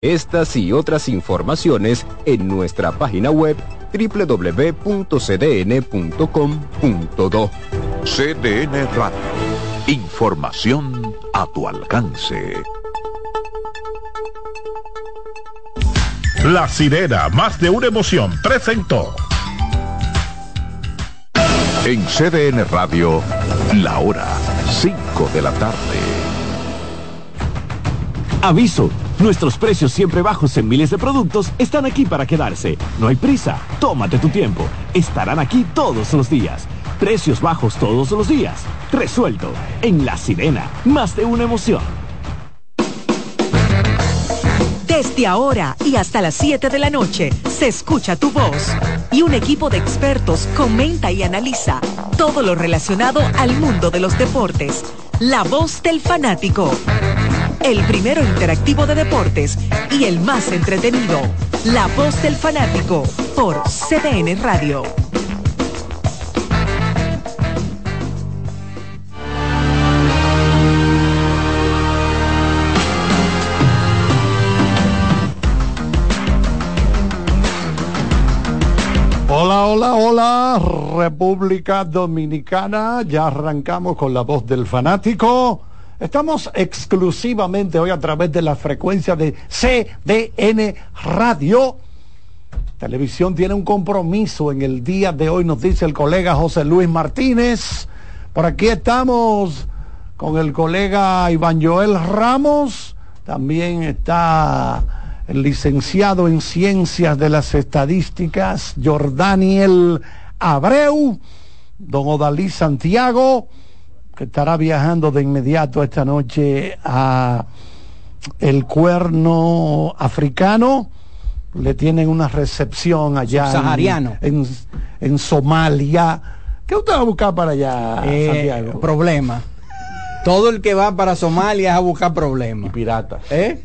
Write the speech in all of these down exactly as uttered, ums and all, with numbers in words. Estas y otras informaciones en nuestra página web doble u doble u doble u punto c d n punto com punto do. C D N Radio. Información a tu alcance. La Sirena, más de una emoción, presentó. En C D N Radio, la hora cinco de la tarde. Aviso. Nuestros precios siempre bajos en miles de productos están aquí para quedarse. No hay prisa, tómate tu tiempo. Estarán aquí todos los días. Precios bajos todos los días. Resuelto. En La Sirena, más de una emoción. Desde ahora y hasta las siete de la noche, se escucha tu voz. Y un equipo de expertos comenta y analiza todo lo relacionado al mundo de los deportes. La voz del fanático. El primero interactivo de deportes y el más entretenido. La voz del fanático por C D N Radio. Hola, hola, hola, República Dominicana. Ya arrancamos con la voz del fanático. Estamos exclusivamente hoy a través de la frecuencia de C D N Radio. Televisión tiene un compromiso en el día de hoy, nos dice el colega José Luis Martínez. Por aquí estamos con el colega Iván Joel Ramos. También está el licenciado en Ciencias de las Estadísticas, Jordániel Abreu. Don Odalí Santiago, que estará viajando de inmediato esta noche a el cuerno africano. Le tienen una recepción allá subsahariano. En, en, en Somalia. ¿Qué usted va a buscar para allá, eh, Santiago? Problema. Todo el que va para Somalia es a buscar problemas. Y piratas. ¿Eh?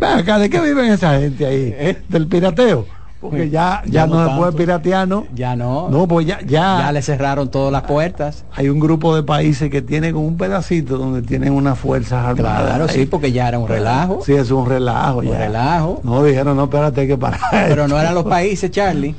Acá, ¿de qué viven esa gente ahí? ¿Eh? ¿Del pirateo? Porque ya, ya, ya no, no se puede piratear, ¿no? Ya no. No, pues ya, ya. Ya le cerraron todas las puertas. Hay un grupo de países que tienen un pedacito donde tienen unas fuerzas armadas. Claro, ahí. Sí, porque ya era un relajo. Sí, es un relajo. Un ya. relajo. No, dijeron, no, espérate, hay que parar. Pero esto. No eran los países, Charlie.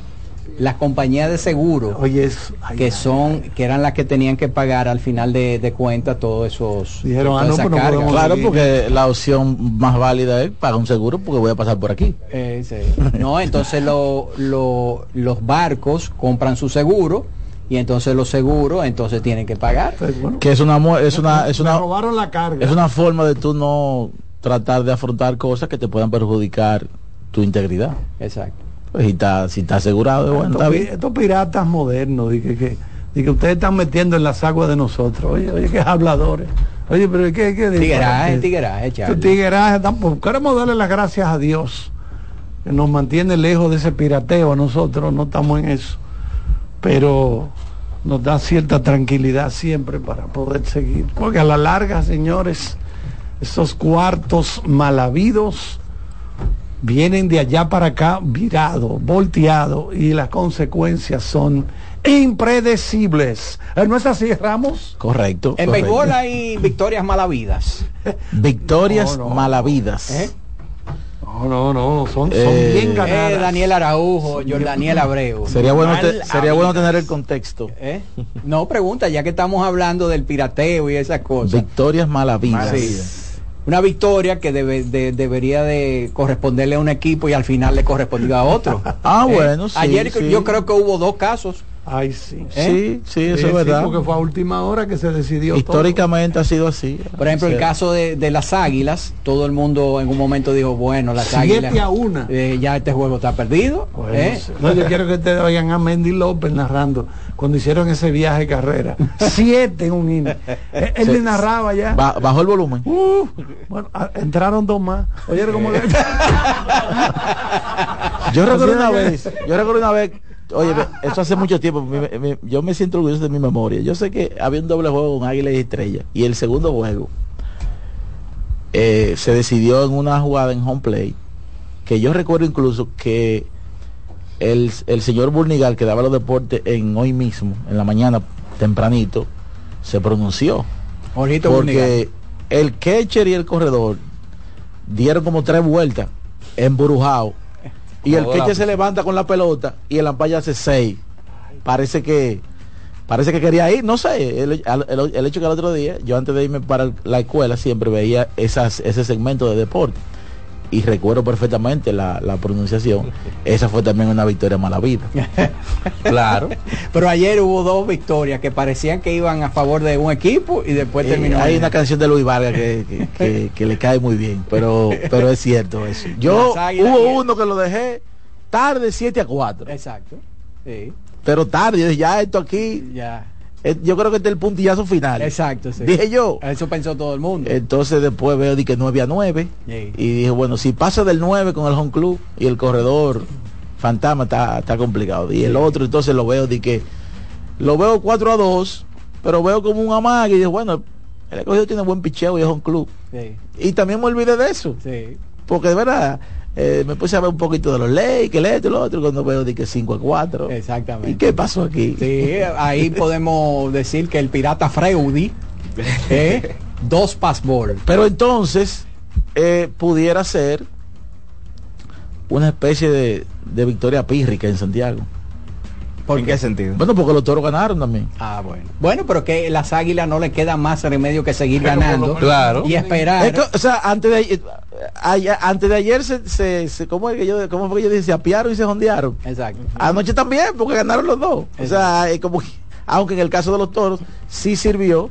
Las compañías de seguro, oye, eso, ay, que son, que eran las que tenían que pagar al final de, de cuenta todos esos. Dijeron, ah, no, pero no, claro, porque la opción más válida es pagar un seguro porque voy a pasar por aquí. Eh, sí. No, entonces lo, lo, los barcos compran su seguro y entonces los seguros entonces tienen que pagar. Pues, bueno, que es una, es una, es una, robaron la carga. Es una forma de tú no tratar de afrontar cosas que te puedan perjudicar tu integridad. Exacto. Pues si está, si está asegurado, bueno, estos, está bien. Estos piratas modernos, y que, que, y que ustedes están metiendo en las aguas de nosotros. Oye, oye, qué habladores. Oye, pero ¿qué? qué tigueraje, tigueraje, chaval. Tigueraje, tampoco. Queremos darle las gracias a Dios, que nos mantiene lejos de ese pirateo. Nosotros no estamos en eso. Pero nos da cierta tranquilidad siempre para poder seguir. Porque a la larga, señores, esos cuartos mal habidos vienen de allá para acá virado, volteado, y las consecuencias son impredecibles. ¿No es así, Ramos? Correcto. En béisbol hay victorias malavidas. Victorias no, no. malavidas. ¿Eh? No, no, no, son, son eh, bien ganadas. Eh, Daniel Araujo, Jordaniel Abreu. Sería bueno, te, sería bueno tener el contexto. ¿Eh? No, pregunta, ya que estamos hablando del pirateo y esas cosas. Victorias malavidas. malavidas. Una victoria que debe, de, debería de corresponderle a un equipo y al final le correspondió a otro. Ah, bueno, eh, sí. Ayer sí. Yo creo que hubo dos casos. Ay, sí. ¿Eh? Sí, sí, eso sí, es verdad. Sí, porque fue a última hora que se decidió. Históricamente todo ha sido así. Por ejemplo, el caso de, de las Águilas, todo el mundo en un momento dijo, bueno, las Águilas. Siete a una. Eh, ya este juego está perdido. Bueno, ¿eh? Sí. No, yo quiero que ustedes vayan a Mendy López narrando cuando hicieron ese viaje de carrera. Siete en un inning. Él, él sí. le narraba ya. Ba- bajó el volumen. Uh, bueno, a- entraron dos más. Oyeron cómo le... Yo recuerdo una vez, yo recuerdo una vez. Oye, eso hace mucho tiempo. Mi, mi, yo me siento orgulloso de mi memoria. Yo sé que había un doble juego con Águila y Estrella, y el segundo juego eh, se decidió en una jugada en home play, que yo recuerdo incluso que el, el señor Burnigar, que daba los deportes en hoy mismo, en la mañana tempranito, se pronunció. Bonito, porque Burnigar. El catcher y el corredor dieron como tres vueltas embrujado y como el volante. Queche se levanta con la pelota y el ampalla hace seis. Parece que parece que quería ir, no sé, el, el, el hecho que el otro día, yo antes de irme para la escuela siempre veía esas, ese segmento de deporte y recuerdo perfectamente la, la pronunciación. Esa fue también una victoria mala vida. Claro. Pero ayer hubo dos victorias que parecían que iban a favor de un equipo y después eh, terminó. Hay una canción de Luis Vargas que, que, que, que le cae muy bien, pero, pero es cierto eso. Yo hubo uno que lo dejé tarde, siete a cuatro. Exacto. Sí. Pero tarde, ya esto aquí, ya. Eh, yo creo que este es el puntillazo final. Exacto, sí. Dije yo. Eso pensó todo el mundo. Entonces después veo que nueve a nueve. Sí. Y dije, bueno, si pasa del nueve con el home club y el corredor fantasma está, está complicado. Y sí. El otro, entonces lo veo de que lo veo cuatro a dos, pero veo como un amague y dije, bueno, el cogido tiene buen picheo y es home club. Sí. Y también me olvidé de eso. Sí. Porque de verdad. Eh, me puse a ver un poquito de los leyes, que el esto y lo otro, cuando veo de que cinco a cuatro. Exactamente. ¿Y qué pasó aquí? Sí, ahí podemos decir que el pirata Freudi, eh, dos passports. Pero entonces, eh, pudiera ser una especie de, de victoria pírrica en Santiago. ¿Por ¿En qué? qué sentido? Bueno, porque los toros ganaron también. Ah, bueno. Bueno, pero que las águilas no les queda más remedio que seguir pero ganando. Claro. Y esperar. Es que, o sea, antes de ayer, antes de ayer se, se, se ¿cómo es que yo, cómo fue que yo dije? Se apiaron y se jondearon. Exacto. Anoche también, porque ganaron los dos. Exacto. O sea, es como que, aunque en el caso de los toros sí sirvió,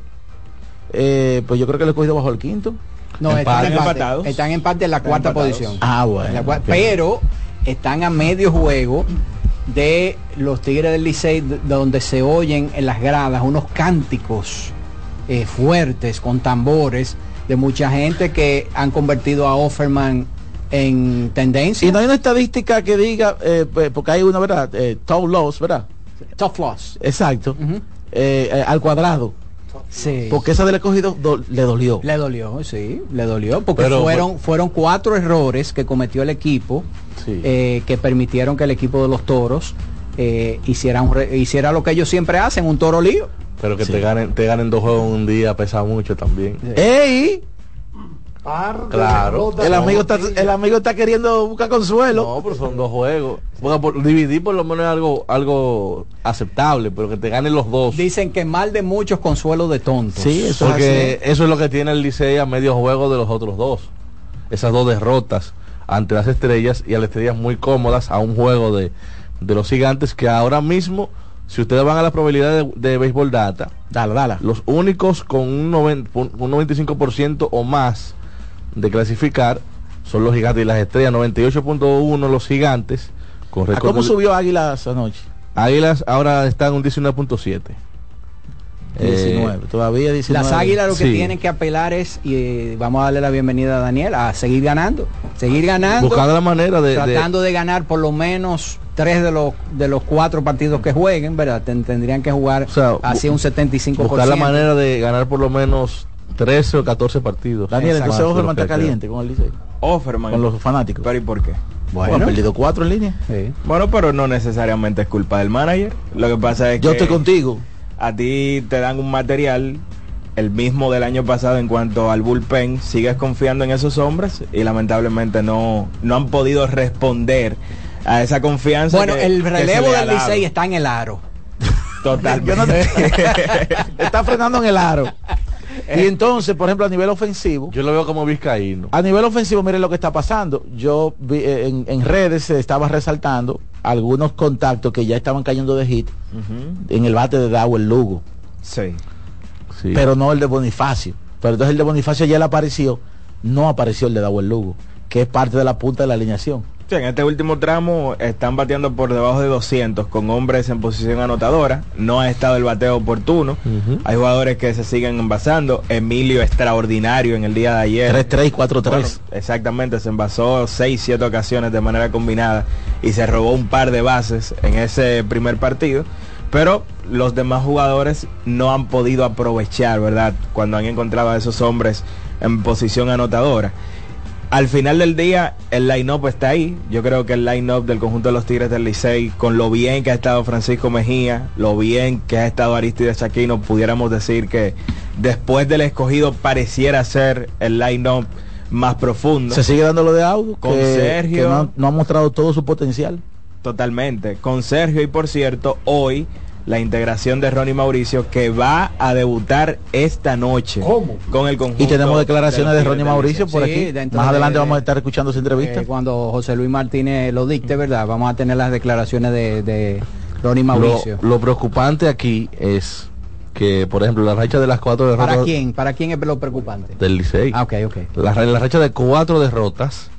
eh, pues yo creo que lo he cogido bajo el quinto. No, empate. Están empatados. Están en parte en la cuarta empatados. Posición. Ah, bueno. Cua- pero están a medio juego de los Tigres del Licey, donde se oyen en las gradas unos cánticos eh, fuertes con tambores de mucha gente que han convertido a Offerman en tendencia. Y no hay una estadística que diga, eh, porque hay una, ¿verdad? Eh, top loss, ¿verdad? Top loss. Exacto. Uh-huh. Eh, eh, al cuadrado. Sí. Porque esa del escogido do- le dolió. Le dolió, sí, le dolió. Porque Pero, fueron, pues, fueron cuatro errores que cometió el equipo, sí. eh, que permitieron que el equipo de los toros eh, hiciera, un re- hiciera lo que ellos siempre hacen, un toro lío. Pero que sí. te ganen, te ganen dos juegos en un día pesa mucho también. Sí. ¡Ey! Claro, el amigo está, el amigo está queriendo buscar consuelo. No, pero son dos juegos. Bueno, por, dividir por lo menos es algo, algo aceptable, pero que te ganen los dos. Dicen que mal de muchos consuelo de tontos. Sí, eso porque es eso es lo que tiene el Licey a medio juego de los otros dos. Esas dos derrotas ante las Estrellas y a las Estrellas muy cómodas a un juego de, de los Gigantes, que ahora mismo, si ustedes van a la probabilidad de, de béisbol data, dale, dale. Los únicos con un, noventa, un noventa y cinco por ciento o más de clasificar son los Gigantes y las Estrellas. Noventa y ocho punto uno los Gigantes. Correcto. ¿Cómo subió Águilas anoche? Águilas ahora están un diecinueve punto siete. diecinueve, eh, todavía diecinueve. Las Águilas lo que sí. tienen que apelar es, y vamos a darle la bienvenida a Daniel, a seguir ganando, seguir ganando, buscando la manera de tratando de, de ganar por lo menos tres de los de los cuatro partidos que jueguen, ¿verdad? Tendrían que jugar, o sea, hacia un setenta y cinco por ciento. Buscar la manera de ganar por lo menos trece o catorce partidos. Daniel, entonces Offerman está caliente con el Licey. Offerman. Con los fanáticos. Pero ¿y por qué? Bueno, bueno, han perdido cuatro en línea. Sí. Bueno, pero no necesariamente es culpa del manager. Lo que pasa es Yo que... Yo estoy contigo. A ti te dan un material, el mismo del año pasado en cuanto al bullpen. Sigues confiando en esos hombres y lamentablemente no, no han podido responder a esa confianza. Bueno, que, el relevo del Licey está en el aro. Totalmente. Yo no te... Está frenando en el aro. Y entonces, por ejemplo, a nivel ofensivo, yo lo veo como vizcaíno. A nivel ofensivo, miren lo que está pasando. Yo vi, eh, en, en redes se estaba resaltando algunos contactos que ya estaban cayendo de hit, uh-huh, en el bate de Dawel Lugo. Sí. sí. Pero no el de Bonifacio. Pero entonces el de Bonifacio ya le apareció, no apareció el de Dawel Lugo, que es parte de la punta de la alineación. Sí, en este último tramo están bateando por debajo de doscientos con hombres en posición anotadora. No ha estado el bateo oportuno. Uh-huh. Hay jugadores que se siguen envasando. Emilio, extraordinario en el día de ayer. tres tres, cuatro tres. Bueno, exactamente, se envasó seis siete ocasiones de manera combinada y se robó un par de bases en ese primer partido. Pero los demás jugadores no han podido aprovechar, ¿verdad?, cuando han encontrado a esos hombres en posición anotadora. Al final del día, el line-up está ahí. Yo creo que el line-up del conjunto de los Tigres del Licey, con lo bien que ha estado Francisco Mejía, lo bien que ha estado Aristides Aquino, pudiéramos decir que después del escogido pareciera ser el line-up más profundo. Se sigue dando lo de Audu, con que, Sergio, que no, ha, no ha mostrado todo su potencial. Totalmente, con Sergio. Y por cierto, hoy la integración de Ronny Mauricio, que va a debutar esta noche. ¿Cómo? Con el conjunto. Y tenemos declaraciones de, de Ronny Mauricio por sí, aquí. Más adelante de, vamos a estar escuchando esa entrevista. Eh, cuando José Luis Martínez lo dicte, ¿verdad? Vamos a tener las declaraciones de, de Ronny Mauricio. Lo, lo preocupante aquí es que, por ejemplo, la racha de las cuatro derrotas... ¿Para quién? ¿Para quién es lo preocupante? Del Licey. Ah, ok, ok. La, la racha de cuatro derrotas,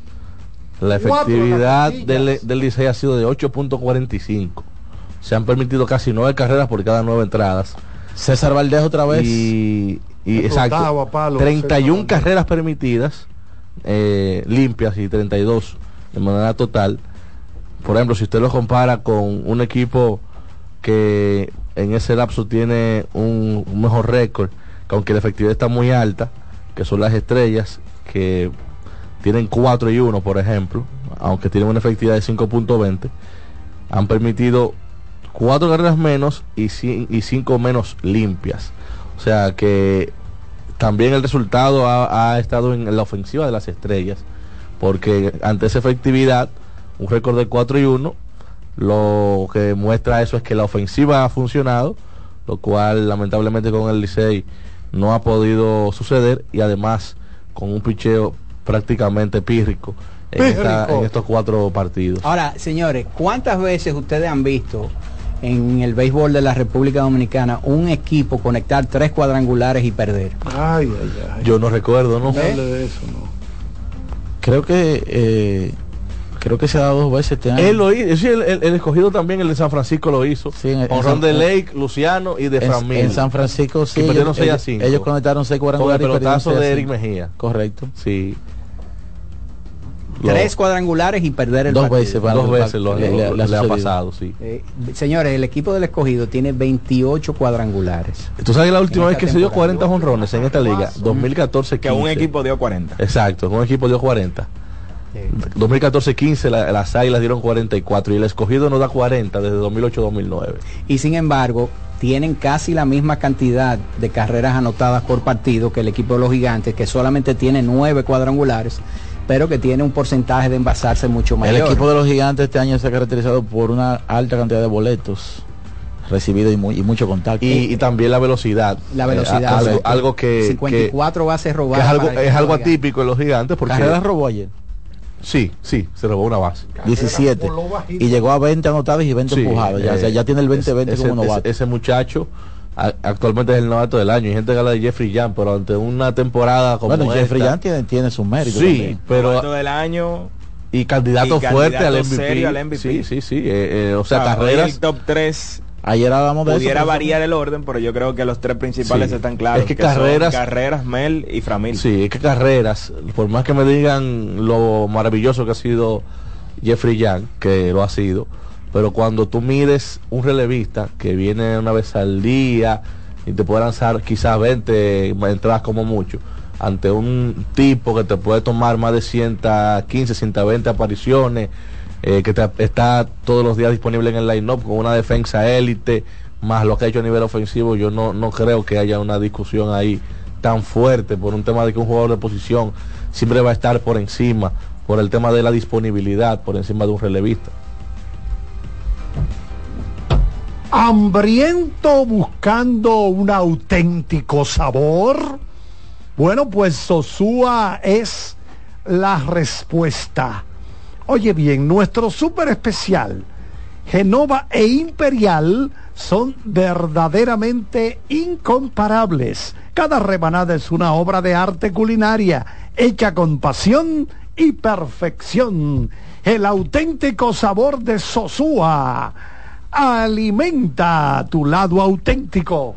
la efectividad del, del Licey ha sido de ocho punto cuarenta y cinco. Se han permitido casi nueve carreras por cada nueve entradas. César Valdés otra vez. Y, y exacto, palo, treinta y una carreras permitidas, eh, limpias, y treinta y dos de manera total. Por ejemplo, si usted lo compara con un equipo que en ese lapso tiene un, un mejor récord, que aunque la efectividad está muy alta, que son las Estrellas, que tienen cuatro y uno, por ejemplo, aunque tienen una efectividad de cinco punto veinte, han permitido cuatro carreras menos y cinco menos limpias. O sea que también el resultado ha, ha estado en la ofensiva de las Estrellas, porque ante esa efectividad, un récord de cuatro y uno, lo que muestra eso es que la ofensiva ha funcionado, lo cual lamentablemente con el Licey no ha podido suceder, y además con un picheo prácticamente pírrico en, esta, en estos cuatro partidos. Ahora, señores, ¿cuántas veces ustedes han visto en el béisbol de la República Dominicana un equipo conectar tres cuadrangulares y perder? Ay, ay, ay. Yo no recuerdo, ¿no? ¿Eh? De eso, no. Creo que eh, creo que se ha dado dos veces este año. Él lo hizo, el, el, el escogido también, el de San Francisco lo hizo. Sí, en, con Ron de Lake, Luciano y de Franmil. En San Francisco sí. Y perdieron ellos, seis a cinco. Ellos conectaron seis cuadrangulares. Con el pelotazo de Eric Mejía. Correcto. Sí. Tres cuadrangulares y perder el dos partido. Veces, bueno, dos veces lo, le, le, le, le ha pasado, sí. Eh, señores, el equipo del escogido tiene veintiocho cuadrangulares. ¿Tú sabes la última vez que temporada? se dio cuarenta jonrones en esta liga? dos mil catorce quince. Que un equipo dio cuarenta. Exacto, un equipo dio cuarenta. Sí. dos mil catorce quince la, las Águilas dieron cuarenta y cuatro y el escogido no da cuarenta desde dos mil ocho dos mil nueve. Y sin embargo, tienen casi la misma cantidad de carreras anotadas por partido que el equipo de los Gigantes, que solamente tiene nueve cuadrangulares, pero que tiene un porcentaje de envasarse mucho mayor. El equipo de los Gigantes este año se ha caracterizado por una alta cantidad de boletos recibidos y, muy, y mucho contacto. Y, y también la velocidad. La velocidad. Eh, algo, algo que... cincuenta y cuatro que, bases robadas. Es algo, es algo atípico en los Gigantes porque... ¿Carreras robó ayer? Sí, sí, se robó una base. diecisiete. Y llegó a veinte anotadas y veinte sí, empujadas. Ya, eh, o sea, ya tiene el veinte veinte como novato. Ese, ese muchacho... actualmente es el novato del año. Hay gente que habla de Jeffrey Young, pero ante una temporada como bueno, esta, Jeffrey Young tiene, tiene sus méritos. Sí, también. Pero novato del año y candidato, y candidato fuerte candidato al, M V P. Serio al M V P. Sí, sí, sí. Eh, eh, o sea, ah, carreras. El top tres. Ayer hablábamos de eso. Pudiera variar el orden, pero yo creo que los tres principales sí. están claros. Es que, que carreras, son carreras, Mel y Framil. Sí, es que carreras. Por más que me digan lo maravilloso que ha sido Jeffrey Young, que lo ha sido. Pero cuando tú mides un relevista que viene una vez al día y te puede lanzar quizás veinte entradas como mucho, ante un tipo que te puede tomar más de ciento quince, ciento veinte apariciones, eh, que te, está todos los días disponible en el line-up con una defensa élite, más lo que ha hecho a nivel ofensivo, yo no, no creo que haya una discusión ahí tan fuerte por un tema de que un jugador de posición siempre va a estar por encima, por el tema de la disponibilidad, por encima de un relevista. Hambriento buscando un auténtico sabor. Bueno, pues Sosúa es la respuesta. Oye bien, nuestro súper especial Genova e Imperial son verdaderamente incomparables. Cada rebanada es una obra de arte culinaria hecha con pasión y perfección. El auténtico sabor de Sosúa. Alimenta tu lado auténtico.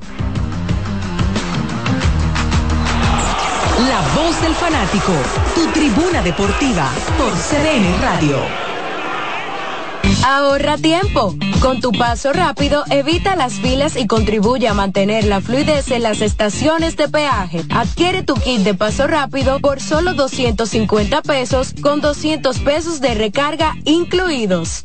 La voz del fanático, tu tribuna deportiva por C D N Radio. Ahorra tiempo. Con tu paso rápido, evita las filas y contribuye a mantener la fluidez en las estaciones de peaje. Adquiere tu kit de paso rápido por solo doscientos cincuenta pesos, con doscientos pesos de recarga incluidos.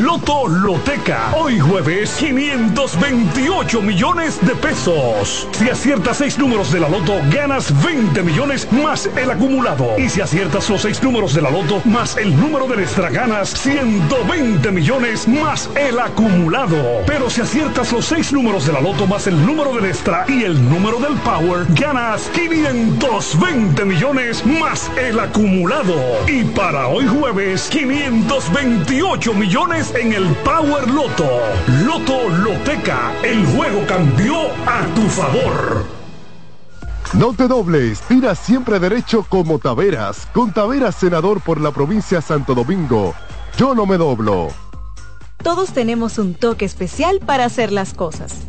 Loto Loteca, hoy jueves, quinientos veintiocho millones de pesos. Si aciertas seis números de la Loto, ganas veinte millones más el acumulado. Y si aciertas los seis números de la Loto más el número del extra, ganas ciento veinte millones más el acumulado. Pero si aciertas los seis números de la Loto más el número del extra y el número del Power, ganas quinientos veinte millones más el acumulado. Y para hoy jueves, quinientos veintiocho millones en el Power Loto. Loto Loteca, el juego cambió a tu favor. No te dobles, tira siempre derecho como Taveras. Con Taveras, senador por la provincia de Santo Domingo. Yo no me doblo. Todos tenemos un toque especial para hacer las cosas.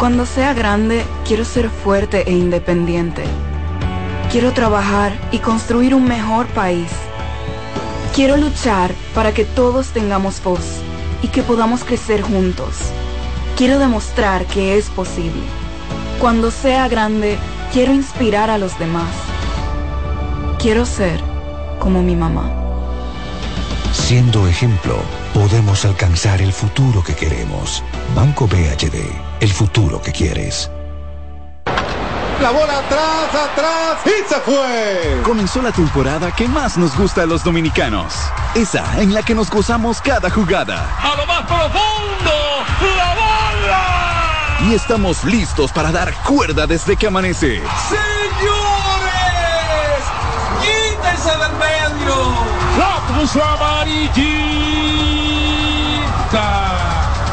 Cuando sea grande, quiero ser fuerte e independiente. Quiero trabajar y construir un mejor país. Quiero luchar para que todos tengamos voz y que podamos crecer juntos. Quiero demostrar que es posible. Cuando sea grande, quiero inspirar a los demás. Quiero ser como mi mamá. Siendo ejemplo, podemos alcanzar el futuro que queremos. Banco B H D, el futuro que quieres. La bola atrás, atrás y se fue. Comenzó la temporada que más nos gusta a los dominicanos. Esa en la que nos gozamos cada jugada. A lo más profundo, la bola. Y estamos listos para dar cuerda desde que amanece. ¡Señores! ¡Quítense del medio! ¡La puso amarillita!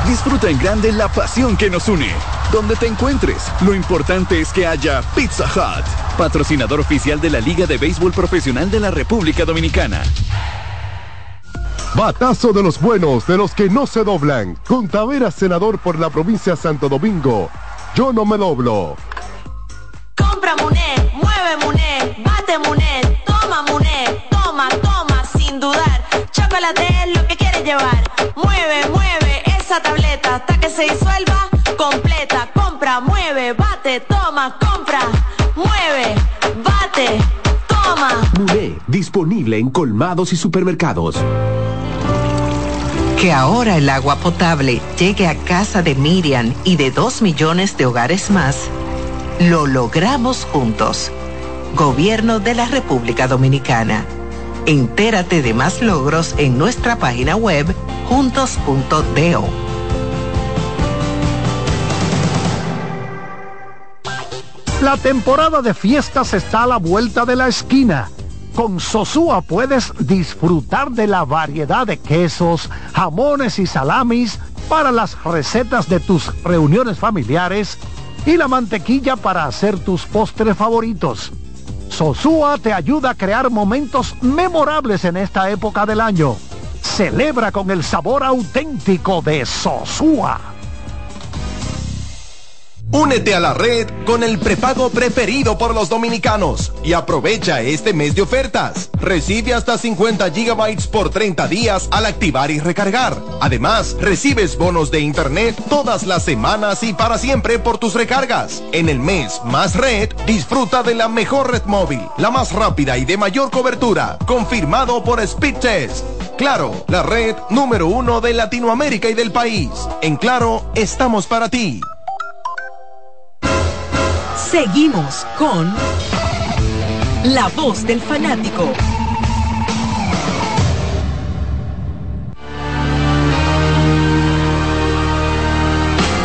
Disfruta en grande la pasión que nos une. Donde te encuentres, lo importante es que haya Pizza Hut, patrocinador oficial de la Liga de Béisbol Profesional de la República Dominicana. Batazo de los buenos, de los que no se doblan. Con Taveras, senador por la provincia de Santo Domingo. Yo no me doblo. Compra Munet, mueve Munet, bate Munet, toma Munet, toma, toma, sin dudar. Chocolate es lo que quieres llevar. Mueve, mueve esa tableta hasta que se disuelva completa. Compra, mueve, bate, toma, compra, mueve, bate, toma. Muré, disponible en colmados y supermercados. Que ahora el agua potable llegue a casa de Miriam y de dos millones de hogares más, lo logramos juntos. Gobierno de la República Dominicana. Entérate de más logros en nuestra página web juntos punto do. La temporada de fiestas está a la vuelta de la esquina. Con Sosúa puedes disfrutar de la variedad de quesos, jamones y salamis para las recetas de tus reuniones familiares y la mantequilla para hacer tus postres favoritos. Sosúa te ayuda a crear momentos memorables en esta época del año. Celebra con el sabor auténtico de Sosúa. Únete a la red con el prepago preferido por los dominicanos y aprovecha este mes de ofertas. Recibe hasta cincuenta gigabytes por treinta días al activar y recargar. Además, recibes bonos de internet todas las semanas y para siempre por tus recargas. En el mes Más Red, disfruta de la mejor red móvil, la más rápida y de mayor cobertura. Confirmado por Speedtest. Claro, la red número uno de Latinoamérica y del país. En Claro, estamos para ti. Seguimos con La Voz del Fanático.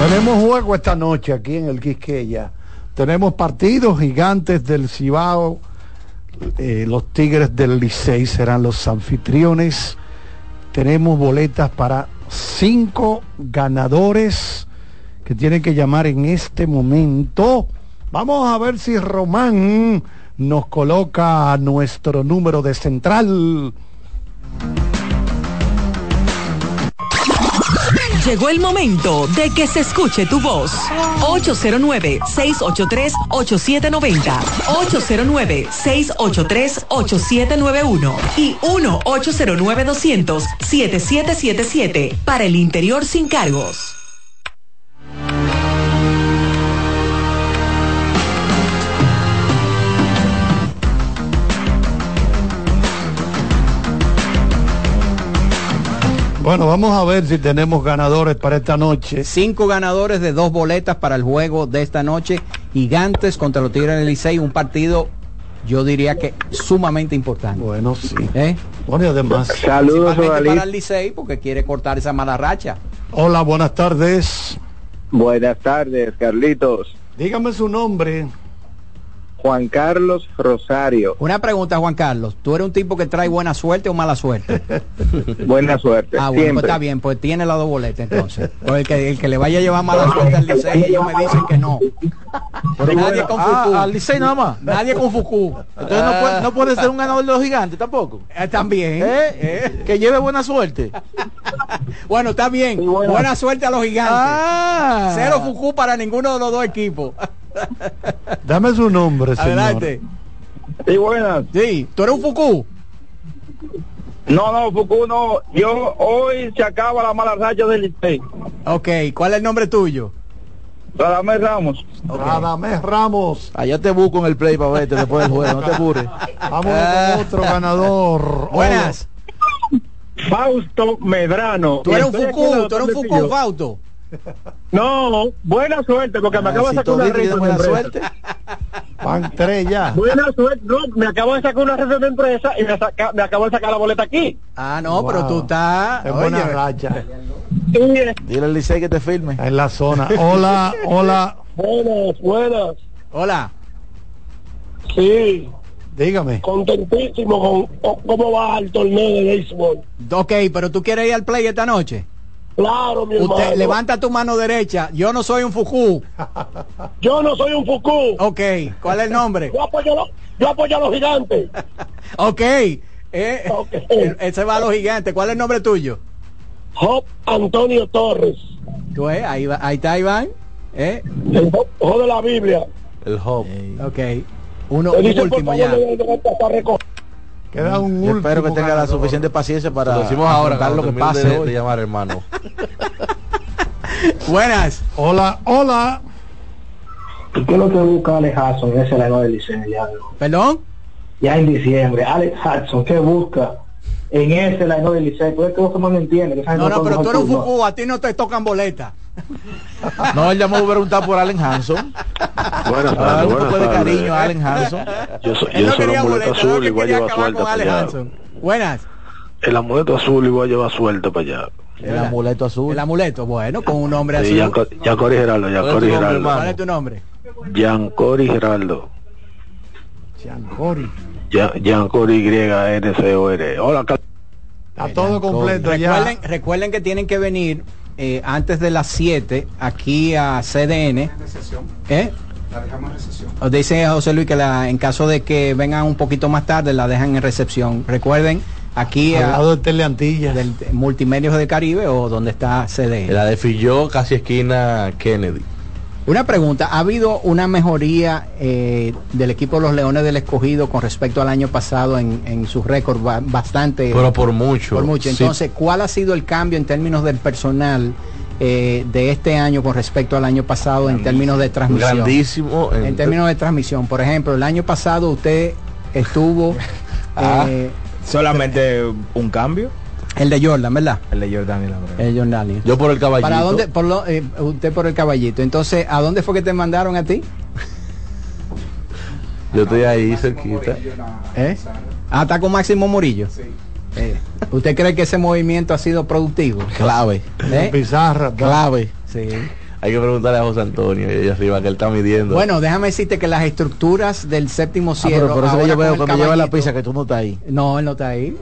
Tenemos juego esta noche aquí en el Quisqueya. Tenemos partidos gigantes del Cibao. Eh, los Tigres del Licey serán los anfitriones. Tenemos boletas para cinco ganadores que tienen que llamar en este momento. Vamos a ver si Román nos coloca nuestro número de central. Llegó el momento de que se escuche tu voz. ocho cero nueve, seis ocho tres, ocho siete nueve cero, ocho cero nueve, seis ocho tres, ocho siete nueve uno y uno ocho cero nueve, dos cero cero, siete siete siete siete para el interior sin cargos. Bueno, vamos a ver si tenemos ganadores para esta noche. Cinco ganadores de dos boletas para el juego de esta noche. Gigantes contra los Tigres del Licey, un partido, yo diría que sumamente importante. Bueno, sí. ¿Eh? Bueno, y además. Saludos, Odalí. Para el Licey, porque quiere cortar esa mala racha. Hola, buenas tardes. Buenas tardes, Carlitos. Dígame su nombre. Juan Carlos Rosario. Una pregunta, Juan Carlos. ¿Tú eres un tipo que trae buena suerte o mala suerte? Buena suerte. Ah, bueno, siempre. Pues está bien, pues tiene las dos boletas entonces. Pues el, que, el que le vaya a llevar mala suerte al Licey, ellos me dicen que no. Pero nadie bueno, con Fucú. Ah, al Licey nada más. Nadie con Fucú. Entonces no puede, no puede ser un ganador de los gigantes tampoco. Eh, también. Eh, eh. Que lleve buena suerte. Bueno, está bien. Buena. buena suerte a los gigantes. Ah. Cero Fucú para ninguno de los dos equipos. Dame su nombre, señor. Adelante. Sí, buenas. Sí, ¿tú eres un Fucú? No, no, Fucú no. Yo hoy se acaba la mala racha del Licey. Ok, ¿cuál es el nombre tuyo? Radamés Ramos. Okay. Radamés Ramos. Allá te busco en el play para verte después del juego, no te apures. Vamos con otro ganador. Buenas. Fausto Medrano. ¿Tú eres un Fucú? ¿Tú eres un Fucú, Fausto? No, buena suerte, porque ah, me acabo si de sacar una red de buena suerte. Van tres ya. Buena suerte, no, me acabo de sacar una red de empresa y me, saca, me acabo de sacar la boleta aquí. Ah, no, wow. Pero tú estás en buena racha. Dile al Licey que te firme. En la zona. Hola, hola. Buenas, buenas. Hola. Sí. Dígame. Contentísimo con cómo va el torneo de béisbol. Ok, pero tú quieres ir al play esta noche. Claro, mi hermano. Usted levanta tu mano derecha. Yo no soy un Fucú. Yo no soy un Fucú. Ok, ¿cuál es el nombre? Yo apoyo, lo, yo apoyo a los gigantes. Ok, eh, okay. Eh, ese va a los gigantes. ¿Cuál es el nombre tuyo? Job Antonio Torres. ¿Tú es? Ahí, va, ahí está Iván. ¿Eh? El Job de la Biblia. El Job. Ok, uno un último ya. Queda un último. Espero que tenga ganador. La suficiente paciencia para lo decimos ahora, lo que pase de, de llamar, hermano. Buenas. Hola, hola. ¿Y qué es lo que busca Allen Hanson en ese lado del Liceo? ¿Perdón? Ya en diciembre. Allen Hanson, ¿qué busca en ese lado del Liceo? Pues es que vos no lo entiendes. No, no, no, pero tú eres un Fucú, a ti no te tocan boletas. No, él llamó a preguntar por Allen Hanson. Buenas tardes, buenas tardes. Cariño a Allen Hanson. Yo soy, yo no soy un amuleto azul y voy a llevar suelta para allá. Buenas. El amuleto azul y voy a llevar suelta para allá. El amuleto azul. El amuleto, bueno, con un nombre sí, azul. Giancory Geraldo, Giancory Geraldo. ¿Cuál es tu nombre? Giancory Geraldo. Giancory. Giancory Y N C O R. Hola, a todo completo ya. Recuerden, recuerden que tienen que venir. Eh, antes de las siete aquí a C D N ¿eh? La dejamos en recepción. Dice José Luis que la, en caso de que vengan un poquito más tarde la dejan en recepción. Recuerden aquí al lado de Teleantillas del Multimedios del Caribe o donde está C D N, la de Filló, casi esquina Kennedy. Una pregunta, ¿ha habido una mejoría eh, del equipo de los Leones del Escogido con respecto al año pasado en, en su récord? Bastante. Pero por mucho. Por mucho. Entonces, sí. ¿Cuál ha sido el cambio en términos del personal eh, de este año con respecto al año pasado grandísimo, en términos de transmisión? Grandísimo. En, en términos de transmisión. Por ejemplo, el año pasado usted estuvo... ah, eh, ¿solamente un cambio? El de Jordan, ¿verdad? El de Jordan y la verdad. El Jordan. Yo por el caballito. ¿Para dónde? Por lo, eh, usted por el caballito. Entonces, ¿a dónde fue que te mandaron a ti? Yo estoy ahí cerquita. ¿Eh? Ah, está con Máximo Murillo. Sí. Eh, ¿Usted cree que ese movimiento ha sido productivo? Clave. ¿Eh? Pizarra. Clave. Sí. Hay que preguntarle a José Antonio y arriba que él está midiendo. Bueno, déjame decirte que las estructuras del séptimo cielo. Ah, pero por eso yo veo que me lleva la pizza que tú no estás ahí. No, él no está ahí.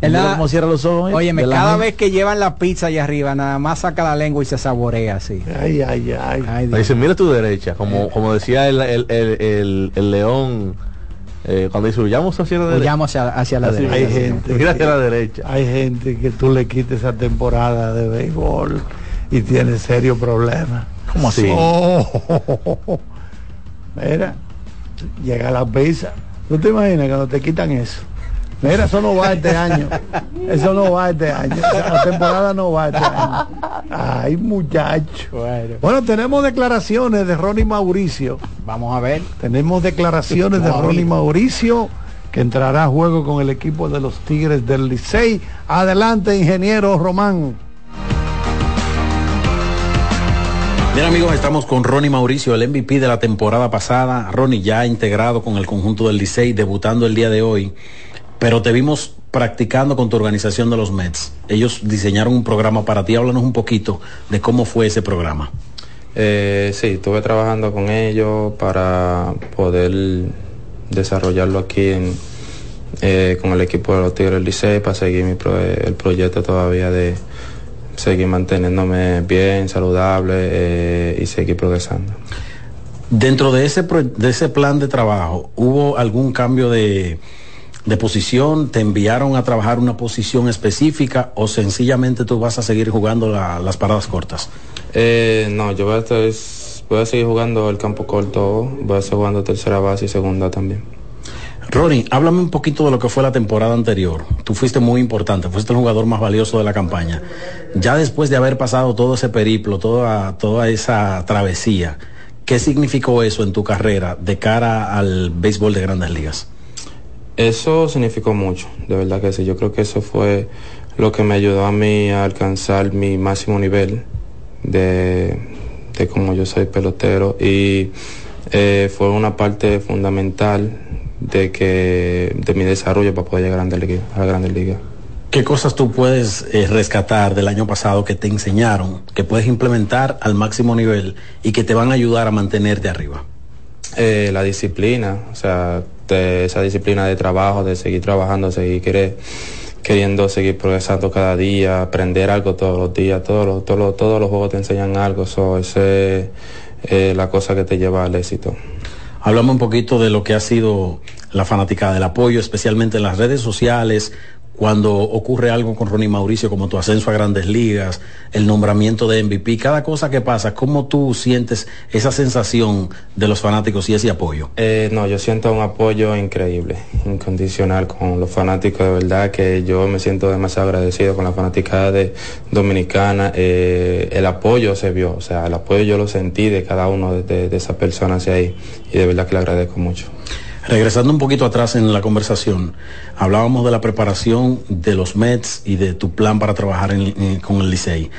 Él nada, como cierra los ojos. Óyeme, cada vez que llevan la pizza allá arriba, nada más saca la lengua y se saborea así. Ay, ay, ay. ay dice, mira tu derecha, como, como decía el, el, el, el, el león. Eh, cuando dice huyamos hacia la derecha, huyamos hacia, hacia la derecha. Hay gente, mira hacia la derecha. Hay gente que tú le quites esa temporada de béisbol y tiene serio problema. ¿Cómo así? Oh, oh, oh, oh. Mira, llega la pizza. ¿Tú te imaginas cuando te quitan eso? Mira, eso no va este año. Eso no va este año. La temporada no va este año. Ay, muchacho. Bueno, bueno, tenemos declaraciones de Ronny Mauricio. Vamos a ver. Tenemos declaraciones de Ronny Mauricio, que entrará a juego con el equipo de los Tigres del Licey. Adelante, ingeniero Román. Bien, amigos, estamos con Ronny Mauricio, el M V P de la temporada pasada. Ronny, ya integrado con el conjunto del Licey, debutando el día de hoy. Pero te vimos practicando con tu organización de los Mets. Ellos diseñaron un programa para ti. Háblanos un poquito de cómo fue ese programa. Eh, sí, estuve trabajando con ellos para poder desarrollarlo aquí en, eh, con el equipo de los Tigres del Licey, para seguir mi pro, el proyecto todavía de seguir manteniéndome bien, saludable eh, y seguir progresando. Dentro de ese, pro, de ese plan de trabajo, ¿hubo algún cambio de... de posición? ¿Te enviaron a trabajar una posición específica o sencillamente tú vas a seguir jugando la, las paradas cortas? Eh, no, yo voy a, estar, voy a seguir jugando el campo corto, voy a seguir jugando tercera base y segunda también. Ronny, háblame un poquito de lo que fue la temporada anterior. Tú fuiste muy importante, fuiste el jugador más valioso de la campaña. Ya después de haber pasado todo ese periplo, toda, toda esa travesía, ¿qué significó eso en tu carrera de cara al béisbol de Grandes Ligas? Eso significó mucho, de verdad que sí. Yo creo que eso fue lo que me ayudó a mí a alcanzar mi máximo nivel de, de como yo soy pelotero. Y eh, fue una parte fundamental de que de mi desarrollo para poder llegar a la Grandes Ligas. ¿Qué cosas tú puedes eh, rescatar del año pasado que te enseñaron, que puedes implementar al máximo nivel y que te van a ayudar a mantenerte arriba? Eh, la disciplina, o sea... De esa disciplina de trabajo, de seguir trabajando, seguir querer, queriendo seguir progresando cada día, aprender algo todos los días, todos los, todos los, todos los juegos te enseñan algo, eso es eh, la cosa que te lleva al éxito. Hablamos un poquito de lo que ha sido la fanaticada, del apoyo, especialmente en las redes sociales, cuando ocurre algo con Ronny Mauricio, como tu ascenso a Grandes Ligas, el nombramiento de M V P, cada cosa que pasa, ¿cómo tú sientes esa sensación de los fanáticos y ese apoyo? Eh, no, yo siento un apoyo increíble, incondicional con los fanáticos, de verdad que yo me siento demasiado agradecido con la fanaticada de dominicana. Eh, el apoyo se vio, o sea, el apoyo yo lo sentí de cada uno de, de, de esas personas hacia ahí, y de verdad que le agradezco mucho. Regresando un poquito atrás en la conversación, hablábamos de la preparación de los Mets y de tu plan para trabajar en, en, con el Licey.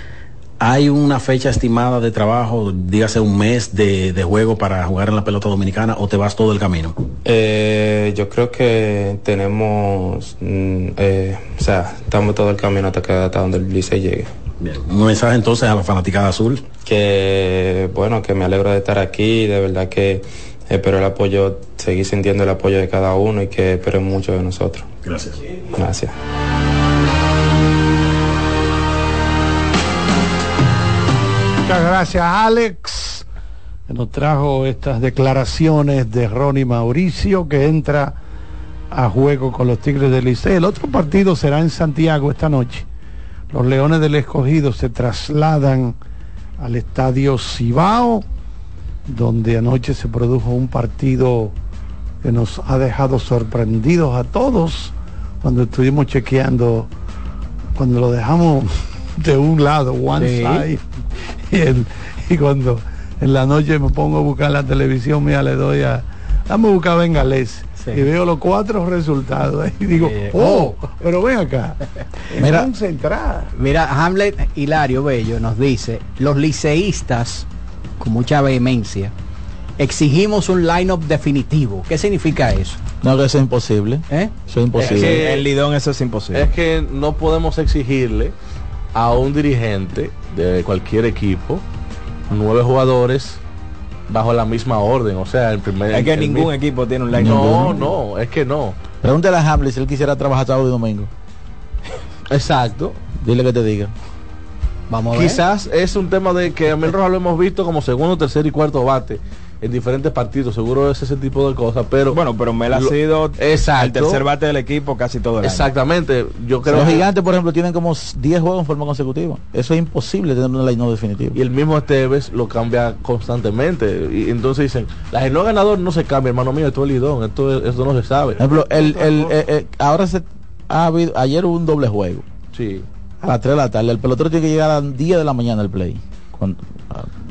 ¿Hay una fecha estimada de trabajo, dígase un mes de, de juego para jugar en la pelota dominicana o te vas todo el camino? Eh, yo creo que tenemos, mm, eh, o sea, estamos todo el camino hasta, que, hasta donde el Licey llegue. Bien. Un mensaje entonces a la fanaticada azul. Que, bueno, que me alegro de estar aquí, de verdad que... Espero el apoyo, seguir sintiendo el apoyo de cada uno y que esperen mucho de nosotros. Gracias. Gracias. Muchas gracias, Alex, que nos trajo estas declaraciones de Ronny Mauricio, que entra a juego con los Tigres del Licey. El otro partido será en Santiago esta noche. Los Leones del Escogido se trasladan al estadio Cibao, donde anoche se produjo un partido que nos ha dejado sorprendidos a todos cuando estuvimos chequeando, cuando lo dejamos de un lado, one sí. side, y, el, y cuando en la noche me pongo a buscar la televisión mía, le doy a, dame a buscar Bengalés, sí. y veo los cuatro resultados, y digo, eh, oh, oh, pero ven acá, mira, concentrada. Mira, Hamlet Hilario Bello nos dice, los liceístas, con mucha vehemencia, exigimos un line-up definitivo. ¿Qué significa eso? No, que eso es imposible. ¿Eh? Eso es imposible. Es que el Lidón, eso es imposible. Es que no podemos exigirle a un dirigente de cualquier equipo nueve jugadores bajo la misma orden. O sea, el primer... Es que ningún mi... equipo tiene un line-up. No, no, es que no. Pregúntale a Hamlet si él quisiera trabajar sábado y domingo. Exacto. Dile que te diga. Vamos a Quizás ver. Es un tema de que a Mel Rojas lo hemos visto como segundo, tercer y cuarto bate en diferentes partidos, seguro es ese tipo de cosas, pero bueno, pero Mel ha lo, sido exacto, el tercer bate del equipo casi todo el exactamente, año. Yo creo. Los que Gigantes, por ejemplo, tienen como diez juegos en forma consecutiva. Eso es imposible tener una line-up definitiva. Y el mismo Esteves lo cambia constantemente. Y entonces dicen, la gente no ganador no se cambia, hermano mío, esto es lidón, esto esto no se sabe. Por ejemplo, el, el, el, el, el ahora se ha habido, ayer hubo un doble juego. Sí. A las tres de la tarde, el pelotero tiene que llegar a las diez de la mañana el play. Cuando,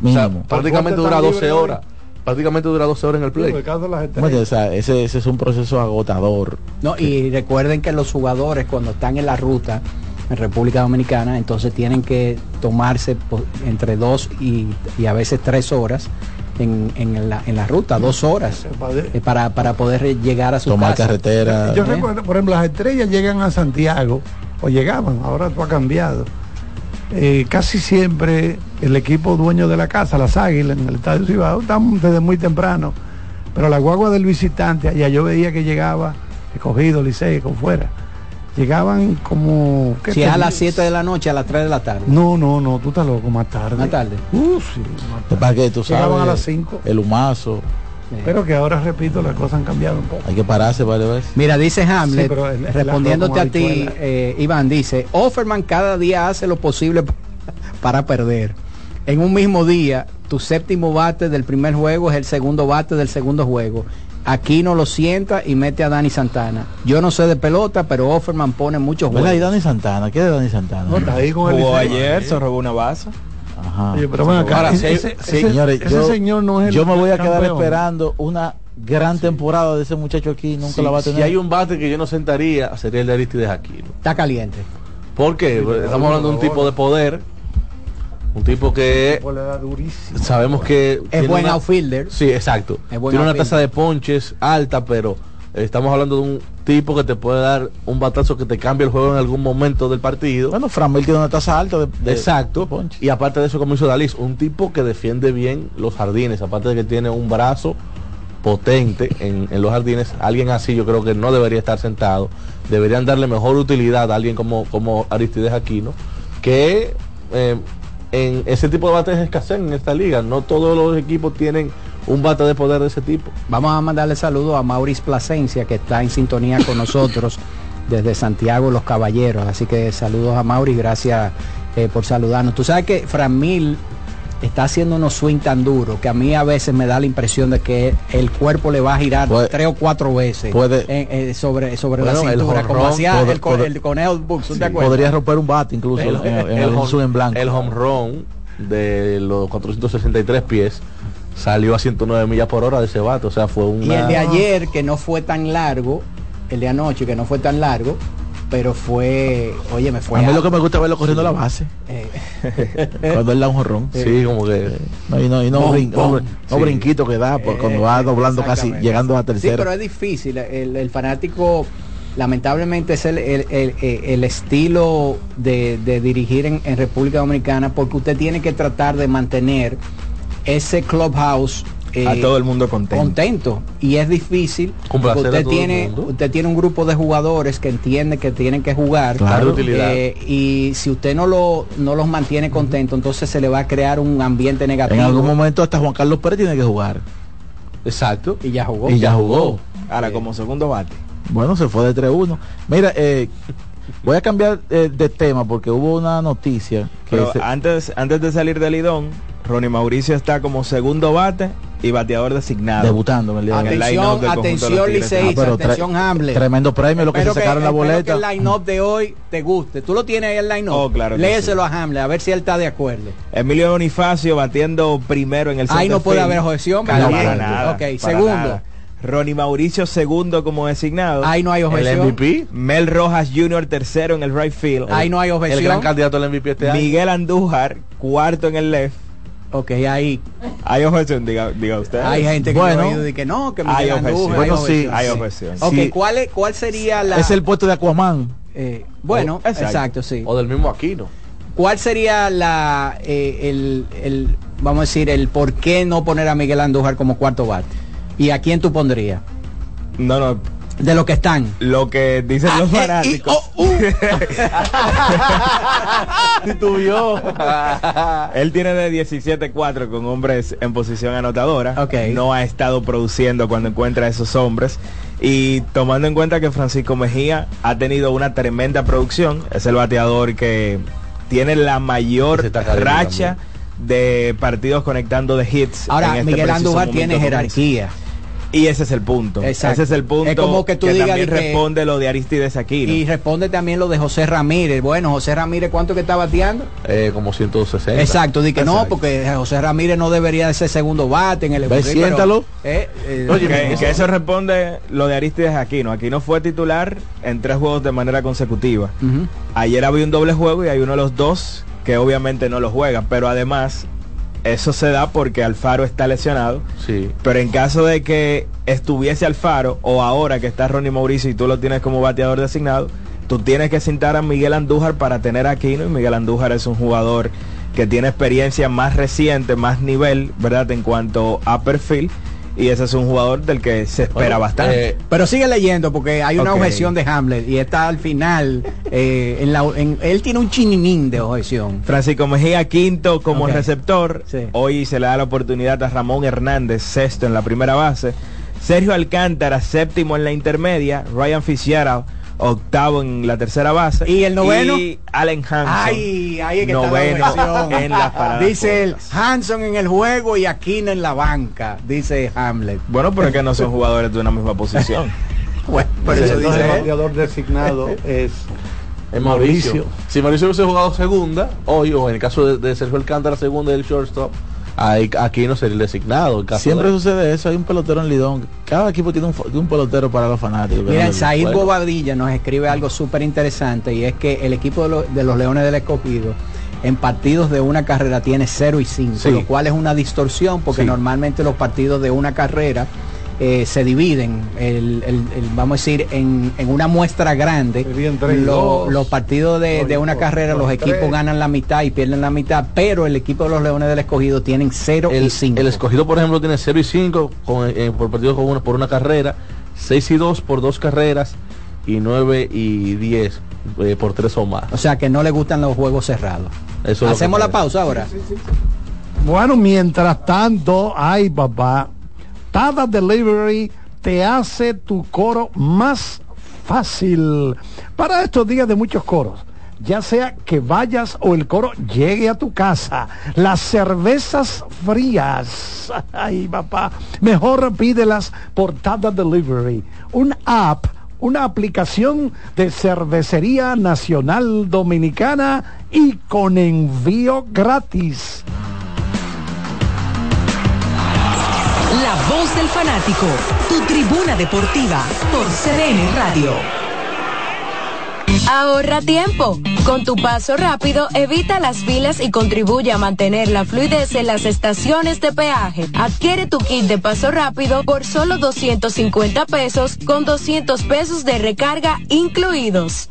o sea, prácticamente dura doce horas. Prácticamente dura doce horas en el play. Bueno, o sea, ese, ese es un proceso agotador. No, que... y recuerden que los jugadores cuando están en la ruta en República Dominicana, entonces tienen que tomarse entre dos y, y a veces tres horas en, en, la, en la ruta, dos horas eh, para, para poder llegar a su Tomar casa. Carretera. Yo ¿eh? recuerdo, por ejemplo, las estrellas llegan a Santiago, o llegaban, ahora tú has cambiado. Eh, casi siempre el equipo dueño de la casa, las Águilas, en el estadio Cibao, estamos desde muy temprano, pero la guagua del visitante, allá yo veía que llegaba Escogido, Licey, con fuera llegaban como si te... es a las siete de la noche, a las tres de la tarde. No, no, no, tú estás loco, más tarde. Más tarde. Uh, sí, más tarde. Que tú sabes, llegaban a las cinco. El humazo. Pero que ahora, repito, las cosas han cambiado un poco. Hay que pararse varias veces. Mira, dice Hamlet, sí, el, el respondiéndote a ti, eh, Iván, dice, Offerman cada día hace lo posible para perder. En un mismo día, tu séptimo bate del primer juego es el segundo bate del segundo juego. Aquino lo sienta y mete a Dani Santana. Yo no sé de pelota, pero Offerman pone muchos juegos. Ahí Dani Santana, ¿qué es de Dani Santana? No, está ahí con el... ayer, se robó una base. Ajá. Oye, pero bueno, acá, ese, ese, ese, señores, ese yo, señor no es el yo me voy a campeón. Quedar esperando una gran sí. temporada de ese muchacho aquí, nunca sí, la va a tener. Si hay un bate que yo no sentaría, sería el de Aristides Aquino. Está caliente. ¿Por qué? Sí, estamos hablando de un tipo de poder, un tipo que durísimo, sabemos que es buen una, outfielder. Sí, exacto. Tiene outfielder. Una tasa de ponches alta, pero estamos hablando de un tipo que te puede dar un batazo que te cambia el juego en algún momento del partido. Bueno, Franmil tiene una tasa alta de, de exacto de ponche. Y aparte de eso, como hizo Dalí, un tipo que defiende bien los jardines, aparte de que tiene un brazo potente en, en los jardines. Alguien así yo creo que no debería estar sentado. Deberían darle mejor utilidad a alguien como, como Aristides Aquino, que eh, en ese tipo de bates es escasez en esta liga. No todos los equipos tienen un bate de poder de ese tipo. Vamos a mandarle saludos a Mauricio Plasencia, que está en sintonía con nosotros desde Santiago Los Caballeros. Así que saludos a Mauricio, gracias eh, por saludarnos. Tú sabes que Franmil está haciendo unos swing tan duros que a mí a veces me da la impresión de que el cuerpo le va a girar puede, tres o cuatro veces puede, en, eh, sobre, sobre bueno, la cintura, como hacía el, co- el conejo Bucks, sí, ¿te acuerdas? Podría romper un bate incluso el, en, en, el, el swing en blanco. El home run de los cuatrocientos sesenta y tres pies salió a ciento nueve millas por hora de ese bate, o sea, fue un... Y el de ayer, que no fue tan largo, el de anoche, que no fue tan largo, pero fue... Oye, me fue... A mí a... lo que me gusta verlo corriendo sí. la base. Eh. Cuando él da un jorrón. Sí, sí, como que... No, y no, y no, bon, brin, bon. no, no sí. brinquito que da, por, cuando eh, va doblando casi, llegando a tercera. Sí, pero es difícil. El, el fanático, lamentablemente, es el, el, el, el estilo de, de dirigir en, en República Dominicana, porque usted tiene que tratar de mantener ese clubhouse eh, a todo el mundo contento. contento y es difícil. Usted tiene, usted tiene un grupo de jugadores que entiende que tienen que jugar, claro, eh, y si usted no lo no los mantiene contento, uh-huh. entonces se le va a crear un ambiente negativo. En algún momento hasta Juan Carlos Pérez tiene que jugar. Exacto. Y ya jugó. Y ya jugó. Ahora eh, como segundo bate. Bueno, se fue de tres uno. Mira, eh, Voy a cambiar eh, de tema porque hubo una noticia que Pero se... antes, antes de salir del Lidón, Ronny Mauricio está como segundo bate y bateador designado. Debutando en el Atención, el atención Liceísta, ah, atención tra- Hamlet. Tremendo premio lo que se sacaron que, la boleta. Espero que el line-up de hoy te guste. Tú lo tienes ahí el line-up. Oh, claro. Léeselo sí. a Hamlet, a ver si él está de acuerdo. Emilio Bonifacio batiendo primero en el center. Ahí no puede haber objeción. No, para nada. Okay, para segundo. Nada. Ronny Mauricio segundo como designado. Ahí no hay objeción. El M V P. Mel Rojas junior tercero en el right field. Ahí no hay objeción. El gran candidato al M V P este año. Miguel Andújar cuarto en el left. Ok, ahí hay objeción, diga, diga usted. Hay gente que bueno, no, que no, que Miguel hay objeción. Bueno, sí, hay objeción. Sí. Ok, ¿cuál es, cuál sería la? Es el puesto de Aquaman. Eh, bueno, o, exacto. exacto, sí. O del mismo Aquino. ¿Cuál sería la eh, el, el, vamos a decir, el por qué no poner a Miguel Andújar como cuarto bate? ¿Y a quién tú pondrías? No, no. De lo que están. Lo que dicen los fanáticos. Titubió. Él tiene de diecisiete cuatro con hombres en posición anotadora. Okay. No ha estado produciendo cuando encuentra a esos hombres. Y tomando en cuenta que Francisco Mejía ha tenido una tremenda producción. Es el bateador que tiene la mayor racha también de partidos conectando de hits. Ahora, en este Miguel Andújar tiene jerarquía. Y ese es el punto. Exacto. Ese es el punto. Es como que tú que digas también que responde lo de Aristides Aquino. Y responde también lo de José Ramírez. Bueno, José Ramírez, ¿cuánto que está bateando? Eh, como ciento sesenta. Exacto, di que Exacto. no, porque José Ramírez no debería de ser segundo bate en el equipo. Siéntalo. Eh, eh, Oye, que, que eso responde lo de Aristides Aquino. Aquino fue titular en tres juegos de manera consecutiva. Uh-huh. Ayer había un doble juego y hay uno de los dos que obviamente no lo juega, pero además eso se da porque Alfaro está lesionado. Sí. Pero en caso de que estuviese Alfaro, o ahora que está Ronny Mauricio y tú lo tienes como bateador designado, tú tienes que sentar a Miguel Andújar para tener a Aquino. Y Miguel Andújar es un jugador que tiene experiencia más reciente, más nivel, ¿verdad? En cuanto a perfil. Y ese es un jugador del que se espera bueno, bastante. Eh, Pero sigue leyendo porque hay una okay. objeción de Hamlet y está al final. Eh, en la, en, él tiene un chininín de objeción. Francisco Mejía quinto como okay. receptor. Sí. Hoy se le da la oportunidad a Ramón Hernández, sexto en la primera base. Sergio Alcántara, séptimo en la intermedia. Ryan Fitzgerald, octavo en la tercera base. ¿Y el noveno? Y Allen Hanson. Ay, ahí es que noveno está la en la parada. Dice el Hanson en el juego y Aquino en la banca, dice Hamlet. Bueno, pero es que no son jugadores de una misma posición. Bueno, pero eso dice el jugador designado es el Mauricio. Mauricio. Si Mauricio hubiese jugado segunda, hoy, o en el caso de, de Sergio Alcántara, segunda del shortstop, Aquino sería el designado. El Siempre de... sucede eso, hay un pelotero en Lidón. Cada equipo tiene un, un pelotero para los fanáticos. Mira, Said bueno. Bobadilla nos escribe algo súper interesante y es que el equipo de, lo, de los Leones del Escogido en partidos de una carrera tiene cero y cinco, sí. lo cual es una distorsión porque sí. normalmente los partidos de una carrera eh, se dividen, el, el, el, vamos a decir, en, en una muestra grande. Lo, los partidos de, de una carrera, los equipos ganan la mitad y pierden la mitad, pero el equipo de los Leones del Escogido tienen cero y cinco. El Escogido, por ejemplo, tiene cero y cinco con, eh, por partido con una, por una carrera, seis y dos por dos carreras y nueve y diez eh, por tres o más. O sea que no le gustan los juegos cerrados. Eso hacemos la pausa ahora. Sí, sí, sí. Bueno, mientras tanto, ay papá, Tada Delivery te hace tu coro más fácil para estos días de muchos coros, ya sea que vayas o el coro llegue a tu casa. Las cervezas frías, ay papá, mejor pídelas por Tada Delivery, una app, una aplicación de Cervecería Nacional Dominicana y con envío gratis. La voz del fanático, tu tribuna deportiva por C D N Radio. Ahorra tiempo. Con tu paso rápido, evita las filas y contribuye a mantener la fluidez en las estaciones de peaje. Adquiere tu kit de paso rápido por solo doscientos cincuenta pesos con doscientos pesos de recarga incluidos.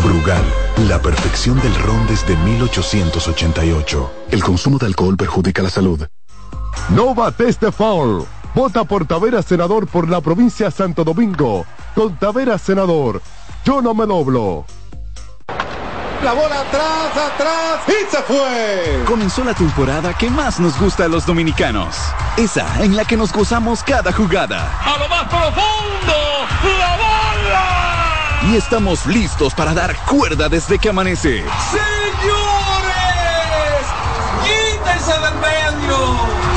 Brugal, la perfección del ron desde mil ochocientos ochenta y ocho. El consumo de alcohol perjudica la salud. No bates de foul. Vota por Taveras Senador por la provincia de Santo Domingo. Con Taveras Senador, yo no me doblo. La bola atrás, atrás y se fue. Comenzó la temporada que más nos gusta a los dominicanos. Esa en la que nos gozamos cada jugada. A lo más profundo, la bola. Y estamos listos para dar cuerda desde que amanece. ¡Señores! ¡Quítense del medio!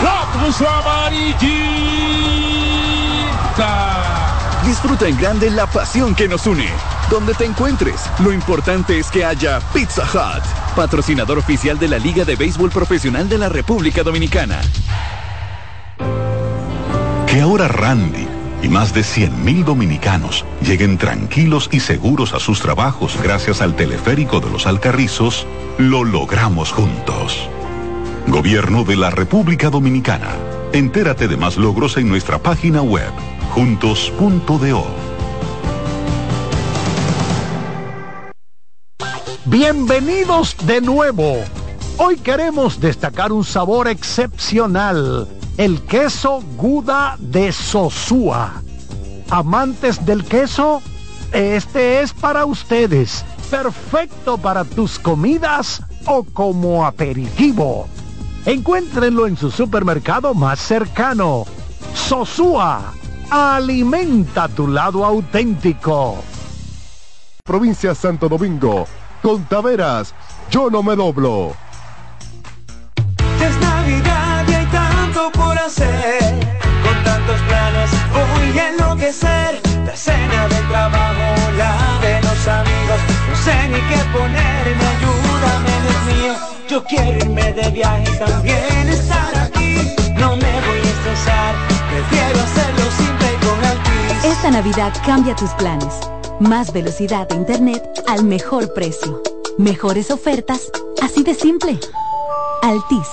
¡La puso amarillita! Disfruta en grande la pasión que nos une. Donde te encuentres, lo importante es que haya Pizza Hut, patrocinador oficial de la Liga de Béisbol Profesional de la República Dominicana. Que ahora Randy y más de cien mil dominicanos lleguen tranquilos y seguros a sus trabajos gracias al teleférico de los Alcarrizos, lo logramos juntos. Gobierno de la República Dominicana. Entérate de más logros en nuestra página web. juntos punto do. Bienvenidos de nuevo. Hoy queremos destacar un sabor excepcional, el queso Gouda de Sosúa. Amantes del queso, este es para ustedes, perfecto para tus comidas o como aperitivo. Encuéntrenlo en su supermercado más cercano. Sosúa. Alimenta tu lado auténtico. Provincia Santo Domingo, con Taveras, yo no me doblo. Es Navidad y hay tanto por hacer, con tantos planes voy a enloquecer. La cena del trabajo, la de los amigos, no sé ni qué ponerme, ayúdame Dios mío. Yo quiero irme de viaje y también estar aquí, no me voy a estresar, prefiero hacerlo sin. Esta Navidad cambia tus planes. Más velocidad de internet al mejor precio. Mejores ofertas, así de simple. Altis.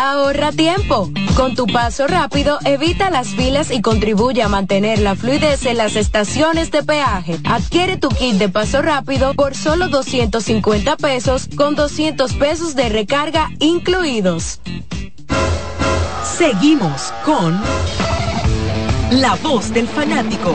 Ahorra tiempo. Con tu paso rápido, evita las filas y contribuye a mantener la fluidez en las estaciones de peaje. Adquiere tu kit de paso rápido por solo doscientos cincuenta pesos con doscientos pesos de recarga incluidos. Seguimos con... La voz del fanático.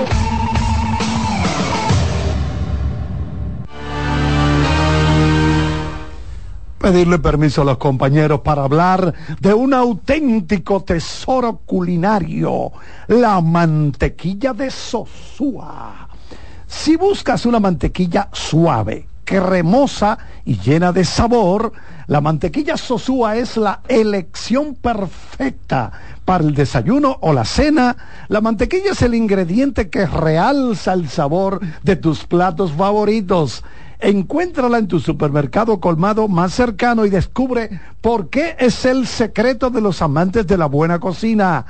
Pedirle permiso a los compañeros para hablar de un auténtico tesoro culinario, la mantequilla de Sosúa. Si buscas una mantequilla suave, cremosa y llena de sabor, la mantequilla Sosúa es la elección perfecta para el desayuno o la cena. La mantequilla es el ingrediente que realza el sabor de tus platos favoritos. Encuéntrala en tu supermercado colmado más cercano y descubre por qué es el secreto de los amantes de la buena cocina.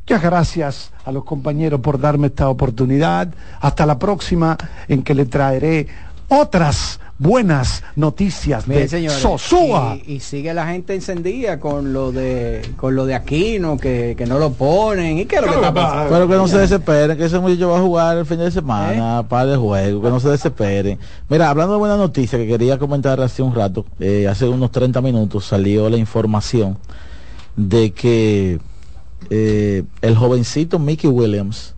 Muchas gracias a los compañeros por darme esta oportunidad. Hasta la próxima, en que le traeré otras buenas noticias. Miren, de señores, Sosúa. Y, y sigue la gente encendida con lo de con lo de Aquino, que, que no lo ponen. ¿Y qué es lo que está pasando? Pero que no se desesperen, que ese muchacho va a jugar el fin de semana, ¿Eh? para el juego, que no se desesperen. Mira, hablando de buenas noticias que quería comentar hace un rato, eh, hace unos treinta minutos salió la información de que eh, el jovencito Mickey Williams,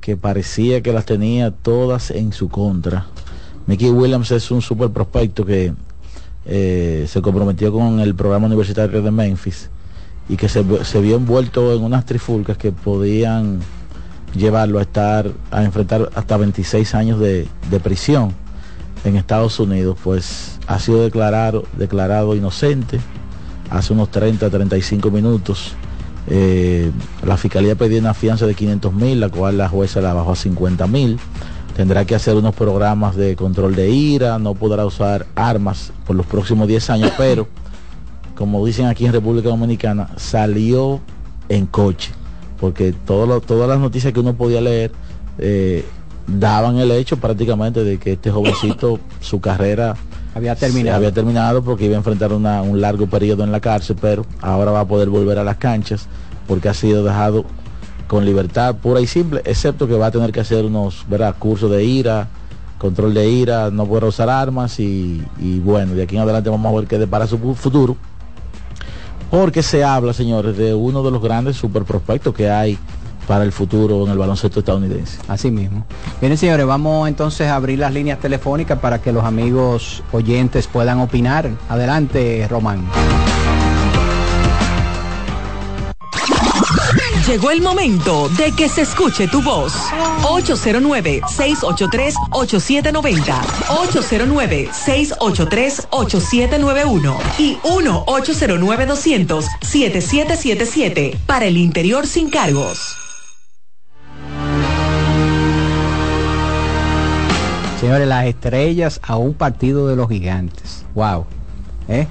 que parecía que las tenía todas en su contra. Mickey Williams es un super prospecto que eh, se comprometió con el programa universitario de Memphis y que se, se vio envuelto en unas trifulcas que podían llevarlo a estar a enfrentar hasta veintiséis años de, de prisión en Estados Unidos. Pues ha sido declarado, declarado inocente hace unos treinta a treinta y cinco minutos. Eh, la fiscalía pedía una fianza de quinientos mil, la cual la jueza la bajó a cincuenta mil. Tendrá que hacer unos programas de control de ira, no podrá usar armas por los próximos diez años, pero, como dicen aquí en República Dominicana, salió en coche, porque todo lo, todas las noticias que uno podía leer eh, daban el hecho prácticamente de que este jovencito, su carrera había terminado, había terminado porque iba a enfrentar una, un largo periodo en la cárcel, pero ahora va a poder volver a las canchas porque ha sido dejado con libertad pura y simple, excepto que va a tener que hacer unos, ¿verdad?, cursos de ira, control de ira, no podrá usar armas y, y bueno, de aquí en adelante vamos a ver qué depara su futuro, porque se habla, señores, de uno de los grandes super prospectos que hay para el futuro en el baloncesto estadounidense. Así mismo. Bien, señores, vamos entonces a abrir las líneas telefónicas para que los amigos oyentes puedan opinar. Adelante, Román. Llegó el momento de que se escuche tu voz. ocho cero nueve, seis ocho tres, ocho siete nueve cero, ocho cero nueve, seis ocho tres, ocho siete nueve uno y uno ocho cero nueve, dos cero cero, siete siete siete siete para el interior sin cargos. Señores, las estrellas a un partido de los gigantes. Wow. ¿Eh?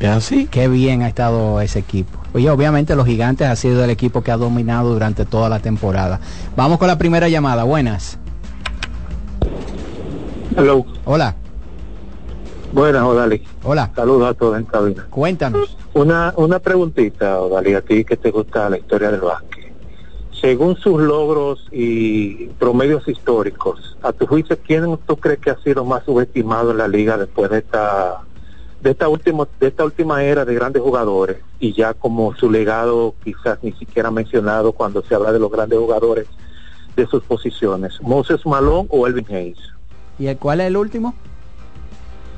¿Es así? Qué bien ha estado ese equipo. Oye, obviamente los gigantes ha sido el equipo que ha dominado durante toda la temporada. Vamos con la primera llamada. Buenas. Hello. Hola. Buenas, Odalí. Hola. Saludos a todos en cabina. Cuéntanos. Una, una preguntita, Odalí, a ti que te gusta la historia del básquet. Según sus logros y promedios históricos, a tu juicio, ¿quién tú crees que ha sido más subestimado en la liga después de esta de esta última de esta última era de grandes jugadores? Y ya como su legado quizás ni siquiera mencionado cuando se habla de los grandes jugadores de sus posiciones, ¿Moses Malone o Elvin Hayes? ¿Y el cuál es el último?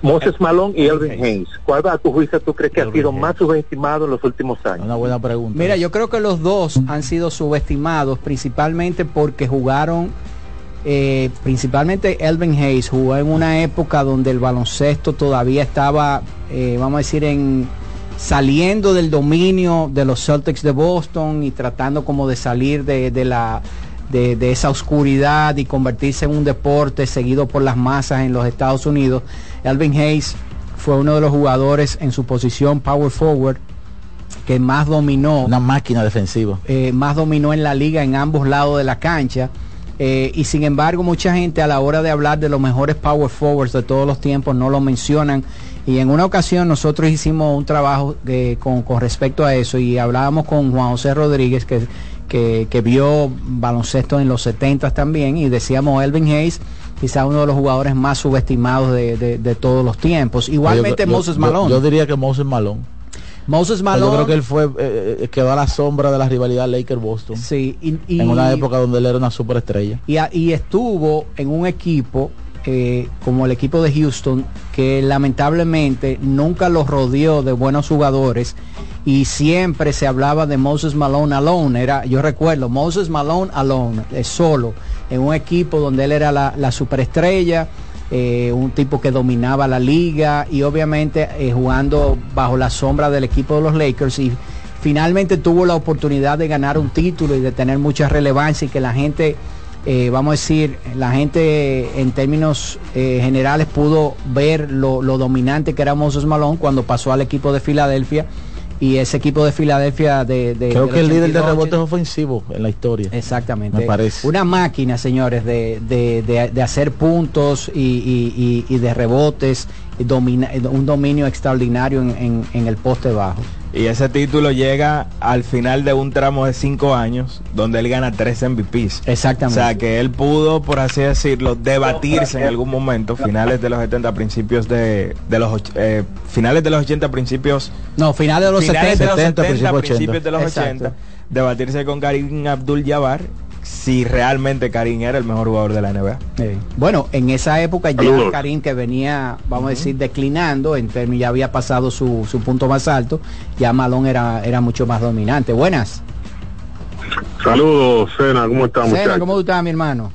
Moses Malone y Elvin Hayes. Hayes. ¿Cuál, a tu juicio, tú crees que Elvin ha sido Hayes. más subestimado en los últimos años? Una buena pregunta. Mira, yo creo que los dos han sido subestimados, principalmente porque jugaron, eh, principalmente Elvin Hayes jugó en una época donde el baloncesto todavía estaba, eh, vamos a decir, en saliendo del dominio de los Celtics de Boston y tratando como de salir de, de la... De, de esa oscuridad y convertirse en un deporte seguido por las masas en los Estados Unidos. Elvin Hayes fue uno de los jugadores en su posición power forward que más dominó, una máquina defensiva, eh, más dominó en la liga en ambos lados de la cancha, eh, y sin embargo mucha gente a la hora de hablar de los mejores power forwards de todos los tiempos no lo mencionan. Y en una ocasión nosotros hicimos un trabajo eh, con, con respecto a eso y hablábamos con Juan José Rodríguez, que Que, que vio baloncesto en los setenta también, y decíamos Elvin Hayes quizás uno de los jugadores más subestimados de, de, de todos los tiempos. Igualmente yo, yo, Moses Malone. Yo, yo diría que Moses Malone. Moses Malone. Yo creo que él fue eh, quedó a la sombra de la rivalidad Lakers-Boston. Sí. Y, y, en una época donde él era una superestrella. Y, y estuvo en un equipo eh, como el equipo de Houston, que lamentablemente nunca los rodeó de buenos jugadores. Y siempre se hablaba de Moses Malone alone. Era, yo recuerdo, Moses Malone alone, eh, solo, en un equipo donde él era la, la superestrella, eh, un tipo que dominaba la liga y obviamente eh, jugando bajo la sombra del equipo de los Lakers. Y finalmente tuvo la oportunidad de ganar un título y de tener mucha relevancia y que la gente, eh, vamos a decir, la gente en términos eh, generales pudo ver lo, lo dominante que era Moses Malone cuando pasó al equipo de Filadelfia. Y ese equipo de Filadelfia de, de creo de que el líder de rebotes ofensivos en la historia. Exactamente. Me parece. Una máquina, señores, de, de, de, de hacer puntos y, y, y, y de rebotes, y domina, un dominio extraordinario en, en, en el poste bajo. Y ese título llega al final de un tramo de cinco años, donde él gana tres M V Ps. Exactamente. O sea, que él pudo, por así decirlo, debatirse en algún momento, finales de los setenta, principios de, de los... Eh, finales de los ochenta, principios... No, finales de los finales setenta, de los setenta, principios, principios de los Exacto. ochenta. Debatirse con Kareem Abdul-Jabbar, si realmente Kareem era el mejor jugador de la N B A. Sí. Bueno, en esa época ya Hello. Kareem, que venía, vamos uh-huh. a decir, declinando, en términos, ya había pasado su, su punto más alto, ya Malone era, era mucho más dominante. Buenas. Saludos, Sena, ¿cómo estás, muchachos? Sena, ¿cómo estás, mi hermano?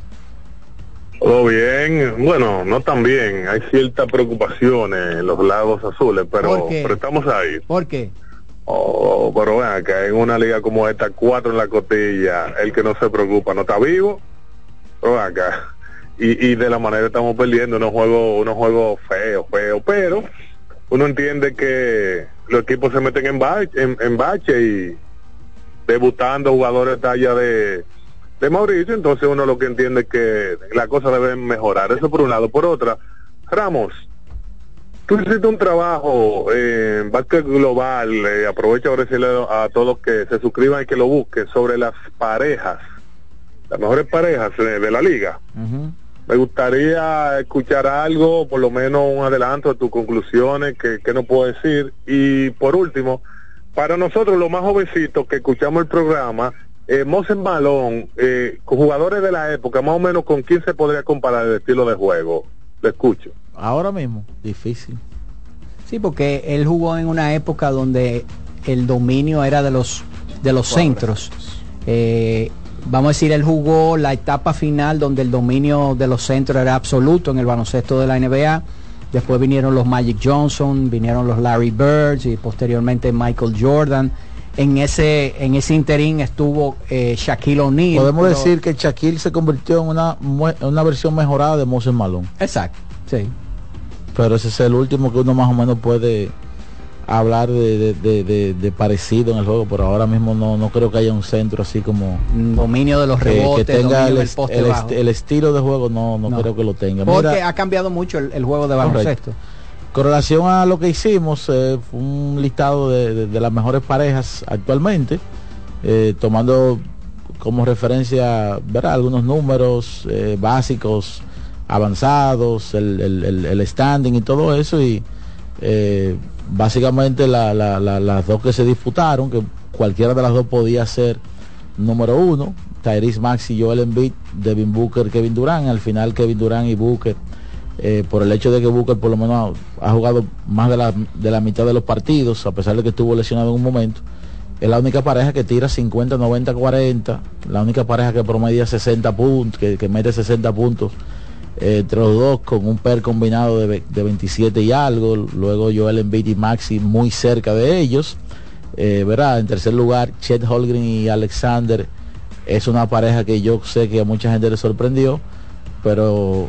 Todo bien, bueno, no tan bien, hay cierta preocupación en los lagos azules, pero, pero estamos ahí. ¿Por qué? Oh, pero ven acá, en una liga como esta, cuatro en la costilla, el que no se preocupa no está vivo. Pero ven acá, y, y de la manera estamos perdiendo unos juegos, unos juegos feos, feos, pero uno entiende que los equipos se meten en bache, en, en bache y debutando jugadores talla de, de Mauricio, entonces uno lo que entiende es que las cosas deben mejorar, eso por un lado. Por otra, Ramos, tú hiciste un trabajo en eh, básquet global, eh, aprovecho ahora decirle a todos que se suscriban y que lo busquen, sobre las parejas, las mejores parejas eh, de la liga. Uh-huh. Me gustaría escuchar algo, por lo menos un adelanto de tus conclusiones, que, que no puedo decir. Y por último, para nosotros los más jovencitos que escuchamos el programa, eh, Moses Malone, eh, con jugadores de la época, más o menos, ¿con quién se podría comparar el estilo de juego? Lo escucho. Ahora mismo, difícil. Sí, porque él jugó en una época donde el dominio era de los, de los centros. Eh, vamos a decir, él jugó la etapa final donde el dominio de los centros era absoluto en el baloncesto de la N B A. Después vinieron los Magic Johnson, vinieron los Larry Bird y posteriormente Michael Jordan. En ese, en ese interín estuvo eh, Shaquille O'Neal. Podemos pero... decir que Shaquille se convirtió en una, una versión mejorada de Moses Malone. Exacto, sí. Pero ese es el último que uno más o menos puede hablar de, de, de, de, de parecido en el juego, pero ahora mismo no, no creo que haya un centro así como dominio de los rebotes, que, que tenga el, est- el, est- el estilo de juego, no, no, no creo que lo tenga. Porque Mira, ha cambiado mucho el, el juego de baloncesto. Con relación a lo que hicimos, eh, fue un listado de, de, de las mejores parejas actualmente, eh, tomando como referencia, ¿verdad?, algunos números eh, básicos, avanzados, el, el, el, el standing y todo eso, y eh, básicamente la, la, la, las dos que se disputaron, que cualquiera de las dos podía ser número uno, Tyrese Maxey y Joel Embiid, Devin Booker, Kevin Durant. Al final Kevin Durant y Booker, eh, por el hecho de que Booker por lo menos ha, ha jugado más de la, de la mitad de los partidos, a pesar de que estuvo lesionado en un momento, es la única pareja que tira cincuenta, noventa, cuarenta, la única pareja que promedia sesenta puntos, que, que mete sesenta puntos entre los dos, con un per combinado de, de veintisiete y algo. Luego Joel Embiid y Maxey muy cerca de ellos, eh, ¿verdad? En tercer lugar, Chet Holmgren y Alexander, es una pareja que yo sé que a mucha gente le sorprendió, pero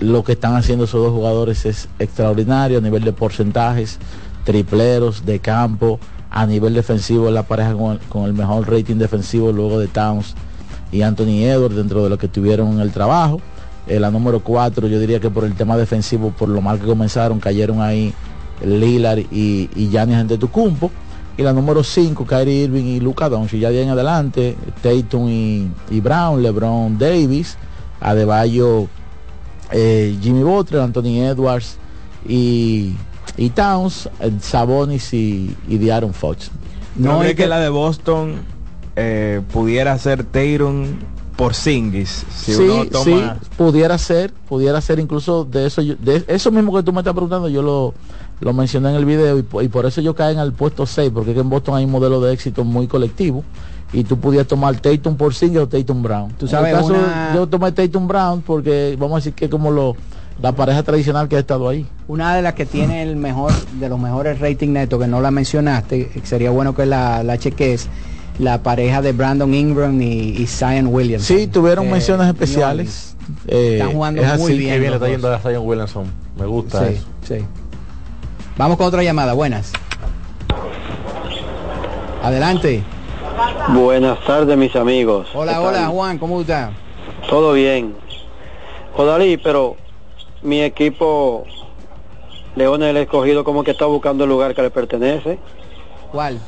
lo que están haciendo esos dos jugadores es extraordinario a nivel de porcentajes, tripleros de campo, a nivel defensivo, la pareja con el, con el mejor rating defensivo luego de Towns y Anthony Edwards, dentro de lo que tuvieron en el trabajo. Eh, la número cuatro, yo diría que por el tema defensivo, por lo mal que comenzaron, cayeron ahí Lillard y, y Giannis Antetokounmpo. Y la número cinco, Kyrie Irving y Luka Doncic. Ya de ahí en adelante, Tatum y, y Brown, LeBron Davis, Adebayo, eh, Jimmy Butler, Anthony Edwards y, y Towns, eh, Sabonis y, y De'Aaron Fox. No, no es que... que la de Boston eh, pudiera ser Tatum por Singis, si sí, uno toma... sí, pudiera ser, pudiera ser incluso de eso, yo, de eso mismo que tú me estás preguntando, yo lo, lo mencioné en el video y, y por eso yo caí en el puesto seis, porque es que en Boston hay un modelo de éxito muy colectivo y tú pudieras tomar Tatum por Singis o Tatum Brown. ¿Tú sabes? En el caso, una... yo tomé Tatum Brown porque vamos a decir que como lo, la pareja tradicional que ha estado ahí. Una de las que tiene el mejor, de los mejores rating neto, que no la mencionaste, sería bueno que la, la cheques, la pareja de Brandon Ingram y, y Zion Williamson. Sí, tuvieron eh, menciones especiales. Eh, Están jugando es muy así, bien. Qué bien le está yendo a Zion Williamson. Me gusta sí, eso. Sí. Vamos con otra llamada. Buenas. Adelante. Buenas tardes, mis amigos. Hola, hola, Juan. ¿Cómo está? Todo bien. Odalí, pero mi equipo Leones del Escogido como que está buscando el lugar que le pertenece. ¿Cuál?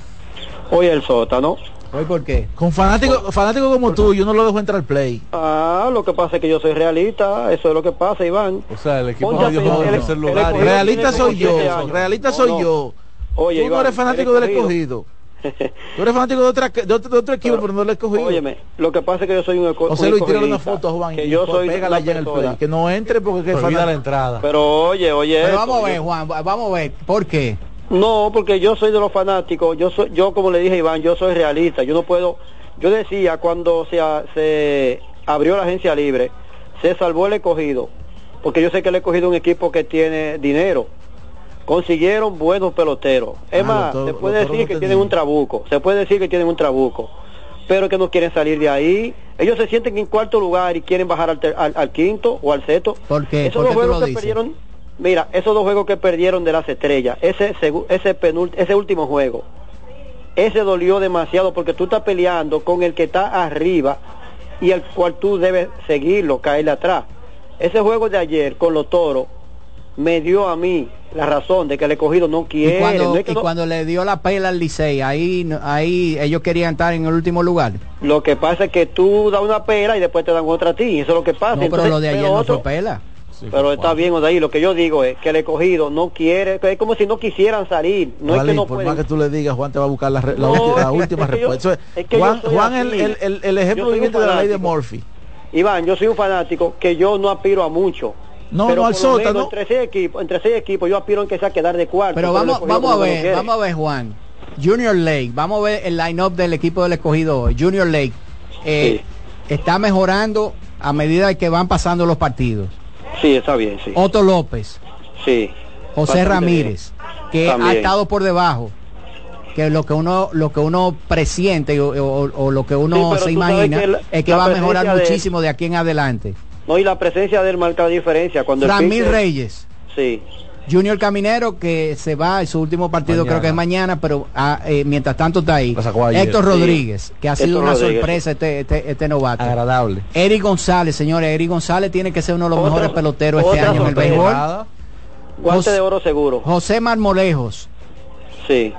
Hoy el sótano. ¿Hoy por qué? Con fanático, fanático como tú, yo no lo dejo entrar al play. Ah, lo que pasa es que yo soy realista, eso es lo que pasa, Iván. O sea, el equipo no, no, el, el lugar. El realista soy yo, realista no, soy no. yo. Oye, tú Iván, no eres fanático del Escogido. Tú eres fanático de, otra, de, otro, de otro equipo, pero no del Escogido. Óyeme, lo que pasa es que yo soy un escogido. O sea, Luis, tírale una foto a Juan. Que y yo soy pégala ya en el play. Que no entre porque es falta la entrada. Pero oye, oye. Pero esto, vamos a ver, Juan, vamos a ver. ¿Por qué? No, porque yo soy de los fanáticos, yo soy, yo como le dije a Iván, yo soy realista, yo no puedo, yo decía cuando se, se abrió la agencia libre, se salvó el Escogido, porque yo sé que el Escogido es un equipo que tiene dinero, consiguieron buenos peloteros, es ah, más, to- se puede decir que tenía. tienen un trabuco, se puede decir que tienen un trabuco, pero que no quieren salir de ahí, ellos se sienten en cuarto lugar y quieren bajar al, ter- al, al quinto o al sexto. ¿Por qué? Esos ¿Por qué juegos tú lo que dices? Perdieron. Mira, esos dos juegos que perdieron de las estrellas, ese ese, penult, ese último juego, ese dolió demasiado porque tú estás peleando con el que está arriba y al cual tú debes seguirlo, caerle atrás. Ese juego de ayer con los Toros me dio a mí la razón de que el escogido no quiere. Y cuando, no es que y no... cuando le dio la pela al Licey, ahí, ahí ellos querían estar en el último lugar. Lo que pasa es que tú das una pela y después te dan otra a ti, eso es lo que pasa. No, entonces, pero lo de ayer no otro... fue pela. Sí, pero está bien, Odalí, lo que yo digo es que el escogido no quiere, es como si no quisieran salir, no Odalí, es que no por pueden. Más que tú le digas, Juan te va a buscar la, re, la, no, la última respuesta. Es que Juan, Juan el, el, el, el ejemplo viviente de la ley de Murphy. Iván, yo soy un fanático que yo no aspiro a mucho. No, pero no al sótano. Entre seis equipos, entre seis equipos yo aspiro en que sea quedar de cuarto. Pero vamos, vamos a ver, vamos a ver, Juan. Junior Lake, vamos a ver el line-up del equipo del escogido hoy. Junior Lake eh, sí. está mejorando a medida que van pasando los partidos. Sí, está bien, sí. Otto López. Sí. José Ramírez, bien. que También. ha estado por debajo. Que lo que uno lo que uno presiente o, o, o lo que uno sí, se imagina que la, es que va a mejorar de, muchísimo de aquí en adelante. No, y la presencia de él marca la diferencia. Cuando Franmil Reyes. Sí. Junior Caminero, que se va en su último partido, mañana. creo que es mañana, pero ah, eh, mientras tanto está ahí. Héctor Rodríguez, sí. que ha sido Héctor una Rodríguez. sorpresa este, este, este novato. Agradable. Eric González, señores, Eric González tiene que ser uno de los otra, mejores peloteros este año en el béisbol. Guante de oro seguro. José Marmolejos. Sí.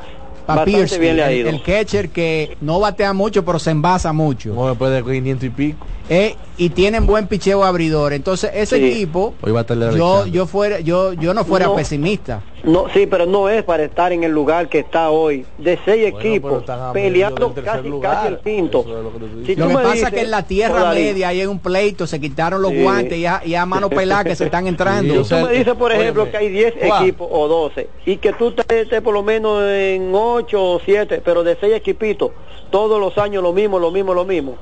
Papierski, bien le ha ido. El, el catcher que no batea mucho, pero se envasa mucho. Bueno, después de quinientos y pico. Eh, y tienen buen picheo abridor. Entonces, ese sí. equipo, Hoy va a yo yo fuera yo yo no fuera no, pesimista. No, sí, pero no es para estar en el lugar que está hoy. De seis bueno, equipos peleando casi, lugar, casi el quinto. Es lo que, si lo que pasa dices, es que en la tierra media ahí hay un pleito, se quitaron los sí. guantes y a, y a mano pelada que se están entrando. Sí, o sea, tú me dices, por ejemplo, oye, que hay diez equipos o doce y que tú estés por lo menos en ocho o siete, pero de seis equipitos, todos los años lo mismo, lo mismo, lo mismo.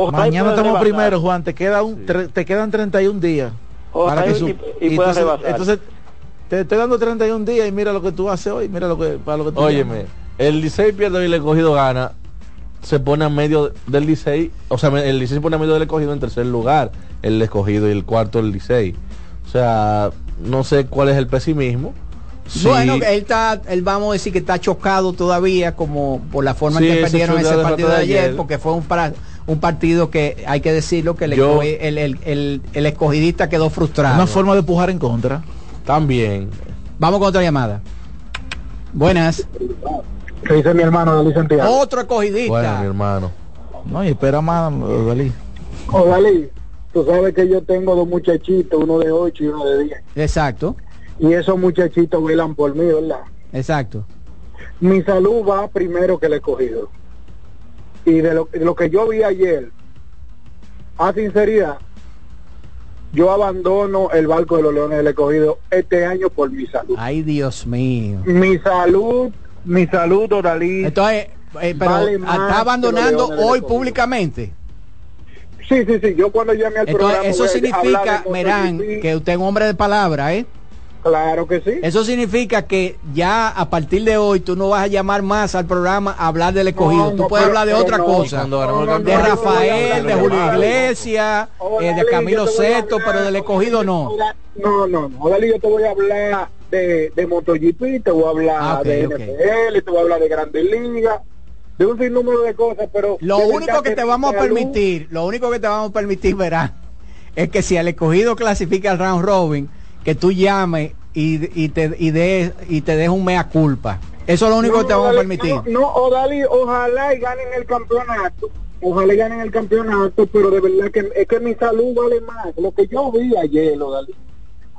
Ojalá mañana estamos primero, Juan, te queda un, sí. tre, te quedan treinta y un días. Ojalá para que sub... y, y entonces, entonces te estoy dando treinta y un días y mira lo que tú haces hoy, mira lo que para lo que tú Óyeme, llamas. El Licey pierde y el escogido gana, se pone a medio del Licey, o sea, el Licey se pone a medio del escogido en tercer lugar, el escogido y el cuarto el Licey. O sea, no sé cuál es el pesimismo. Sí. Bueno, él está, él vamos a decir que está chocado todavía como por la forma sí, en que perdieron ese partido de, de ayer, ayer, porque fue un para, un partido que hay que decirlo que el, Yo, escogi, el, el, el, el escogidista quedó frustrado. Una forma de pujar en contra. También. Vamos con otra llamada. Buenas. ¿Qué dice mi hermano Odalí Santiago? Otro escogidista. Bueno, mi hermano. No, y espera más, Odalí. Odalí, tú sabes que yo tengo dos muchachitos, uno de ocho y uno de diez. Exacto. Y esos muchachitos velan por mí, ¿verdad? Exacto. Mi salud va primero que el escogido. Y de lo, de lo que yo vi ayer, a sinceridad, yo abandono el barco de los Leones del Escogido este año por mi salud. Ay, Dios mío. Mi salud, mi salud, Odalí. Entonces, eh, pero vale está abandonando hoy públicamente. Sí, sí, sí. Yo cuando llamé al Entonces, programa... Eso significa, Merán, y... que usted es un hombre de palabra, ¿eh? Claro que sí. Eso significa que ya a partir de hoy tú no vas a llamar más al programa a hablar del escogido. No, no, tú puedes hablar de otra no, cosa. No, no, no, de Rafael, no de Julio Iglesias, eh, de Camilo Sesto, pero del escogido no. No, no, no. Odalí, yo te voy a hablar de, de MotoGP, te voy a hablar ah, okay, de N F L, okay. te voy a hablar de Grandes Ligas, de un sinnúmero de cosas, pero... Lo único que te vamos a permitir, lo único que te vamos a permitir, verás, es que si el escogido clasifica al round robin, que tú llames y, y te y des y te des un mea culpa. Eso es lo único no, que te vamos a permitir. No, no, Odalí, ojalá y ganen el campeonato. Ojalá y ganen el campeonato, pero de verdad que es que mi salud vale más. Lo que yo vi ayer, Odalí.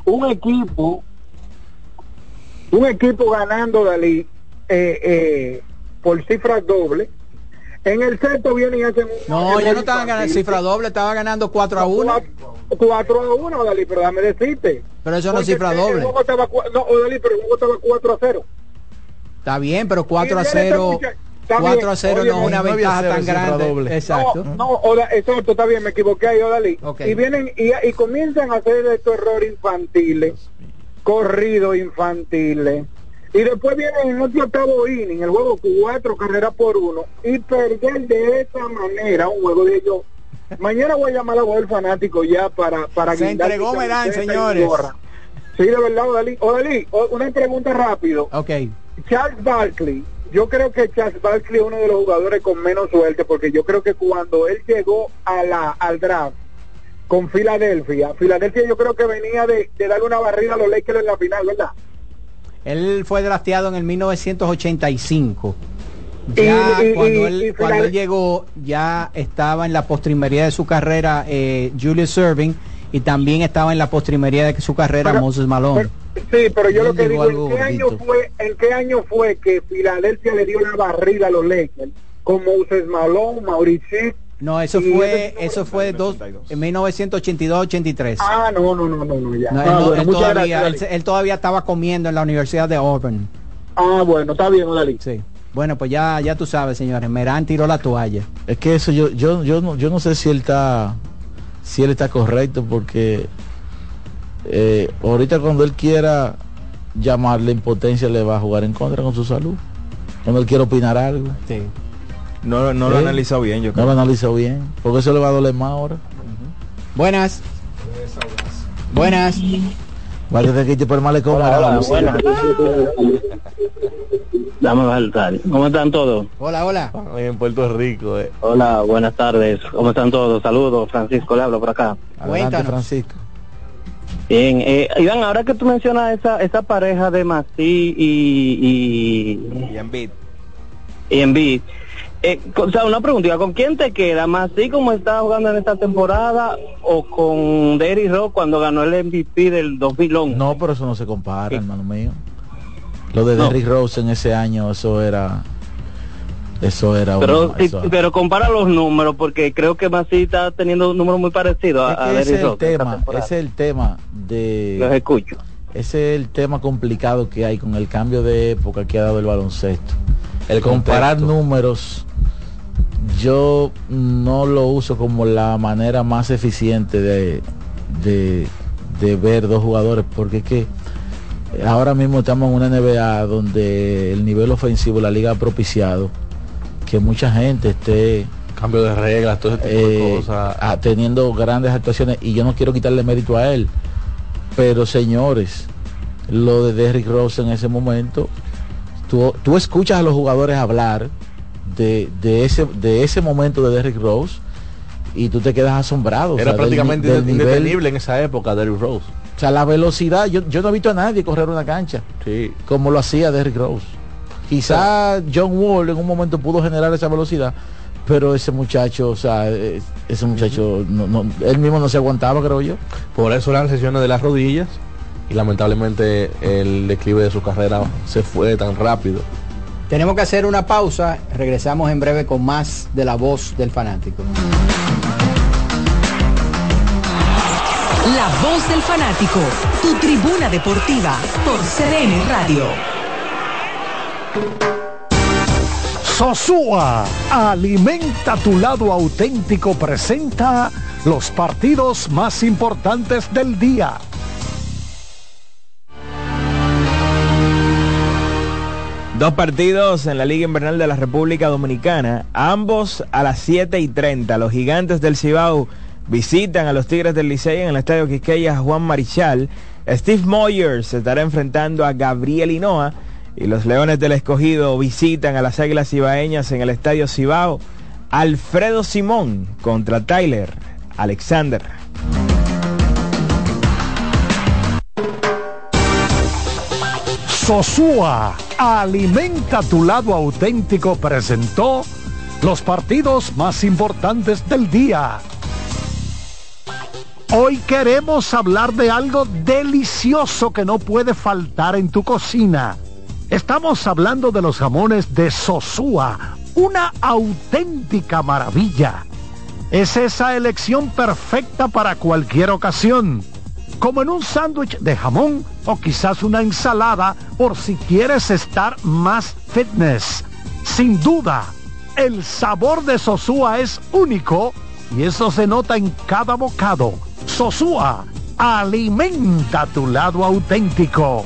Un equipo un equipo ganando, Odalí, eh, eh, por cifras dobles. En el sexto viene y hacen... No, ya no estaban ganando cifra doble, estaba ganando cuatro a uno. cuatro a uno, Odalí, pero dame decirte. Pero eso no es cifra doble. Estaba, no, Odalí, pero luego estaba cuatro a cero. Está bien, pero cuatro a cero... cuatro a cero no es una ventaja tan grande. Exacto. No, no Oda, exacto, está bien, me equivoqué ahí, Odalí. Okay. Y vienen y, y comienzan a hacer estos errores infantiles, corridos infantiles... Y después viene en otro octavo inning, el juego cuatro carreras por uno, y perder de esa manera un juego de ellos. Mañana voy a llamar a Joel Fanático ya para... para Se entregó Merán, señores. Sí, de verdad, Odalí. Odalí, una pregunta rápido. Ok. Charles Barkley, yo creo que Charles Barkley es uno de los jugadores con menos suerte, porque yo creo que cuando él llegó a la al draft, con Filadelfia. Filadelfia yo creo que venía de, de darle una barrida a los Lakers en la final, ¿verdad? Él fue drafteado en el mil novecientos ochenta y cinco. Ya y, y, cuando, él, y, y, cuando él llegó, ya estaba en la postrimería de su carrera eh, Julius Erving, y también estaba en la postrimería de su carrera pero, Moses Malone. Pero, sí, pero yo él lo que digo, ¿en qué, año fue, ¿en qué año fue que Filadelfia le dio la barrida a los Lakers? Con Moses Malone, Mauricio. No, eso fue eso fue dos, en mil novecientos ochenta y dos ochenta y tres. Ah, no, no, no, no, ya. No, él, ah, no, bueno, él, todavía, él, él todavía estaba comiendo en la Universidad de Auburn. Ah, bueno, está bien, Odalí. Sí. Bueno, pues ya ya tú sabes, señores, Merán tiró la toalla. Es que eso yo yo yo no yo no sé si él está si él está correcto, porque eh, ahorita cuando él quiera llamarle impotencia le va a jugar en contra con su salud. Cuando él quiera opinar algo. Sí. No, no sí. lo ha analizado bien, yo creo. No lo ha analizado bien, porque eso le va a doler más ahora. Uh-huh. Buenas. Buenas. Váyate que te por mal le cobra. Buenas. Dame a saltar. ¿Cómo están todos? Hola, hola. En Puerto Rico. Eh. Hola, buenas tardes. ¿Cómo están todos? Saludos, Francisco, le hablo por acá. Adelante, Francisco. Bien, eh, Iván, ahora que tú mencionas esa esa pareja de Maxey y y Embiid. Y Embiid. Eh, o sea, una pregunta, ¿con quién te queda? ¿Maxey como está jugando en esta temporada o con Derrick Rose cuando ganó el M V P del dos mil once? No, pero eso no se compara, sí. hermano mío. Lo de no. Derrick Rose en ese año, eso era... Eso era... Pero, una, eso era. Pero compara los números, porque creo que Maxey está teniendo números muy parecidos a, a Derrick Rose. Tema, ese es el tema de... Los escucho. Ese es el tema complicado que hay con el cambio de época que ha dado el baloncesto. El comparar contexto. Números... Yo no lo uso como la manera más eficiente de, de, de ver dos jugadores, porque es que ahora mismo estamos en una N B A donde el nivel ofensivo de la liga ha propiciado que mucha gente esté cambio de reglas, todo ese tipo eh, de cosas, a, teniendo grandes actuaciones, y yo no quiero quitarle mérito a él, pero señores, lo de Derrick Rose en ese momento, tú, tú escuchas a los jugadores hablar De, de ese de ese momento de Derrick Rose y tú te quedas asombrado. Era o sea, prácticamente del, del indetenible nivel, en esa época Derrick Rose. O sea, la velocidad, yo, yo no he visto a nadie correr una cancha sí. como lo hacía Derrick Rose. Quizá sí. John Wall en un momento pudo generar esa velocidad, pero ese muchacho, o sea, ese muchacho, no, no, él mismo no se aguantaba, creo yo. Por eso eran lesiones de las rodillas y lamentablemente el declive de su carrera se fue tan rápido. Tenemos que hacer una pausa, regresamos en breve con más de La Voz del Fanático. La Voz del Fanático, tu tribuna deportiva por C D N Radio. Sosúa, alimenta tu lado auténtico, presenta los partidos más importantes del día. Dos partidos en la Liga Invernal de la República Dominicana, ambos a las siete y treinta. Los Gigantes del Cibao visitan a los Tigres del Licey en el Estadio Quisqueya Juan Marichal. Steve Moyer se estará enfrentando a Gabriel Hinoa y los Leones del Escogido visitan a las Águilas Cibaeñas en el Estadio Cibao. Alfredo Simón contra Tyler Alexander. Sosúa, alimenta tu lado auténtico, presentó los partidos más importantes del día. Hoy queremos hablar de algo delicioso que no puede faltar en tu cocina. Estamos hablando de los jamones de Sosúa, una auténtica maravilla. Es esa elección perfecta para cualquier ocasión. Como en un sándwich de jamón o quizás una ensalada por si quieres estar más fitness. Sin duda, el sabor de Sosúa es único y eso se nota en cada bocado. Sosúa, alimenta tu lado auténtico.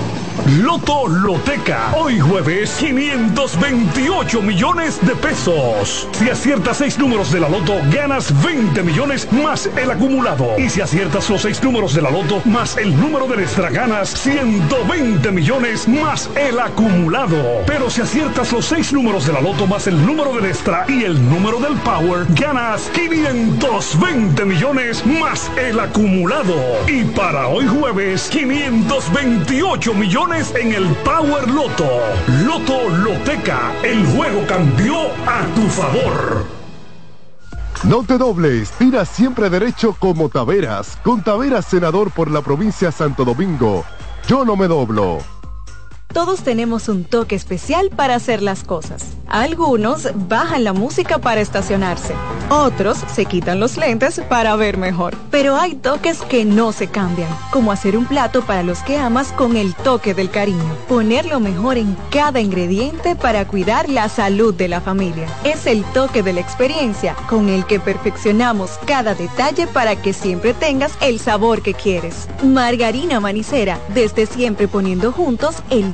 Loto Loteca, hoy jueves, quinientos veintiocho millones de pesos. Si aciertas seis números de la Loto, ganas veinte millones más el acumulado. Y si aciertas los seis números de la Loto más el número de extra, ganas ciento veinte millones más el acumulado. Pero si aciertas los seis números de la Loto más el número del extra y el número del Power, ganas quinientos veinte millones más el acumulado. Y para hoy jueves, quinientos veintiocho millones en el Power Loto. Loto Loteca, el juego cambió a tu favor. No te dobles, tira siempre derecho como Taveras. Con Taveras, senador por la provincia de Santo Domingo. Yo no me doblo. Todos tenemos un toque especial para hacer las cosas. Algunos bajan la música para estacionarse. Otros se quitan los lentes para ver mejor. Pero hay toques que no se cambian, como hacer un plato para los que amas con el toque del cariño. Poner lo mejor en cada ingrediente para cuidar la salud de la familia. Es el toque de la experiencia con el que perfeccionamos cada detalle para que siempre tengas el sabor que quieres. Margarina Manicera, desde siempre poniendo juntos el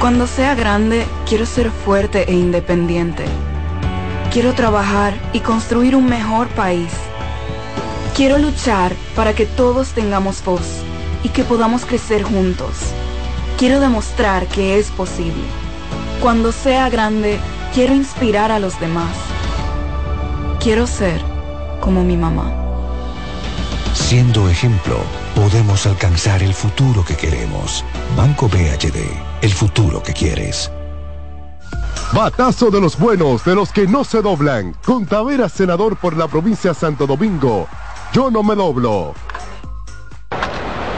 Cuando sea grande, quiero ser fuerte e independiente. Quiero trabajar y construir un mejor país. Quiero luchar para que todos tengamos voz y que podamos crecer juntos. Quiero demostrar que es posible. Cuando sea grande, quiero inspirar a los demás. Quiero ser como mi mamá. Siendo ejemplo, podemos alcanzar el futuro que queremos. Banco B H D. El futuro que quieres. Batazo de los buenos, de los que no se doblan. Con Taveras, senador por la provincia de Santo Domingo. Yo no me doblo.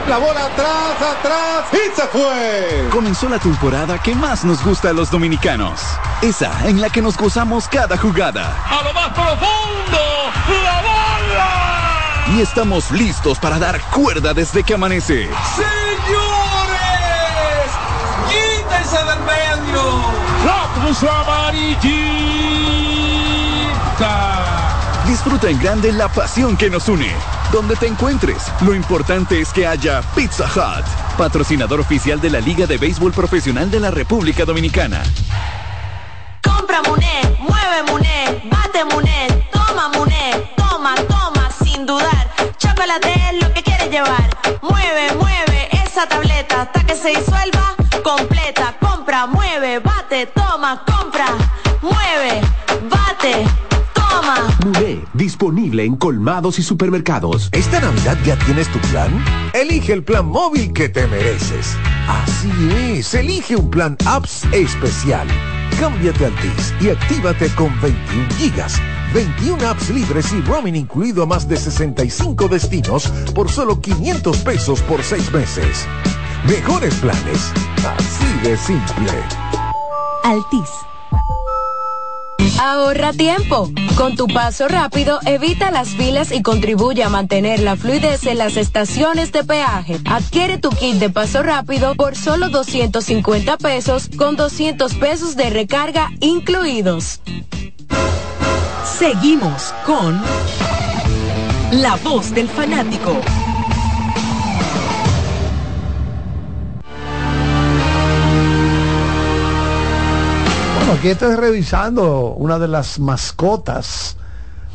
La bola atrás, atrás y se fue. Comenzó la temporada que más nos gusta a los dominicanos. Esa en la que nos gozamos cada jugada. A lo más profundo, la bola. Y estamos listos para dar cuerda desde que amanece. ¡Señores! ¡Quítense del medio! ¡La cruz amarillita! Disfruta en grande la pasión que nos une. Donde te encuentres, lo importante es que haya Pizza Hut, patrocinador oficial de la Liga de Béisbol Profesional de la República Dominicana. Compra Muné, mueve Muné, bate Muné, toma Muné, toma, toma, sin dudar. Chocolate es lo que quieres llevar. Mueve, mueve esa tableta hasta que se disuelva. Completa, compra, mueve, bate, toma, compra, mueve, bate, toma. Muné, disponible en colmados y supermercados. ¿Esta Navidad ya tienes tu plan? Elige el plan móvil que te mereces. Así es, elige un plan apps especial. Cámbiate al Altis y actívate con veintiún gigas, veintiún apps libres y roaming incluido a más de sesenta y cinco destinos por solo quinientos pesos por seis meses. Mejores planes, así de simple. Altis. Ahorra tiempo. Con tu paso rápido, evita las filas y contribuye a mantener la fluidez en las estaciones de peaje. Adquiere tu kit de paso rápido por solo doscientos cincuenta pesos con doscientos pesos de recarga incluidos. Seguimos con La Voz del Fanático. aquí estoy revisando una de las mascotas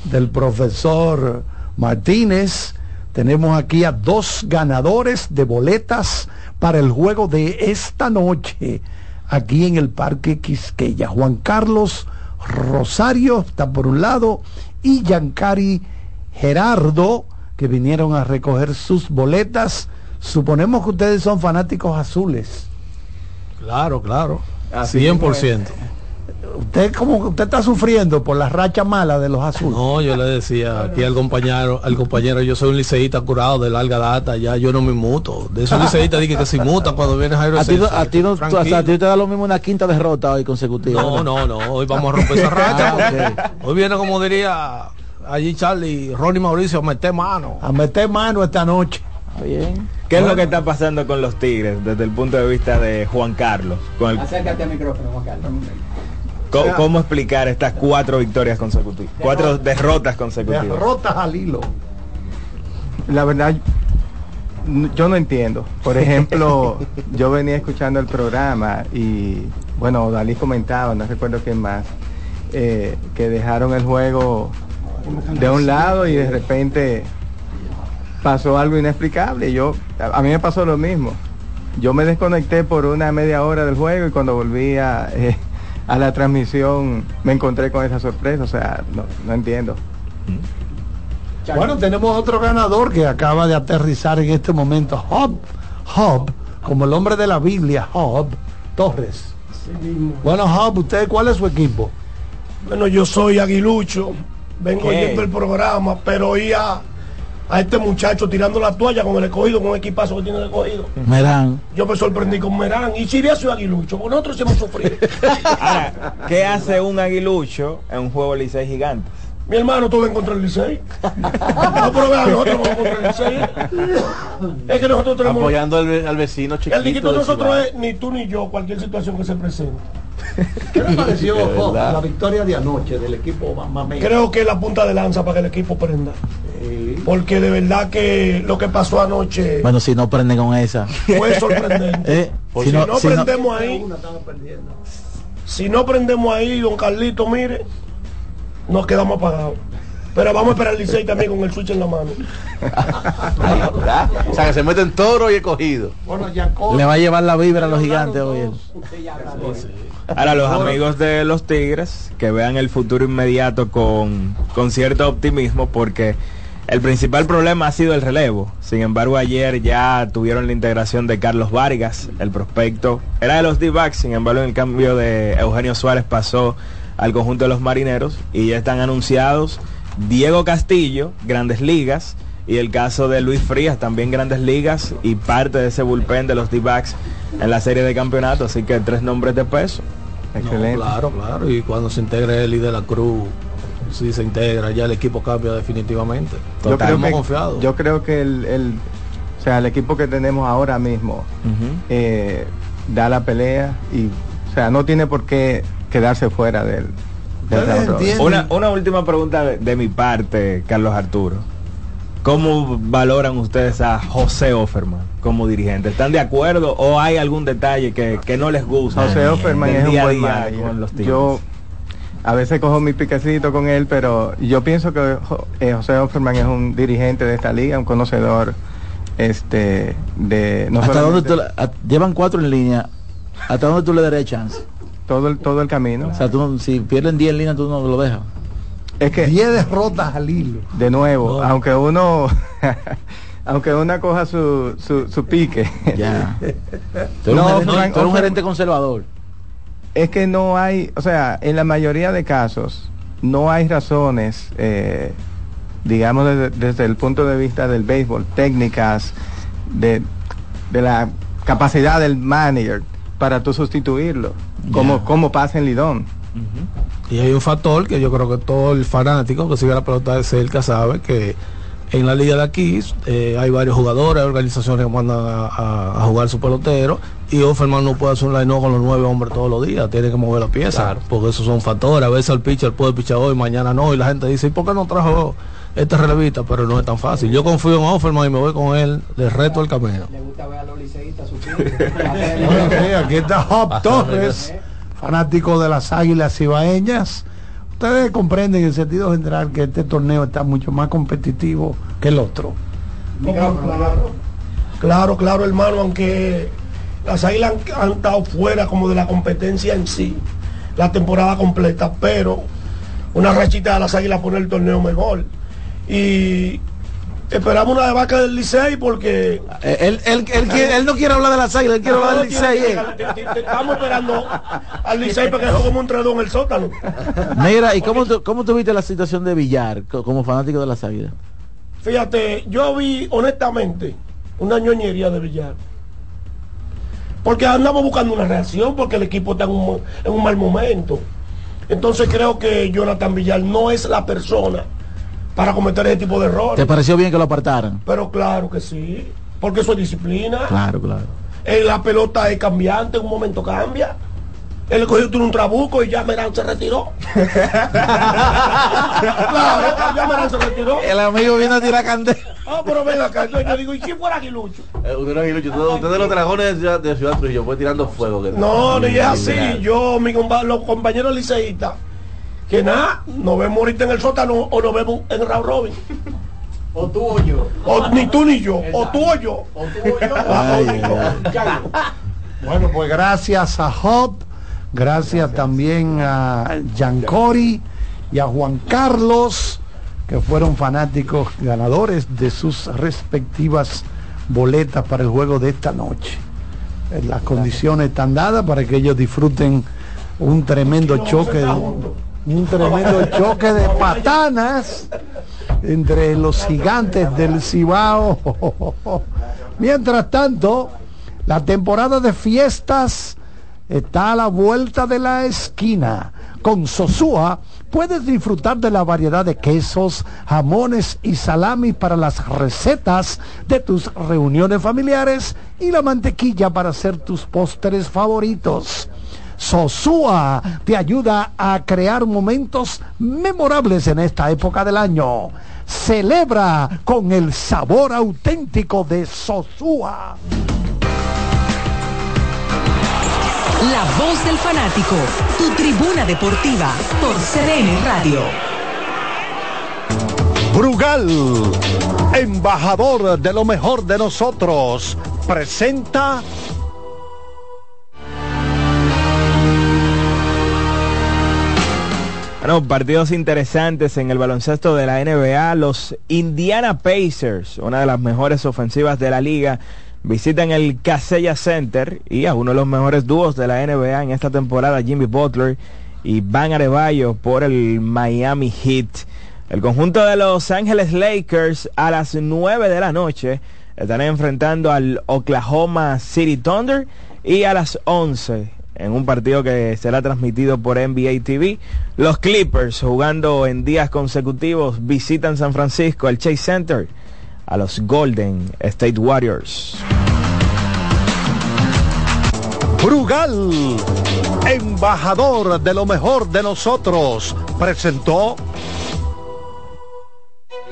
del profesor Martínez. Tenemos aquí a dos ganadores de boletas para el juego de esta noche aquí en el Parque Quisqueya. Juan Carlos Rosario está por un lado y Yancari Gerardo, que vinieron a recoger sus boletas. Suponemos que ustedes son fanáticos azules. Claro, claro. Así cien por ciento. Usted como usted está sufriendo por la racha mala de los azules. No, yo le decía aquí al compañero, al compañero, yo soy un liceísta curado de larga data, ya yo no me muto. De esos liceístas dije que se muta cuando vienes a Aerocenso. A ti no, o sea, a ti te da lo mismo una quinta derrota hoy consecutiva. No, no, no, hoy vamos a romper esa racha. Ah, okay. Hoy viene, como diría allí Charlie, Ronny Mauricio, a meter mano. A meter mano esta noche. Bien. ¿Qué bueno. es lo que está pasando con los Tigres desde el punto de vista de Juan Carlos? Con el... Acércate al micrófono, Juan Carlos. ¿Cómo, cómo explicar estas cuatro victorias consecutivas? Derrotas. Cuatro derrotas consecutivas. Derrotas al hilo. La verdad, yo no entiendo. Por ejemplo, yo venía escuchando el programa y, bueno, Odalí comentaba, no recuerdo quién más, eh, que dejaron el juego de un lado y de repente... pasó algo inexplicable. Yo, a, a mí me pasó lo mismo. Yo me desconecté por una media hora del juego y cuando volví a, eh, a la transmisión me encontré con esa sorpresa. O sea, no, no entiendo. Bueno, tenemos otro ganador que acaba de aterrizar en este momento. Job, Job, como el hombre de la Biblia, Job Torres. Bueno, Job, ¿usted cuál es su equipo? Bueno, yo soy aguilucho. Vengo oyendo el programa, pero oía a este muchacho tirando la toalla con el escogido, con un equipazo que tiene el escogido. Merán. Yo me sorprendí con Merán. Y Chiriazo y Aguilucho, con nosotros hemos sufrido. Ahora, ¿qué hace un aguilucho en un juego de Licey Gigantes? Mi hermano, tú ven contra el Licey. No, pero vean, nosotros vamos contra el Licey. Es que nosotros tenemos... apoyando al, al vecino chiquito. El chiquito de nosotros es ni tú ni yo, cualquier situación que se presente. ¿Qué le pareció oh, la victoria de anoche del equipo Mamey? Creo que es la punta de lanza para que el equipo prenda. Sí. Porque de verdad que lo que pasó anoche... bueno, si no prenden con esa... fue sorprendente. Eh, si, si no, no si prendemos no... ahí... si no prendemos ahí, don Carlito, mire... nos quedamos apagados. Pero vamos a esperar al Licey también con el switch en la mano. O sea, que se meten toro y escogido. Bueno, Jacob, le va a llevar la vibra a los gigantes hoy. Sí. Ahora, los amigos de los Tigres, que vean el futuro inmediato con, con cierto optimismo, porque el principal problema ha sido el relevo. Sin embargo, ayer ya tuvieron la integración de Carlos Vargas, el prospecto. Era de los D-backs, sin embargo, en el cambio de Eugenio Suárez pasó al conjunto de los Marineros, y ya están anunciados Diego Castillo, Grandes Ligas, y el caso de Luis Frías, también Grandes Ligas, y parte de ese bullpen de los D-backs en la serie de campeonato, así que tres nombres de peso. Excelente. No, claro, claro, y cuando se integre él y de la Cruz, si se integra, ya el equipo cambia definitivamente. Yo creo, que, confiado. yo creo que el, el, o sea, el equipo que tenemos ahora mismo uh-huh. eh, da la pelea y, o sea, no tiene por qué quedarse fuera del... Una, una última pregunta de, de mi parte, Carlos Arturo. ¿Cómo valoran ustedes a José Offerman como dirigente? ¿Están de acuerdo o hay algún detalle que, que no les gusta? José Offerman es un buen manager. Yo a veces cojo mi piquecito con él, pero yo pienso que eh, José Offerman es un dirigente de esta liga, un conocedor este de... No ¿Hasta dónde tú, a, llevan cuatro en línea? ¿Hasta dónde tú le darías chance? Todo el, todo el camino. O sea, tú, si pierden diez en línea, tú no lo dejas. Es que diez derrotas al hilo. De nuevo, no. aunque uno aunque uno coja su, su, su pique. Ya. Tú no, eres un, gerente, un gerente conservador. Es que no hay, o sea, en la mayoría de casos, no hay razones, eh, digamos, desde, desde el punto de vista del béisbol, técnicas, de, de la capacidad del manager para tú sustituirlo. Como, yeah. como pasa en Lidón. Uh-huh. Y hay un factor que yo creo que todo el fanático que sigue la pelota de cerca sabe que en la liga de aquí eh, hay varios jugadores, hay organizaciones que mandan a, a, a jugar su pelotero y Offerman no puede hacer un line-up con los nueve hombres todos los días, tiene que mover la pieza. Claro. Porque esos son factores, a veces el pitcher puede pichar hoy, mañana no, y la gente dice, ¿y por qué no trajo este relevista? Pero no es tan fácil. Yo confío en Offerman y me voy con él, le reto el camino. Le gusta ver a los liceístas sufrir. Aquí está Hop Torres. fanáticos de las Águilas Cibaeñas, ustedes comprenden en el sentido general que este torneo está mucho más competitivo que el otro. Digamos, claro, claro, claro, hermano, aunque las Águilas han, han estado fuera como de la competencia en sí, la temporada completa, pero una rachita de las Águilas pone el torneo mejor. Y esperamos una debacle del Licey porque él, él, él, quiere, él no quiere hablar de las Águilas, él quiere no, hablar del Licey. Estamos esperando al Licey para que juegue como un tres dos en el sótano. Mira, ¿y cómo, tú, cómo tuviste la situación de Villar como fanático de las Águilas? Fíjate, yo vi honestamente una ñoñería de Villar, porque andamos buscando una reacción, porque el equipo está en un, en un mal momento. Entonces creo que Jonathan Villar no es la persona para cometer ese tipo de errores. ¿Te pareció bien que lo apartaran? Pero claro que sí, porque eso es disciplina. Claro, claro. Eh, la pelota es cambiante, en un momento cambia. Él cogió un trabuco y ya Merán se retiró. Claro, ya Merán se retiró. El amigo vino a tirar candela. Ah, oh, pero venga acá, yo digo, ¿y quién fue Aguilucho? Eh, usted era Aguilucho, usted, usted de los dragones de, de Ciudad Trujillo, fue tirando fuego. Que no, ni no, es así. Mirar. Yo, mi compa- los compañeros liceístas, que nada, nos vemos ahorita en el sótano o nos vemos en el round robin. O tú o yo. O, ni tú ni yo. Exacto. O tú o yo. O tú o yo. Ay, ay, ay. Bueno, pues gracias a Job. Gracias, gracias también a Giancori y a Juan Carlos, que fueron fanáticos ganadores de sus respectivas boletas para el juego de esta noche. Las condiciones están dadas para que ellos disfruten un tremendo choque de, un tremendo choque de patanas entre los gigantes del Cibao. Mientras tanto, la temporada de fiestas está a la vuelta de la esquina. Con Sosúa puedes disfrutar de la variedad de quesos, jamones y salamis para las recetas de tus reuniones familiares y la mantequilla para hacer tus postres favoritos. Sosúa te ayuda a crear momentos memorables en esta época del año. Celebra con el sabor auténtico de Sosúa. La voz del fanático, tu tribuna deportiva por C D N Radio. Brugal, embajador de lo mejor de nosotros, presenta Bueno, partidos interesantes en el baloncesto de la N B A. Los Indiana Pacers, una de las mejores ofensivas de la liga, visitan el Casella Center y a uno de los mejores dúos de la N B A en esta temporada, Jimmy Butler y Bam Adebayo, por el Miami Heat. El conjunto de Los Ángeles Lakers a las nueve de la noche estarán enfrentando al Oklahoma City Thunder, y a las once, en un partido que será transmitido por N B A T V, los Clippers, jugando en días consecutivos, visitan San Francisco, el Chase Center, a los Golden State Warriors. Brugal, embajador de lo mejor de nosotros, presentó.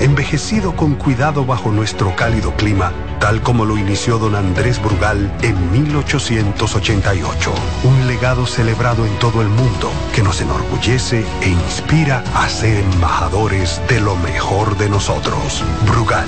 envejecido con cuidado bajo nuestro cálido clima, tal como lo inició don Andrés Brugal en mil ochocientos ochenta y ocho. Un legado celebrado en todo el mundo, que nos enorgullece e inspira a ser embajadores de lo mejor de nosotros. Brugal,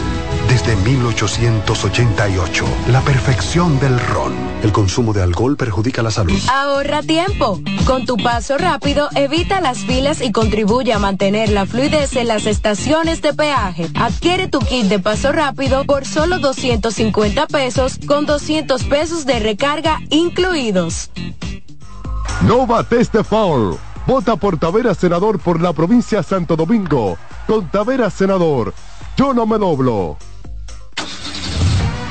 desde mil ochocientos ochenta y ocho, la perfección del ron. El consumo de alcohol perjudica la salud. Ahorra tiempo. Con tu paso rápido, evita las filas y contribuye a mantener la fluidez en las estaciones de peaje. Adquiere tu kit de paso rápido por solo doscientos cincuenta pesos, con doscientos pesos de recarga incluidos. No bates de foul. Vota por Taveras Senador por la provincia de Santo Domingo. Con Taveras Senador, yo no me doblo.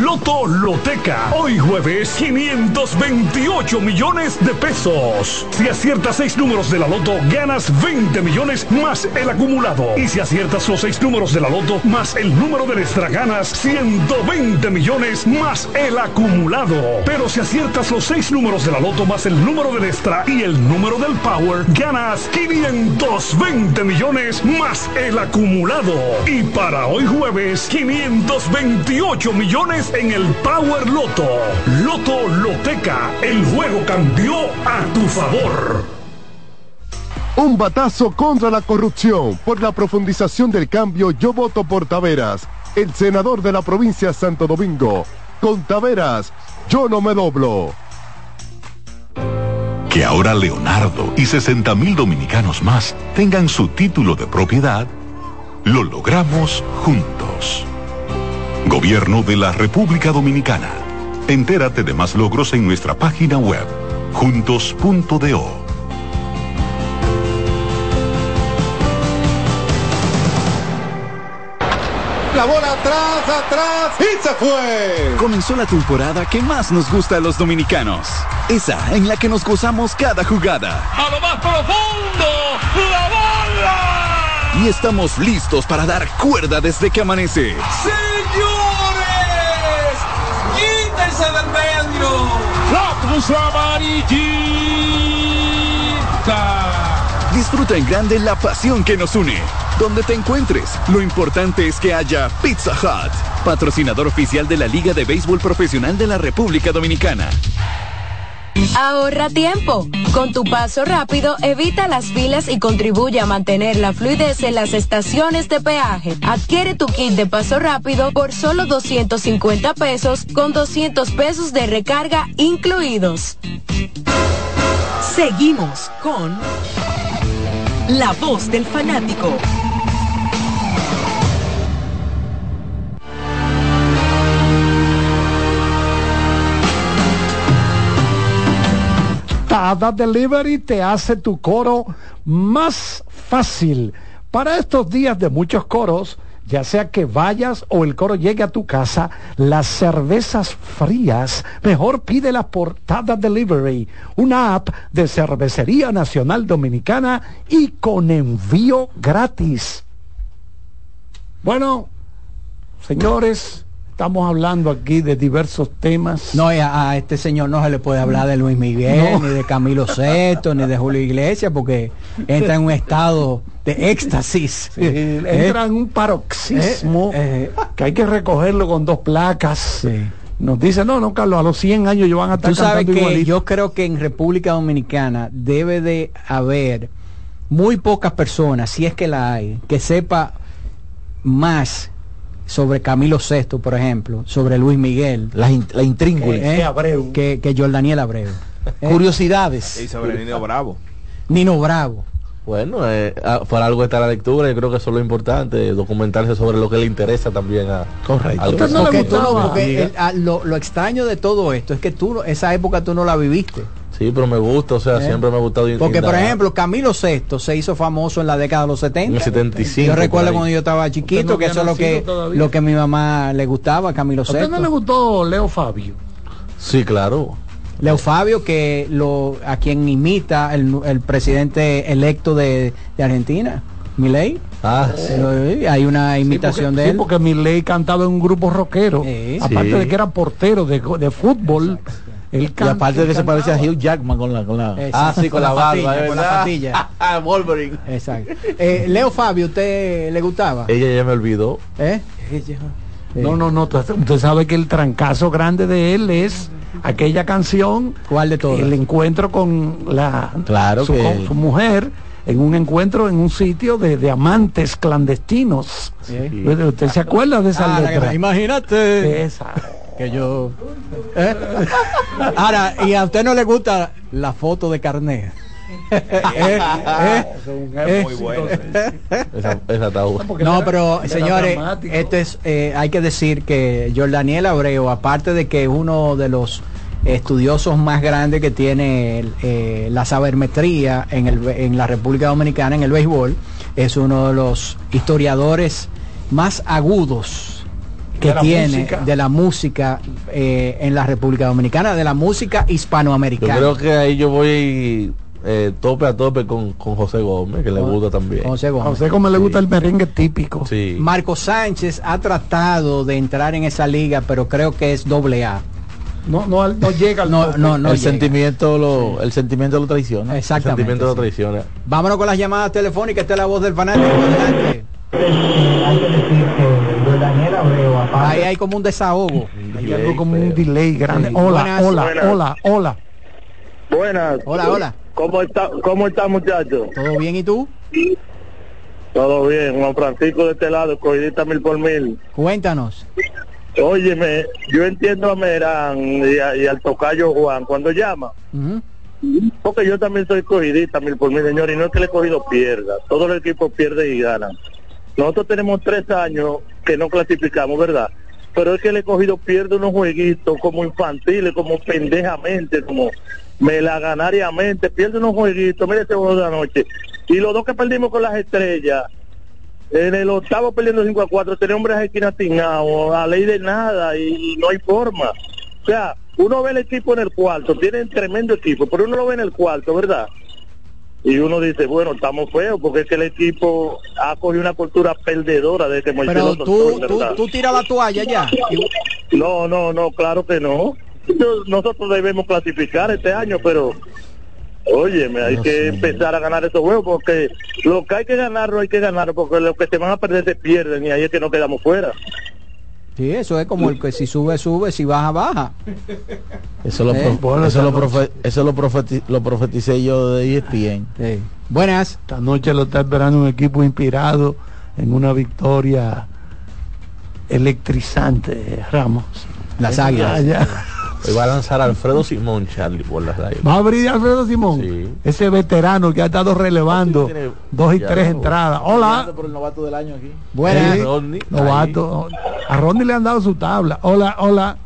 Loto Loteca, hoy jueves, quinientos veintiocho millones de pesos. Si aciertas seis números de la Loto, ganas veinte millones más el acumulado. Y si aciertas los seis números de la Loto más el número del extra, ganas ciento veinte millones más el acumulado. Pero si aciertas los seis números de la Loto más el número del extra y el número del Power, ganas quinientos veinte millones más el acumulado. Y para hoy jueves, quinientos veintiocho millones en el Power Loto. Loto Loteca, el juego cambió a tu favor. Un batazo contra la corrupción. Por la profundización del cambio, yo voto por Taveras, el senador de la provincia de Santo Domingo. Con Taveras, yo no me doblo. Que ahora Leonardo y sesenta mil dominicanos más tengan su título de propiedad, lo logramos juntos. Gobierno de la República Dominicana. Entérate de más logros en nuestra página web, juntos punto do. La bola atrás, atrás y se fue. Comenzó la temporada que más nos gusta a los dominicanos. Esa en la que nos gozamos cada jugada. A lo más profundo, la bola. Y estamos listos para dar cuerda desde que amanece. ¡Sí! Del medio, la puso amarillita. Disfruta en grande la pasión que nos une. Donde te encuentres, lo importante es que haya Pizza Hut, patrocinador oficial de la Liga de Béisbol Profesional de la República Dominicana. Ahorra tiempo. Con tu paso rápido, evita las filas y contribuye a mantener la fluidez en las estaciones de peaje. Adquiere tu kit de paso rápido por solo doscientos cincuenta pesos, con doscientos pesos de recarga incluidos. Seguimos con La Voz del Fanático. Tada Delivery te hace tu coro más fácil. Para estos días de muchos coros, ya sea que vayas o el coro llegue a tu casa, las cervezas frías, mejor pídelas por Tada Delivery, una app de Cervecería Nacional Dominicana y con envío gratis. Bueno, señores, estamos hablando aquí de diversos temas. No, a, a este señor no se le puede hablar de Luis Miguel, no, ni de Camilo Sesto, ni de Julio Iglesias, porque entra en un estado de éxtasis. Sí, eh, entra eh, en un paroxismo eh, eh, que hay que recogerlo con dos placas. Sí. Nos dice, no, no, Carlos, a los cien años yo van a estar cantando. Tú sabes que igualito. Yo creo que en República Dominicana debe de haber muy pocas personas, si es que la hay, que sepa más sobre Camilo Sesto, por ejemplo, sobre Luis Miguel, la, in, la intríngulis, eh, que Abreu, que, que Jordániel Abreu, eh, curiosidades, y sobre Nino Bravo. Nino Bravo. Bueno, eh, para algo está la lectura, yo creo que eso es lo importante, documentarse sobre lo que le interesa también a... Correcto. A usted no le gustó, no, porque el, a, lo, lo extraño de todo esto es que tú, esa época tú no la viviste. Sí, pero me gusta, o sea, eh. siempre me ha gustado. Porque, indagar. Por ejemplo, Camilo Sesto se hizo famoso en la década de los setenta. En el setenta y cinco. Yo recuerdo cuando yo estaba chiquito, no que eso es lo que, lo que a mi mamá le gustaba, a Camilo Sesto. ¿A usted no le gustó Leo Fabio? Sí, claro. Leo Fabio, que lo a quien imita el, el presidente electo de, de Argentina, Milei. Ah, sí. Hay una imitación sí, porque, de él. Sí, porque Milei cantaba en un grupo rockero, sí. Aparte sí. de que era portero de, de fútbol. Exacto. El can, y aparte de que se parece a Hugh Jackman con la, con la ah, sí, con la barba, con la patilla. Wolverine. Exacto. Eh, Leo Fabio, ¿usted le gustaba? Ella ya me olvidó. ¿Eh? Ella. Sí. No, no, no, usted sabe que el trancazo grande de él es aquella canción. ¿Cuál de todas? El encuentro con la claro su, que... su mujer, en un encuentro en un sitio de, de amantes clandestinos. Sí. ¿Usted se acuerda de esa ah, letra? Imagínate. Esa. Que yo... ¿Eh? Ahora, ¿y a usted no le gusta la foto de carnet? ¿Eh? ¿Eh? Es muy bueno. Esa, esa tabú. No, pero señores, esto es, eh, hay que decir que Jordániel Abreu, aparte de que es uno de los estudiosos más grandes que tiene eh, la sabermetría en, el, en la República Dominicana en el béisbol, es uno de los historiadores más agudos que de tiene música. De la música eh, en la República Dominicana, de la música hispanoamericana. Yo creo que ahí yo voy eh, tope a tope con, con José Gómez, que le gusta también. José Gómez. A José Gómez le gusta sí. el merengue típico. Sí. Marco Sánchez ha tratado de entrar en esa liga, pero creo que es doble A. No, no, no llega al no, no, no el llega. sentimiento lo, sí. el sentimiento lo traiciona. Exactamente. El sentimiento sí. lo traiciona. Vámonos con las llamadas telefónicas, esta es la voz del fanático. Adelante. Hay que decir que Jordániel Abreu, ahí hay como un desahogo, hay delay, algo como pero... un delay grande. Sí. Hola, buenas, hola, buenas. hola, hola. Buenas. Hola, hola. ¿Cómo está, cómo está muchacho? Todo bien, ¿y tú? Todo bien, Juan Francisco de este lado, cogidita mil por mil. Cuéntanos. Óyeme, yo entiendo a Merán y, a, y al tocayo Juan cuando llama. Uh-huh. Porque yo también soy cogidita mil por mil, señor, y no es que el cogido pierda, todo el equipo pierde y gana. Nosotros tenemos tres años que no clasificamos, ¿verdad? Pero es que el escogido pierde unos jueguitos como infantiles, como pendejamente, como melaganariamente, pierde unos jueguitos, mire este juego de la noche. Y los dos que perdimos con las estrellas, en el octavo perdiendo cinco a cuatro, tenía hombres esquinatinados, a ley de nada, y, y no hay forma. O sea, uno ve el equipo en el cuarto, tienen tremendo equipo, pero uno lo ve en el cuarto, ¿verdad? Y uno dice, bueno, estamos feos, porque es que el equipo ha cogido una cultura perdedora desde que Moisés. Pero tú, tú, tú tiras la toalla ya. No, no, no, claro que no. Nosotros debemos clasificar este año, pero... Óyeme, hay no que sé. empezar a ganar estos juegos, porque lo que hay que ganarlo, hay que ganarlo, porque los que se van a perder se pierden, y ahí es que nos quedamos fuera. Sí, eso es como el que si sube, sube, si baja, baja. Eso lo, eh, pro, eso lo, profe, eso lo, profeti, lo profeticé yo de E S P N. Sí. Buenas. Esta noche lo está esperando un equipo inspirado en una victoria electrizante, Ramos. Las Águilas. Hoy va a lanzar Alfredo Simón, Charlie, por las Águilas. ¿Va a abrir Alfredo Simón? Sí. Ese veterano que ha estado relevando sí, tiene, dos y ya, tres entradas. Hola. Por el novato del año aquí. Buenas. Sí, Ronny, novato. Ahí. A Ronny le han dado su tabla. Hola, hola.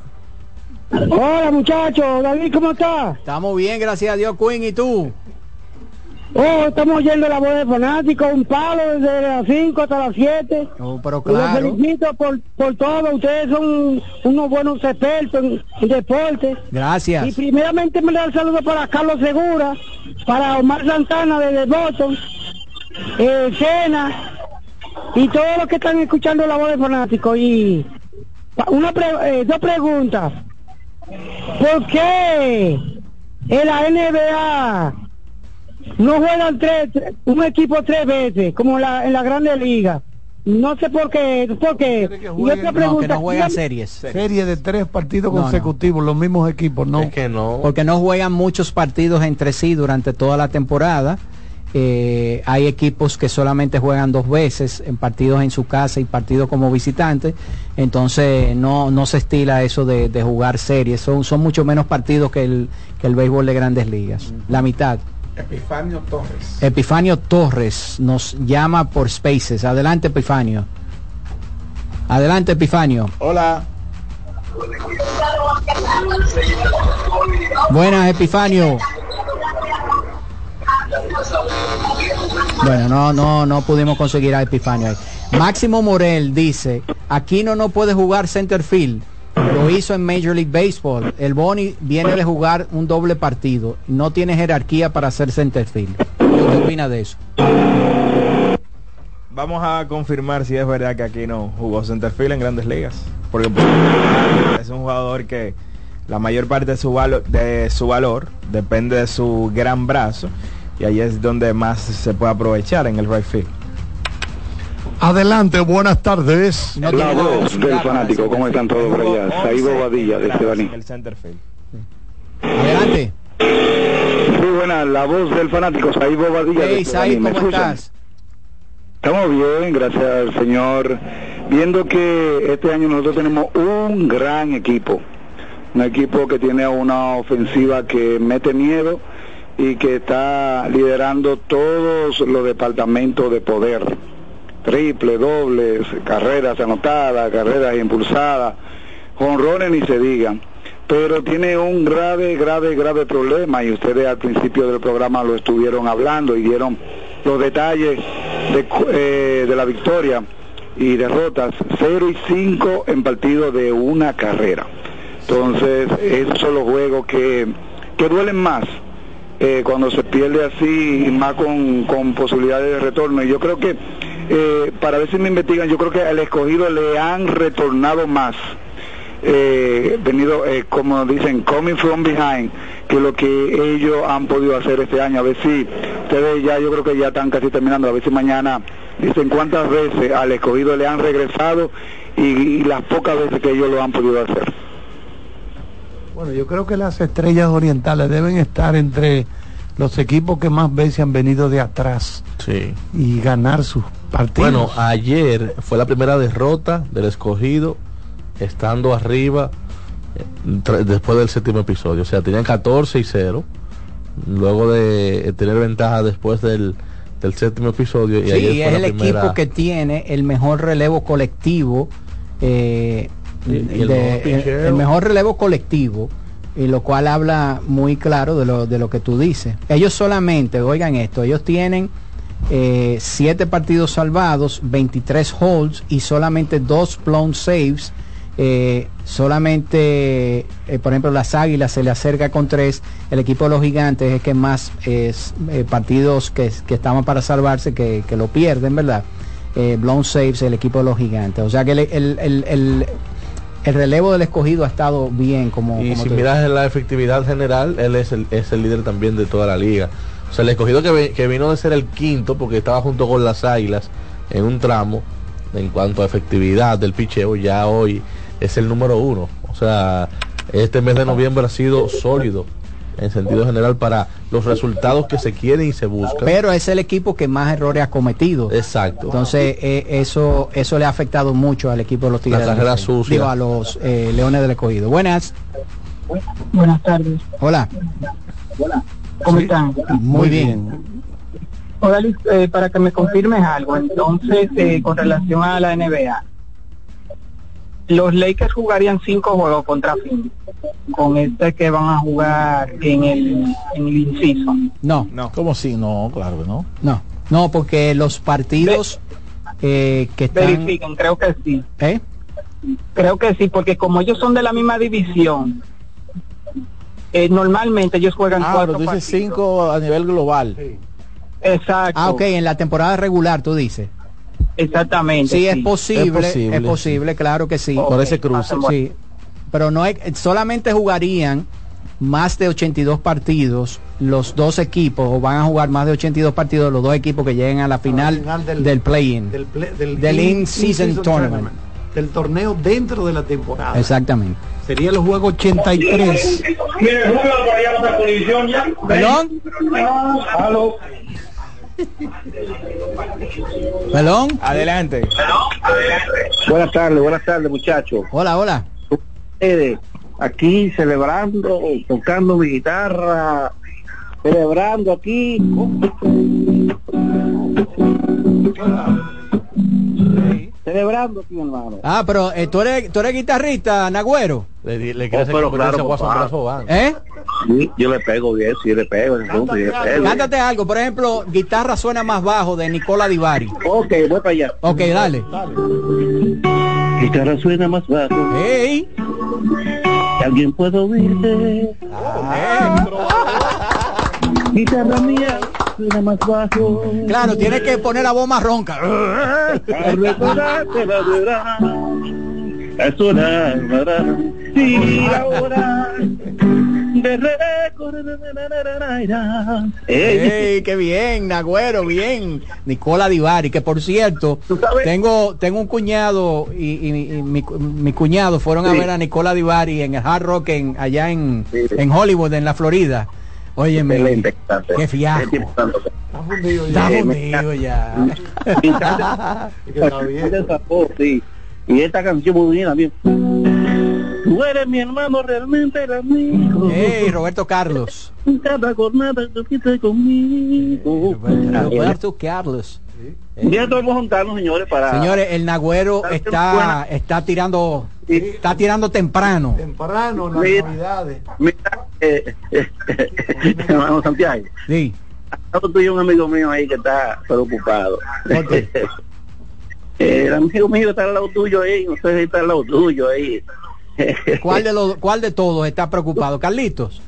Hola, muchachos. David, ¿cómo estás? Estamos bien, gracias a Dios, Queen. ¿Y tú? Oh, estamos oyendo la voz de fanático, un palo desde las cinco hasta las siete. Oh, pero claro. Los felicito por, por todo, ustedes son unos buenos expertos en, en deporte. Gracias. Y primeramente me da el saludo para Carlos Segura, para Omar Santana desde Boston, eh, Sena, y todos los que están escuchando la voz de fanático. Y una pre, eh, dos preguntas. ¿Por qué en la N B A no juegan tres, tres, un equipo tres veces, como la, en la Grande Liga? No sé por qué, por qué. Que jueguen, y otra pregunta, no, que no juegan series. Series de tres partidos no, consecutivos, no. Los mismos equipos, ¿no? Es que no. Porque no juegan muchos partidos entre sí durante toda la temporada. Eh, hay equipos que solamente juegan dos veces en partidos en su casa y partidos como visitantes, entonces no no se estila eso de, de jugar series. Son, son mucho menos partidos que el, que el béisbol de Grandes Ligas, mm. la mitad. Epifanio Torres. Epifanio Torres nos llama por Spaces. Adelante, Epifanio. Adelante, Epifanio. Hola. Buenas, Epifanio. Bueno, no, no, no pudimos conseguir a Epifanio ahí. Máximo Morel dice, Aquino no puede jugar center field. Lo hizo en Major League Baseball. El Boni viene de jugar un doble partido. No tiene jerarquía para hacer centerfield. ¿Qué opina de eso? Vamos a confirmar si es verdad que Aquino jugó centerfield en Grandes Ligas. Porque es un jugador que la mayor parte de su, valo, de su valor depende de su gran brazo. Y ahí es donde más se puede aprovechar en el right field. Adelante, buenas tardes. No, la voz del fanático, ¿cómo están todos por allá? Saibo Badilla, de Sebaní. Adelante. Muy buena, la voz del fanático, Saibo Badilla, hey, de Sebaní. ¿Cómo escuchan? Estás? Estamos bien, gracias al Señor. Viendo que este año nosotros tenemos un gran equipo. Un equipo que tiene una ofensiva que mete miedo y que está liderando todos los departamentos de poder. Triple, dobles, carreras anotadas, carreras impulsadas, jonrones ni se digan. Pero tiene un grave, grave, grave problema, y ustedes al principio del programa lo estuvieron hablando y dieron los detalles de, eh, de la victoria y derrotas, cero y cinco en partido de una carrera. Entonces, esos son los juegos que, que duelen más. Eh, cuando se pierde así, y más con, con posibilidades de retorno, y yo creo que eh, para ver si me investigan, yo creo que al escogido le han retornado más, eh, venido eh, como dicen, coming from behind, que lo que ellos han podido hacer este año. A ver si ustedes ya, yo creo que ya están casi terminando, a ver si mañana dicen cuántas veces al escogido le han regresado y, y las pocas veces que ellos lo han podido hacer. Bueno, yo creo que las estrellas orientales deben estar entre los equipos que más veces han venido de atrás, sí, y ganar sus partidos. Bueno, ayer fue la primera derrota del escogido estando arriba eh, después del séptimo episodio. O sea, tenían catorce y cero luego de tener ventaja después del, del séptimo episodio. Y sí, ayer fue es la el primera... equipo que tiene el mejor relevo colectivo, eh, De, el, de, el mejor relevo colectivo, y lo cual habla muy claro de lo, de lo que tú dices. Ellos solamente, oigan esto, ellos tienen eh, siete partidos salvados, veintitrés holds y solamente dos blown saves. Eh, solamente, eh, por ejemplo, las Águilas se le acerca con tres. El equipo de los Gigantes es que más eh, partidos que, que estaban para salvarse que, que lo pierden, ¿verdad? Eh, blown saves el equipo de los Gigantes. O sea que el... el, el, el El relevo del escogido ha estado bien. Como, y como si miras en la efectividad general, él es el, es el líder también de toda la liga. O sea, el escogido que, ve, que vino de ser el quinto, porque estaba junto con las Águilas en un tramo, en cuanto a efectividad del picheo, ya hoy es el número uno. O sea, este mes de noviembre ha sido sólido en sentido general para los resultados que se quieren y se buscan. Pero es el equipo que más errores ha cometido. Exacto. Entonces eh, eso eso le ha afectado mucho al equipo de los Tigres. La carrera sucia. Digo, a los eh, Leones del Escogido. Buenas. Buenas tardes. Hola. Hola. ¿Cómo sí. están? Muy bien. Odalí, eh, para que me confirmes algo, entonces eh, con relación a la N B A, los Lakers jugarían cinco juegos contra Phoenix, con este que van a jugar en el, en el inciso. No, no. ¿Cómo si? No, claro que no. No, no, porque los partidos Ve- eh, que están... Verifiquen, creo que sí. ¿Eh? Creo que sí, porque como ellos son de la misma división, eh, normalmente ellos juegan ah, cuatro partidos. Ah, pero tú dices cinco a nivel global. Sí. Exacto. Ah, ok, en la temporada regular tú dices. Exactamente. Sí, sí. Es posible, es posible, es posible, sí. Claro que sí. Por okay, ese cruce, sí. Pero no hay, solamente jugarían más de ochenta y dos partidos los dos equipos, o van a jugar más de ochenta y dos partidos los dos equipos que lleguen a la final, final del, del play-in, del, play, del, del in-season in tournament. tournament, del torneo dentro de la temporada. Exactamente. Sería el juego ochenta y tres. Miren, Julio, para la televisión ya. ¿Perdón? ¿Aló? Pelón, adelante. Buenas tardes, buenas tardes muchachos. Hola, hola. Ustedes aquí celebrando, tocando mi guitarra, celebrando aquí. Sí. Celebrando aquí, hermano. Ah, pero eh, ¿tú, eres, tú eres guitarrista, Nagüero. Le, le oh, pero claro, guaso, ¿eh? Sí, yo le pego bien, sí le pego, entonces, yo le pego. Cántate algo, por ejemplo, Guitarra Suena Más Bajo de Nicola Divari. Ok, voy para allá. Ok, dale. dale. Guitarra suena más bajo. Hey. Alguien puede oírte. Ah, ah. Guitarra mía suena más bajo. Claro, tienes que poner la voz más ronca. Es una sí, ahora de récord. ¡Ey, qué bien, Nagüero, bien! Nicola Divari, que por cierto, tengo tengo un cuñado y, y, y mi, mi cuñado fueron sí. a ver a Nicola Divari en el Hard Rock en, allá en, sí, sí. en Hollywood, en la Florida. Óyeme, qué fiasco. Está fundido ya. Y esta canción muy bien también. Tú eres mi hermano, realmente el amigo. Hey, Roberto Carlos. Cada jornada tú fuiste conmigo. Roberto Carlos. Ya todos juntarnos, señores, para. Señores, el Nagüero está, está tirando, está tirando temprano. Temprano, las mira, navidades. Mira, eh, eh, hermano Santiago. Sí. Tuyo un amigo mío ahí que está preocupado. Okay. Eh, el amigo mío está al lado tuyo ahí, no sé si está al lado tuyo ahí. ¿Cuál de los, cuál de todos está preocupado? ¿Carlitos?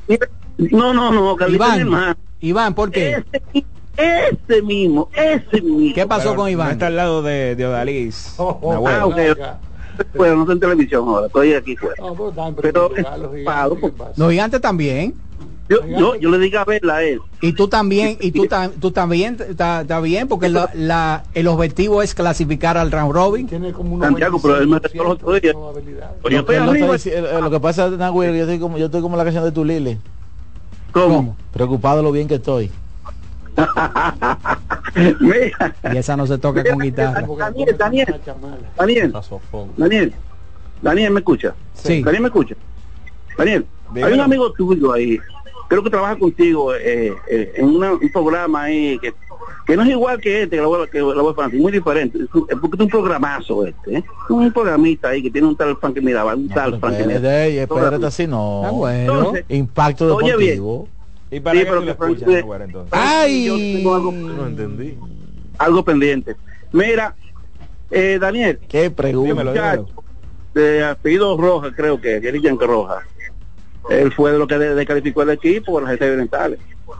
No, no, no, Carlitos. Iván, Iván, ¿por qué? Ese, ese mismo, ese mismo. ¿Qué pasó pero con Iván? No está al lado de, de Odalí. Oh, oh, ah, okay. Bueno, no estoy en televisión ahora, estoy aquí fuera. No, pero, tan pero los gigantes, por... los gigantes también. Yo, yo, yo le digo a verla a él. Y tú también, y tú, ta, tú también, está ta, bien, porque la, la, el objetivo es clasificar al round robin. Tiene como unos Santiago, pero él me retó los otros días. Lo que pasa, Nagüero, yo estoy como, yo estoy como la canción de Tulile. ¿Cómo? ¿Cómo? Preocupado lo bien que estoy. Mira, y esa no se toca mira, con guitarra. Daniel, Daniel, Daniel, Daniel, Daniel, ¿me escucha? Sí. Daniel, ¿me escucha? Daniel, dígame. Hay un amigo tuyo ahí. Creo que trabaja contigo eh, eh, en una, un programa ahí que, que no es igual que este, que la voy a Francis, muy diferente. Es, es porque es un programazo este, ¿eh? Un programista ahí que tiene un tal Frank que miraba, un no, tal Frank que de, espérate, así no. Ah, bueno. Entonces, impacto deportivo. ¿Y para sí, que tú lo escuchas en lugar entonces? ¡Ay! Yo tengo algo, no entendí. Algo pendiente. Mira, eh, Daniel. ¿Qué pregunta? Muchacho, de apellido Rojas, creo que, de Yank Rojas. Él fue de lo que descalificó el equipo por las gestas violentales.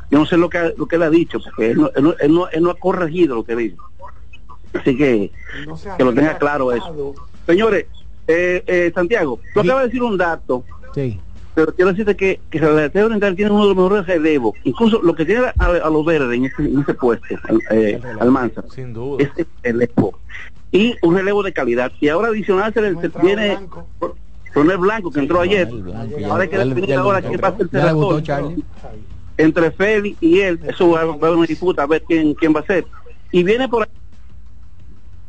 Yo no sé lo que lo que él ha dicho, porque él no, él no, él no, él no ha corregido lo que dijo. Así que no que lo tenga claro eso. Señores, eh, eh, Santiago, tú sí. acabas de decir un dato. Sí. Pero quiero decirte que, que la gestión oriental tiene uno de los mejores relevos. Incluso lo que tiene a, a los verdes en ese, en ese puesto, al, eh, Almanza, sin duda, es el relevo. Y un relevo de calidad. Y ahora adicional se, se tiene Ronel Blanco, que sí, entró ayer. Blanco, ahora hay que definir ahora quién va a ser el cerrador. Entre Feli y él, eso va a haber una disputa, a ver quién, quién va a ser. Y viene por ahí.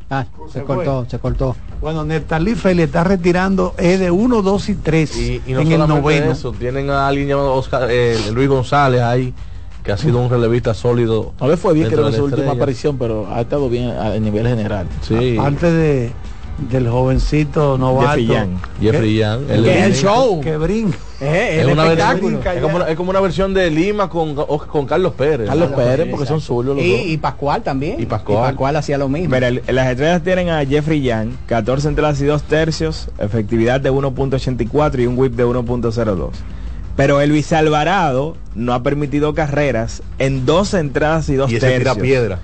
Ah, se, se cortó, se cortó. Bueno, Nertalí Feli está retirando es de uno, dos y tres y, y no en el noveno. Eso, tienen a alguien llamado Oscar, eh, Luis González ahí, que ha sido un relevista sólido. A ver, fue bien que en su última aparición, pero ha estado bien a, a nivel general. Sí. Aparte de del jovencito novato Jeffrey Young, Jeffrey Young el, el, el show que brinca eh, es, es, es como una versión de Lima con, con Carlos Pérez Carlos ¿no? Pérez porque son zurdos los y, dos. y Pascual también y Pascual, y Pascual hacía lo mismo. Mira, el, las estrellas tienen a Jeffrey Young, catorce entradas y dos tercios, efectividad de uno punto ochenta y cuatro y un whip de uno punto cero dos, pero Elvis Alvarado no ha permitido carreras en dos entradas y dos y tercios piedra.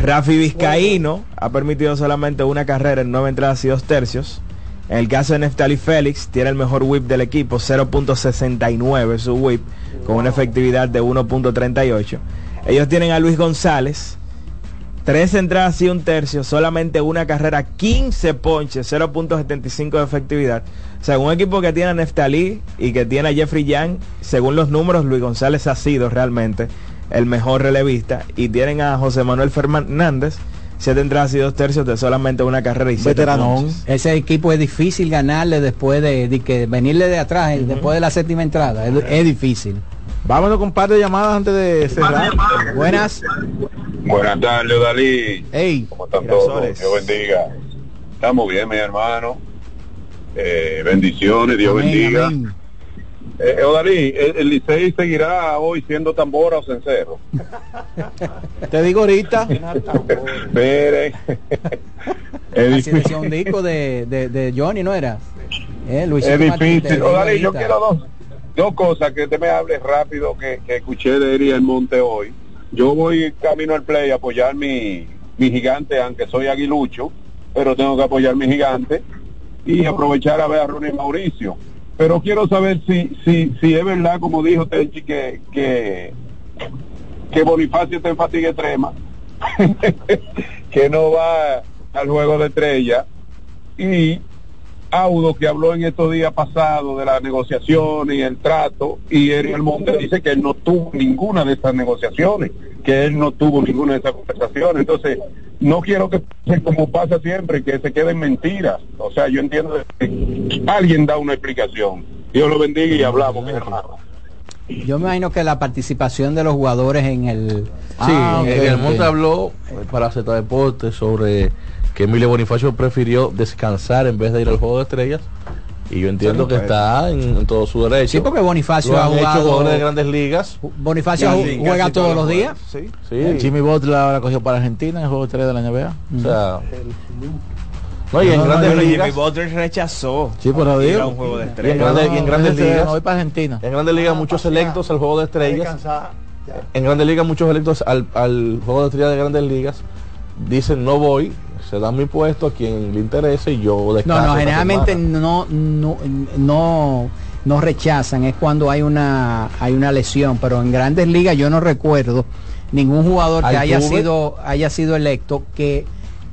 Rafi Vizcaíno ha permitido solamente una carrera en nueve entradas y dos tercios. En el caso de Neftali Félix, tiene el mejor whip del equipo, cero punto sesenta y nueve su whip, con una efectividad de uno punto treinta y ocho. Ellos tienen a Luis González, tres entradas y un tercio, solamente una carrera, quince ponches, cero punto setenta y cinco de efectividad. O sea, un equipo que tiene a Neftali y que tiene a Jeffrey Young, según los números, Luis González ha sido realmente el mejor relevista, y tienen a José Manuel Fernández, siete entradas y dos tercios de solamente una carrera y siete ponches. Ese equipo es difícil ganarle después de, de que venirle de atrás, uh-huh. después de la séptima entrada, es, es difícil. Vámonos con un par de llamadas antes de cerrar. Buenas. Buenas tardes, Odalí. Hey. ¿Cómo están todos? Dios bendiga. Estamos bien, mi hermano. Eh, bendiciones, Dios amén, bendiga. Amén. Eh, Odalí, el, el Licey seguirá hoy siendo tambora o cencerro. Te digo ahorita. Mire. La selección disco de, de, de Johnny, ¿no era? Eh, Luisito es difícil. Martín, Odalí, yo quiero dos, dos cosas que te me hables rápido que, que escuché de Eri Almonte hoy. Yo voy camino al play a apoyar mi, mi gigante, aunque soy aguilucho, pero tengo que apoyar mi gigante y aprovechar a ver a Ronny Mauricio. Pero quiero saber si si si es verdad, como dijo Tenchi, que que, que Bonifacio está en fatiga extrema, que no va al juego de estrella, y Audo, que habló en estos días pasados de la negociación y el trato, y Ariel Montes dice que él no tuvo ninguna de estas negociaciones, que él no tuvo ninguna de esas conversaciones. Entonces, no quiero que como pasa siempre, que se queden mentiras. O sea, yo entiendo que alguien da una explicación. Dios lo bendiga y hablamos, mi hermano. Yo me imagino que la participación de los jugadores en el... Sí, ah, okay, el Monte habló para Z Deportes sobre que Emilio Bonifacio prefirió descansar en vez de ir al juego de estrellas, y yo entiendo que está en, en todo su derecho. Sí, porque Bonifacio ha jugado, hecho jugadores de grandes ligas. Bonifacio ligas, juega todos los días. Sí, sí. Jimmy Butler ahora cogió para Argentina en el juego de estrellas de la N B A. Mm-hmm. O sea, no, y en no, grandes no, ligas. Jimmy Butler rechazó. Sí, por ahí. Un juego de estrellas. Y en grandes, no, y en grandes no, ligas. No, voy para Argentina. En grandes ligas ah, muchos selectos al juego de estrellas. En grandes ligas muchos selectos al, al juego de estrellas de grandes ligas dicen no voy. Se da mi puesto a quien le interese y yo descanso. No, no, generalmente no, no, no, no rechazan, es cuando hay una hay una lesión, pero en grandes ligas yo no recuerdo ningún jugador que haya sido, haya sido electo que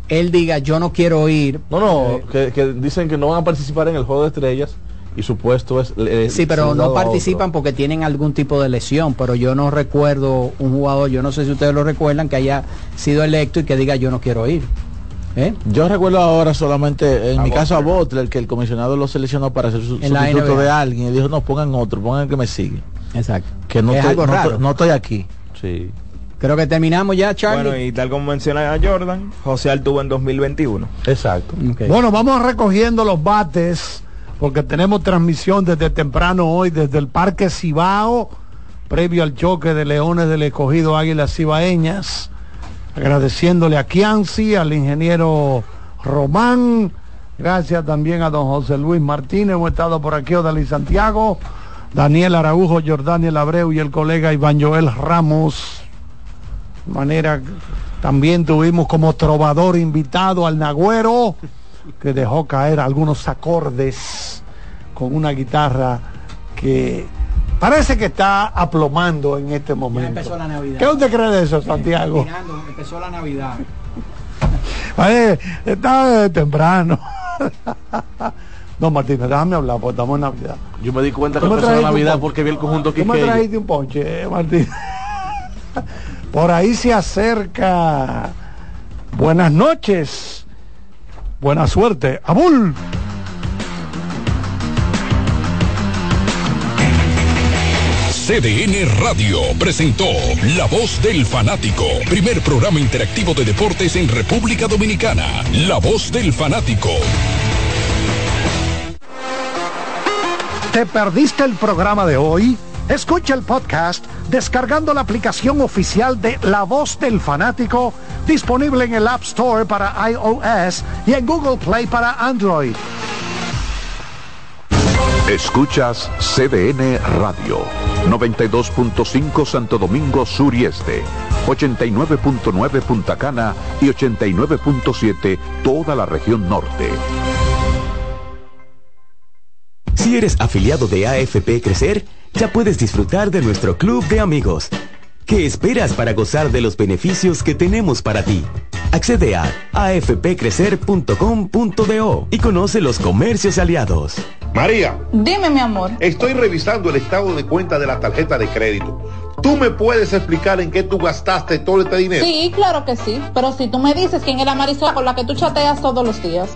él diga yo no quiero ir. No, no, que, que dicen que no van a participar en el juego de estrellas y su puesto es... Eh, sí, pero no participan porque tienen algún tipo de lesión, pero yo no recuerdo un jugador, yo no sé si ustedes lo recuerdan, que haya sido electo y que diga yo no quiero ir. ¿Eh? Yo recuerdo ahora solamente en a mi Butler. caso a Butler, que el comisionado lo seleccionó para ser su, sustituto de alguien y dijo no, pongan otro, pongan el que me sigue. Exacto. Que no, es estoy, algo no, raro. no estoy aquí. Sí. Creo que terminamos ya, Charlie. Bueno, y tal como menciona a Jordan, José Altuve en dos mil veintiuno. Exacto. Okay. Bueno, vamos recogiendo los bates porque tenemos transmisión desde temprano hoy desde el Parque Cibao previo al choque de Leones del Escogido Águilas Cibaeñas. Agradeciéndole a Kianci, al ingeniero Román, gracias también a don José Luis Martínez, hemos estado por aquí, Odalí Santiago, Daniel Araujo, Jordániel Abreu y el colega Iván Joel Ramos. De manera, también tuvimos como trovador invitado al Nagüero, que dejó caer algunos acordes con una guitarra que... parece que está aplomando en este momento. Ya empezó la Navidad. ¿Qué usted cree de eso, Santiago? Mirando, empezó la Navidad. Vale, está temprano. No, Martínez, déjame hablar, porque estamos en Navidad. Yo me di cuenta que empezó la Navidad porque vi el conjunto que... ¿Tú me trajiste un ponche, eh, Martínez? Por ahí se acerca. Buenas noches. Buena suerte. ¡Abul! C D N Radio presentó La Voz del Fanático, primer programa interactivo de deportes en República Dominicana. La Voz del Fanático. ¿Te perdiste el programa de hoy? Escucha el podcast descargando la aplicación oficial de La Voz del Fanático, disponible en el App Store para iOS y en Google Play para Android. Escuchas C D N Radio, noventa y dos punto cinco Santo Domingo Sur y Este, ochenta y nueve punto nueve Punta Cana y ochenta y nueve punto siete toda la región norte. Si eres afiliado de A F P Crecer, ya puedes disfrutar de nuestro club de amigos. ¿Qué esperas para gozar de los beneficios que tenemos para ti? Accede a a f p crecer punto com punto d o y conoce los comercios aliados. María. Dime, mi amor. Estoy revisando el estado de cuenta de la tarjeta de crédito. ¿Tú me puedes explicar en qué tú gastaste todo este dinero? Sí, claro que sí. Pero si tú me dices quién es la Marisol con la que tú chateas todos los días.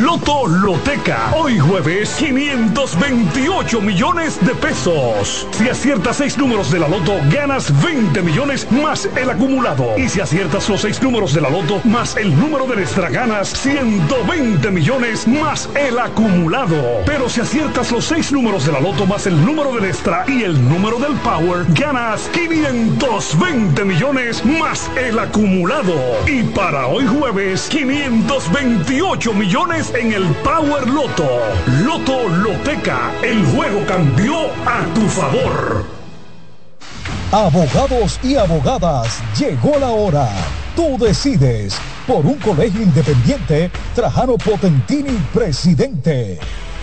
Loto Loteca. Hoy jueves, quinientos veintiocho millones de pesos. Si aciertas seis números de la Loto, ganas veinte millones más el acumulado. Y si aciertas los seis números de la Loto más el número del extra, ganas ciento veinte millones más el acumulado. Pero si aciertas los seis números de la Loto más el número del extra y el número del Power, ganas quinientos veinte millones más el acumulado. Y para hoy jueves, quinientos veintiocho millones en el Power Loto. Loto Loteca, el juego cambió a tu favor. Abogados y abogadas, llegó la hora. Tú decides. Por un colegio independiente, Trajano Potentini, presidente.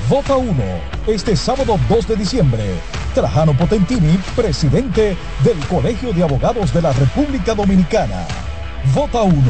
Vota uno. Este sábado dos de diciembre. Trajano Potentini, presidente del Colegio de Abogados de la República Dominicana. Vota uno.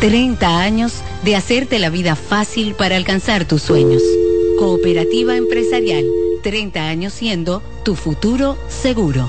treinta años de hacerte la vida fácil para alcanzar tus sueños. Cooperativa Empresarial, treinta años siendo tu futuro seguro.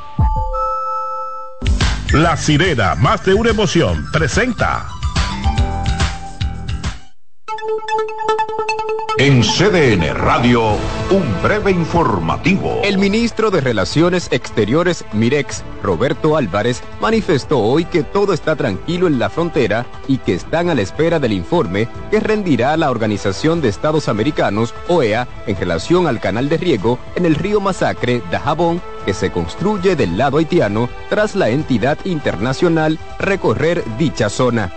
La Sirena, más de una emoción, presenta. En C D N Radio, un breve informativo. El ministro de Relaciones Exteriores, Mirex, Roberto Álvarez, manifestó hoy que todo está tranquilo en la frontera y que están a la espera del informe que rendirá la Organización de Estados Americanos, O E A, en relación al canal de riego en el río Masacre, Dajabón, que se construye del lado haitiano tras la entidad internacional recorrer dicha zona.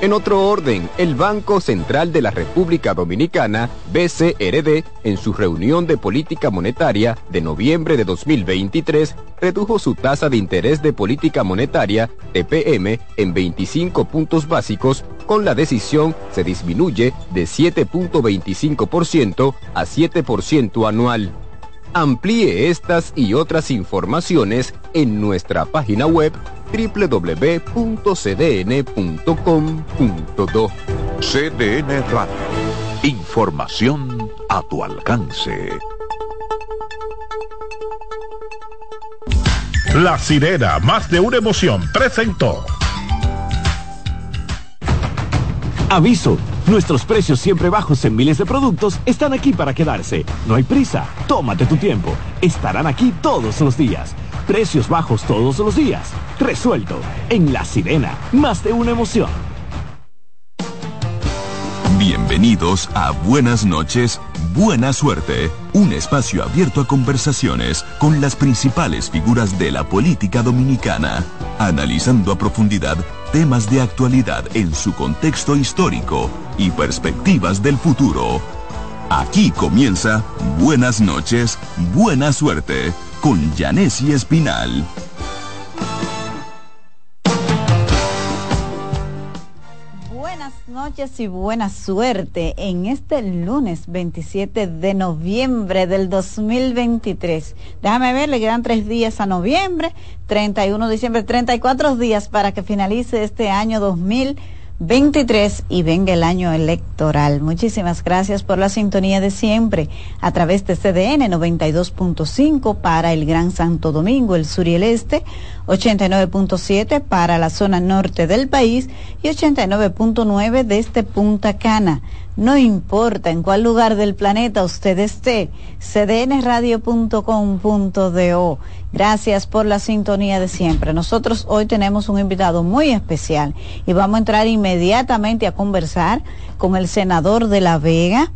En otro orden, el Banco Central de la República Dominicana, B C R D, en su reunión de política monetaria de noviembre de dos mil veintitrés, redujo su tasa de interés de política monetaria, T P M, en veinticinco puntos básicos. Con la decisión se disminuye de siete punto veinticinco por ciento a siete por ciento anual. Amplíe estas y otras informaciones en nuestra página web doble u doble u doble u punto c d n punto com punto do. C D N Radio. Información a tu alcance. La Sirena, más de una emoción, presentó. Aviso. Nuestros precios siempre bajos en miles de productos están aquí para quedarse. No hay prisa, tómate tu tiempo. Estarán aquí todos los días. Precios bajos todos los días. Resuelto. En La Sirena, más de una emoción. Bienvenidos a Buenas Noches, Buena Suerte, un espacio abierto a conversaciones con las principales figuras de la política dominicana, analizando a profundidad temas de actualidad en su contexto histórico y perspectivas del futuro. Aquí comienza Buenas Noches, Buena Suerte, con Yanesi Espinal. Buenas noches y buena suerte en este lunes veintisiete de noviembre del dos mil veintitrés. Déjame ver, le quedan tres días a noviembre, treinta y uno de diciembre, treinta y cuatro días para que finalice este año dos mil veintitrés y venga el año electoral. Muchísimas gracias por la sintonía de siempre a través de C D N noventa y dos punto cinco para el Gran Santo Domingo, el sur y el este, ochenta y nueve punto siete para la zona norte del país y ochenta y nueve punto nueve desde Punta Cana. No importa en cuál lugar del planeta usted esté, c d n radio punto com punto do. Gracias por la sintonía de siempre. Nosotros hoy tenemos un invitado muy especial y vamos a entrar inmediatamente a conversar con el senador de La Vega,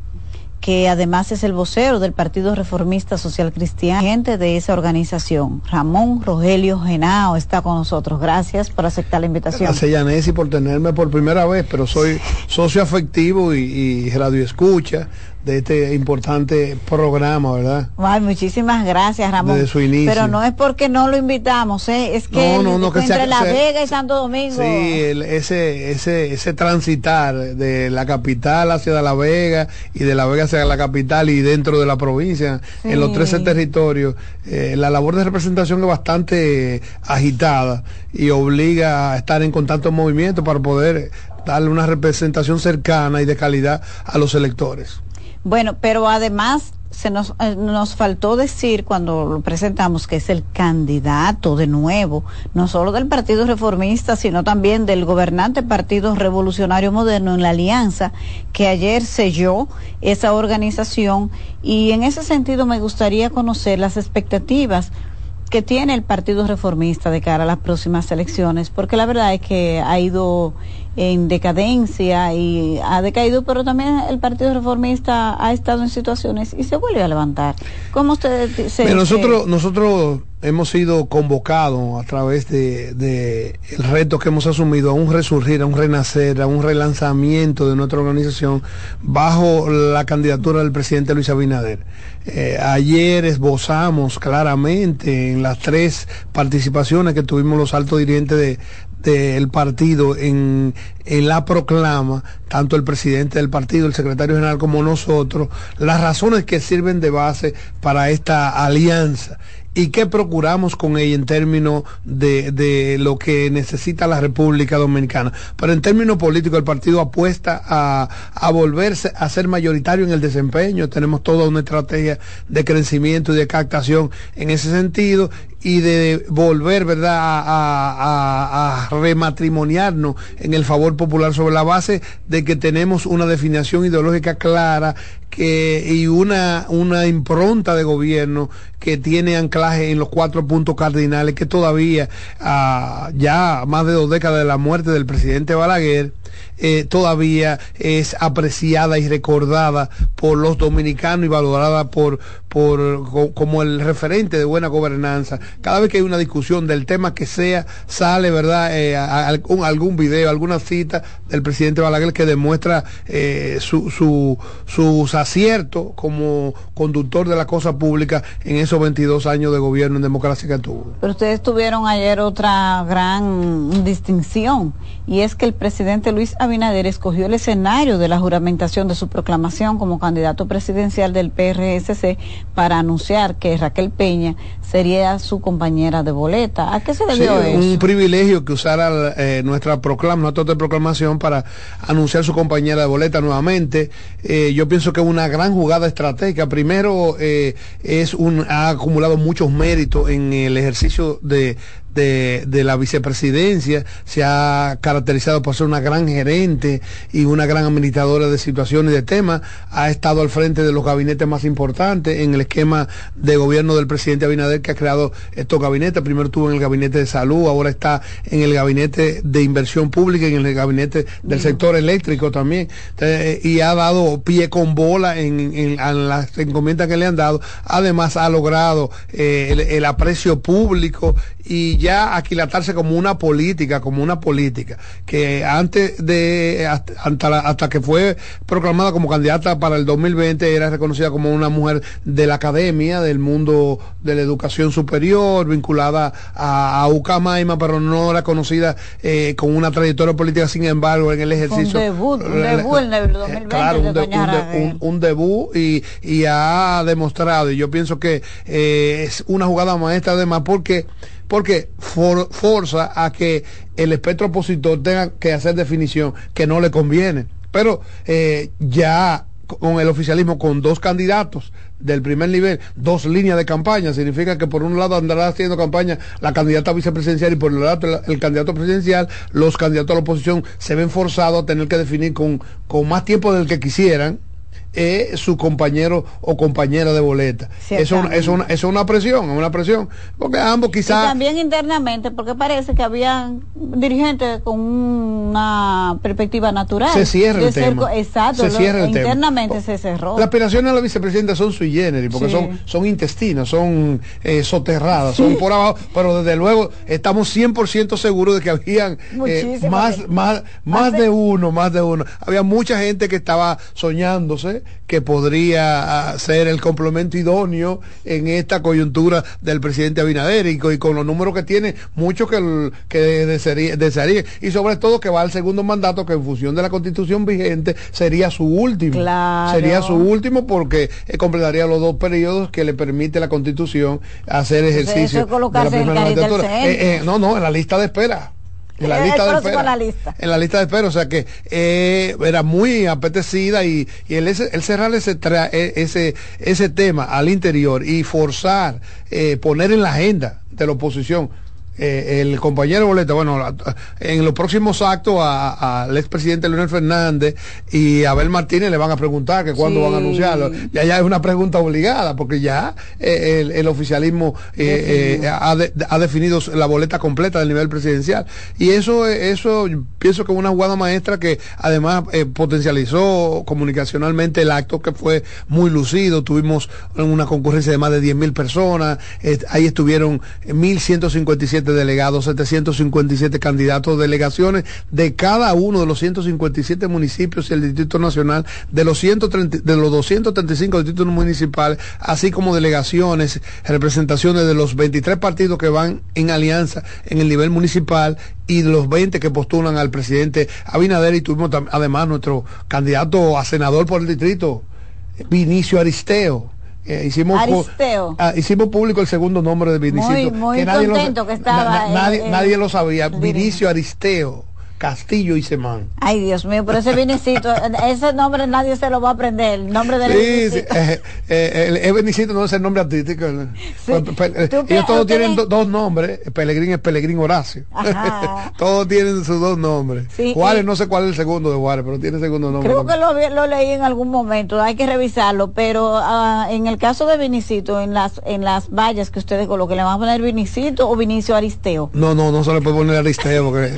que además es el vocero del Partido Reformista Social Cristiano, gente de esa organización. Ramón Rogelio Genao está con nosotros. Gracias por aceptar la invitación. Gracias, Yanesi, por tenerme por primera vez, pero soy socio afectivo y, y radioescucha de este importante programa, ¿verdad? Ay, muchísimas gracias, Ramón. Desde su inicio. Pero no es porque no lo invitamos, ¿eh? Es que, no, no, no, que entre sea, La Vega y Santo Domingo. Sí, el, ese, ese, ese transitar de la capital hacia La Vega y de La Vega hacia la capital y dentro de la provincia, sí, en los trece territorios, eh, la labor de representación es bastante agitada y obliga a estar en contacto con movimiento para poder darle una representación cercana y de calidad a los electores. Bueno, pero además se nos, eh, nos faltó decir cuando lo presentamos que es el candidato de nuevo, no solo del Partido Reformista, sino también del gobernante Partido Revolucionario Moderno en la alianza que ayer selló esa organización, y en ese sentido me gustaría conocer las expectativas que tiene el Partido Reformista de cara a las próximas elecciones, porque la verdad es que ha ido en decadencia y ha decaído, pero también el Partido Reformista ha estado en situaciones y se vuelve a levantar. ¿Cómo ustedes se...? Pero nosotros, se... nosotros hemos sido convocados a través de, de el reto que hemos asumido a un resurgir, a un renacer, a un relanzamiento de nuestra organización bajo la candidatura del presidente Luis Abinader. Eh, ayer esbozamos claramente en las tres participaciones que tuvimos los altos dirigentes de del partido en, en la proclama, tanto el presidente del partido, el secretario general como nosotros, las razones que sirven de base para esta alianza y qué procuramos con ella en términos de, de lo que necesita la República Dominicana. Pero en términos políticos el partido apuesta a, a volverse a ser mayoritario en el desempeño. Tenemos toda una estrategia de crecimiento y de captación en ese sentido y de volver, ¿verdad?, a, a, a rematrimoniarnos en el favor popular sobre la base de que tenemos una definición ideológica clara que, y una, una impronta de gobierno que tiene anclaje en los cuatro puntos cardinales que todavía, ah, ya más de dos décadas de la muerte del presidente Balaguer, Eh, todavía es apreciada y recordada por los dominicanos y valorada por, por co, como el referente de buena gobernanza. Cada vez que hay una discusión del tema que sea, sale, ¿verdad?, eh, a, a, un, algún video, alguna cita del presidente Balaguer que demuestra eh, su, su, sus aciertos como conductor de la cosa pública en esos veintidós años de gobierno en democracia que tuvo. Pero ustedes tuvieron ayer otra gran distinción, y es que el presidente Luis Abinader escogió el escenario de la juramentación de su proclamación como candidato presidencial del P R S C para anunciar que Raquel Peña sería su compañera de boleta. ¿A qué se debió sí, eso? Un privilegio que usara eh, nuestra proclama, nuestra proclamación para anunciar su compañera de boleta nuevamente. Eh, yo pienso que es una gran jugada estratégica. Primero, eh, es un ha acumulado muchos méritos en el ejercicio de De, de la vicepresidencia, se ha caracterizado por ser una gran gerente y una gran administradora de situaciones y de temas, ha estado al frente de los gabinetes más importantes en el esquema de gobierno del presidente Abinader, que ha creado estos gabinetes. Primero estuvo en el gabinete de salud, ahora está en el gabinete de inversión pública y en el gabinete del sector eléctrico también. Entonces, y ha dado pie con bola en, en, en las encomiendas que le han dado. Además ha logrado eh, el, el aprecio público y ya aquilatarse como una política, como una política que antes de hasta, la, hasta que fue proclamada como candidata para el dos mil veinte era reconocida como una mujer de la academia, del mundo de la educación superior, vinculada a, a Ucamaima, pero no era conocida eh, con una trayectoria política. Sin embargo, en el ejercicio un debut, un debut en el dos mil veinte, claro, un, de, un, de, un, un debut y, y ha demostrado, y yo pienso que eh, es una jugada maestra además porque porque for, forza a que el espectro opositor tenga que hacer definición que no le conviene. Pero eh, ya con el oficialismo, con dos candidatos del primer nivel, dos líneas de campaña, significa que por un lado andará haciendo campaña la candidata vicepresidencial y por el otro el candidato presidencial. Los candidatos a la oposición se ven forzados a tener que definir con, con más tiempo del que quisieran es su compañero o compañera de boleta. Es una, es, una, es una presión, es una presión, porque ambos quizás... Y también internamente, porque parece que había dirigentes con una perspectiva natural. Se cierra el tema. Co- Exacto, se cierra lo, el internamente tema. Se cerró. Las aspiraciones a la vicepresidenta son sui generis, porque sí. son, son intestinas, son eh, soterradas, sí. son por abajo, pero desde luego estamos cien por ciento seguros de que habían eh, más, más, más de uno, más de uno. Había mucha gente que estaba soñándose que podría ser el complemento idóneo en esta coyuntura del presidente Abinader, y, y con los números que tiene, muchos que, que desearían, y sobre todo que va al segundo mandato, que en función de la constitución vigente sería su último. Claro. Sería su último porque eh, completaría los dos periodos que le permite la constitución hacer ejercicio. Entonces, de la primera mandatura. Eh, eh, no, no, en la lista de espera. En la, lista de espera, la lista. en la lista de espera, o sea que eh, era muy apetecida, y, y el, el cerrar ese, tra- ese, ese tema al interior y forzar, eh, poner en la agenda de la oposición eh, el compañero Boleta, bueno, en los próximos actos al expresidente Leonel Fernández y a Abel Martínez le van a preguntar que cuándo sí. van a anunciarlo, ya ya es una pregunta obligada, porque ya eh, el, el oficialismo eh, eh, ha, de, ha definido la boleta completa del nivel presidencial, y eso, eso pienso que es una jugada maestra que además eh, potencializó comunicacionalmente el acto, que fue muy lucido. Tuvimos una concurrencia de más de diez mil personas, eh, ahí estuvieron mil ciento cincuenta y siete delegados, setecientos cincuenta y siete candidatos, delegaciones de cada uno de los ciento cincuenta y siete municipios y el Distrito Nacional, de los ciento treinta, de los doscientos treinta y cinco distritos municipales, así como delegaciones, representaciones de los veintitrés partidos que van en alianza en el nivel municipal y de los veinte que postulan al presidente Abinader. Y tuvimos tam- además nuestro candidato a senador por el distrito, Vinicio Aristeo. Eh, hicimos, Aristeo. Ah, hicimos público el segundo nombre de Vinicio. Muy, muy que nadie contento lo, que estaba. Na, na, nadie, eh, nadie lo sabía. Vinicio Aristeo Castillo y Semán. Ay, Dios mío, pero ese Vinicito, ese nombre nadie se lo va a aprender, el nombre del sí, sí, eh, eh, el, el Vinicito no es el nombre artístico. Sí. Pe, pe, pe, ellos todos tienen do, dos nombres, Pelegrín es Pelegrín Horacio. Todos tienen sus dos nombres. Sí, Juárez, y... no sé cuál es el segundo de Juárez, pero tiene segundo nombre. Creo también. que lo, lo leí en algún momento, hay que revisarlo, pero uh, en el caso de Vinicito, en las en las vallas que ustedes coloquen, ¿le van a poner Vinicito o Vinicio Aristeo? No, no, no se le puede poner Aristeo porque...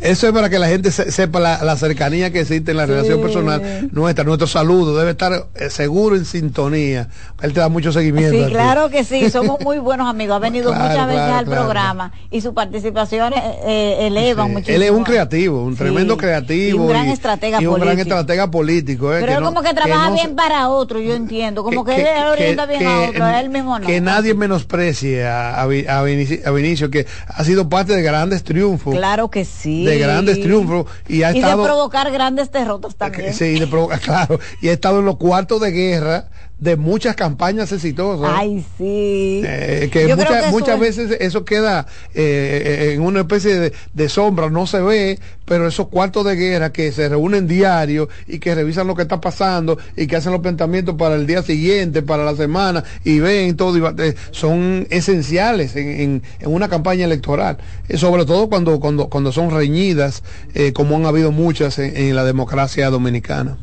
Eso es para que la gente se, sepa la, la cercanía que existe en la sí. relación personal nuestra. Nuestro saludo debe estar eh, seguro, en sintonía. Él te da mucho seguimiento. Sí, claro que sí, somos muy buenos amigos. Ha venido claro, muchas veces claro, al claro, programa claro. y su participación eh, eleva sí. muchísimo. Él es un creativo, un sí. tremendo creativo. Y un gran y, estratega y un político. gran estratega político. Eh, Pero él no, como que trabaja que no, bien para otro, yo entiendo. Como que, que, que él orienta bien que, a otro, que, él mismo no. Que nadie menosprecie a, a, a, Vinicio, a Vinicio, que ha sido parte de grandes triunfos. Claro que sí. Sí. De grandes triunfos y ha y estado de provocar grandes derrotas también. Sí, de provocar, claro, y ha estado en los cuartos de guerra de muchas campañas exitosas. Ay, sí. Eh, que Yo mucha, creo que muchas es... veces eso queda eh, en una especie de, de sombra, no se ve, pero esos cuartos de guerra que se reúnen diario y que revisan lo que está pasando y que hacen los planteamientos para el día siguiente, para la semana, y ven todo, y va, eh, son esenciales en, en, en una campaña electoral, eh, sobre todo cuando, cuando, cuando son reñidas, eh, como han habido muchas en, en la democracia dominicana.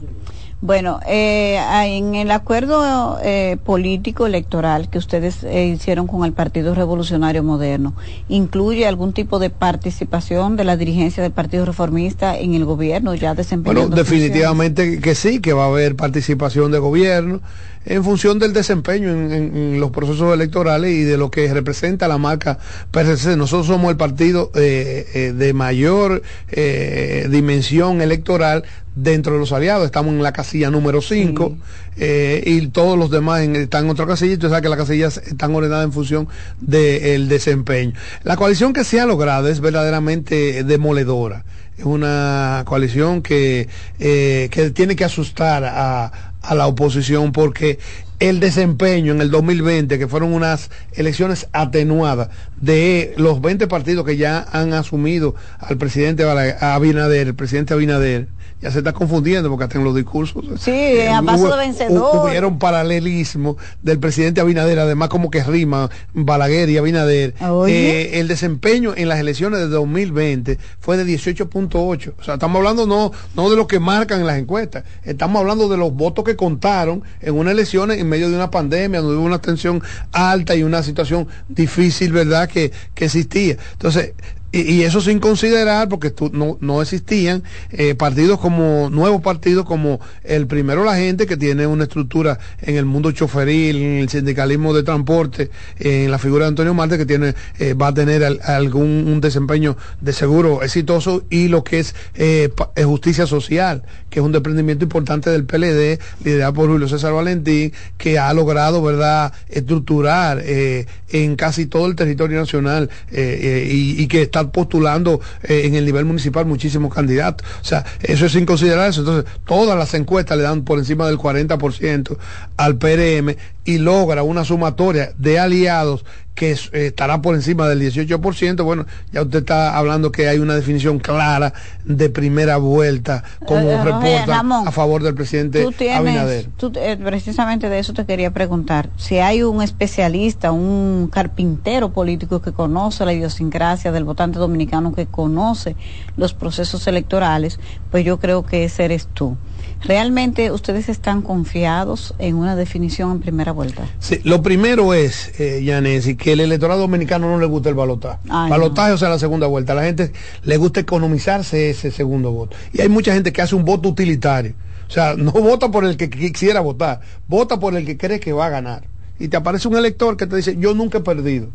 Bueno, eh, en el acuerdo eh, político electoral que ustedes eh, hicieron con el Partido Revolucionario Moderno, ¿incluye algún tipo de participación de la dirigencia del Partido Reformista en el gobierno ya desempeñando? Bueno, definitivamente funciones? que sí, que va a haber participación de gobierno en función del desempeño en, en, en los procesos electorales y de lo que representa la marca P R C. Nosotros somos el partido eh, eh, de mayor eh, dimensión electoral dentro de los aliados. Estamos en la casilla número cinco, sí. eh, y todos los demás en, están en otra casilla, y tú sabes que las casillas están ordenadas en función del desempeño. La coalición que se ha logrado es verdaderamente demoledora. Es una coalición que, eh, que tiene que asustar a, a la oposición, porque el desempeño en el dos mil veinte, que fueron unas elecciones atenuadas, de los veinte partidos que ya han asumido al presidente Abinader, el presidente Abinader ya se está confundiendo, porque hasta en los discursos sí, eh, a paso hubo, de vencedor hubieron paralelismo del presidente Abinader, además como que rima Balaguer y Abinader. Eh, el desempeño en las elecciones de dos mil veinte fue de dieciocho punto ocho, o sea, estamos hablando no, no de lo que marcan en las encuestas, estamos hablando de los votos que contaron en una elección en medio de una pandemia, donde hubo una tensión alta y una situación difícil, ¿verdad?, que, que existía. Entonces, y, y eso sin considerar, porque tú, no, no existían eh, partidos como, nuevos partidos como el Primero la Gente, que tiene una estructura en el mundo choferil, en el sindicalismo de transporte, eh, en la figura de Antonio Marte, que tiene eh, va a tener al, algún un desempeño de seguro exitoso, y lo que es eh, pa, Justicia Social, que es un desprendimiento importante del P L D, liderado por Julio César Valentín, que ha logrado, ¿verdad?, estructurar eh, en casi todo el territorio nacional eh, eh, y, y que está postulando eh, en el nivel municipal muchísimos candidatos. O sea, eso es sin considerar eso. Entonces, todas las encuestas le dan por encima del cuarenta por ciento al P R M, y logra una sumatoria de aliados que eh, estará por encima del dieciocho por ciento. Bueno, ya usted está hablando que hay una definición clara de primera vuelta, como eh, reporta Ramón, a favor del presidente tú tienes, Abinader. Tú, eh, precisamente de eso te quería preguntar. Si hay un especialista, un carpintero político que conoce la idiosincrasia del votante dominicano, que conoce los procesos electorales, pues yo creo que ese eres tú. ¿Realmente ustedes están confiados en una definición en primera vuelta? Sí, lo primero es, eh, Yanesi, que el electorado dominicano no le gusta el balotaje. Ay, balotaje, no. O sea, la segunda vuelta. A la gente le gusta economizarse ese segundo voto. Y hay mucha gente que hace un voto utilitario. O sea, no vota por el que quisiera votar, vota por el que cree que va a ganar. Y te aparece un elector que te dice, yo nunca he perdido.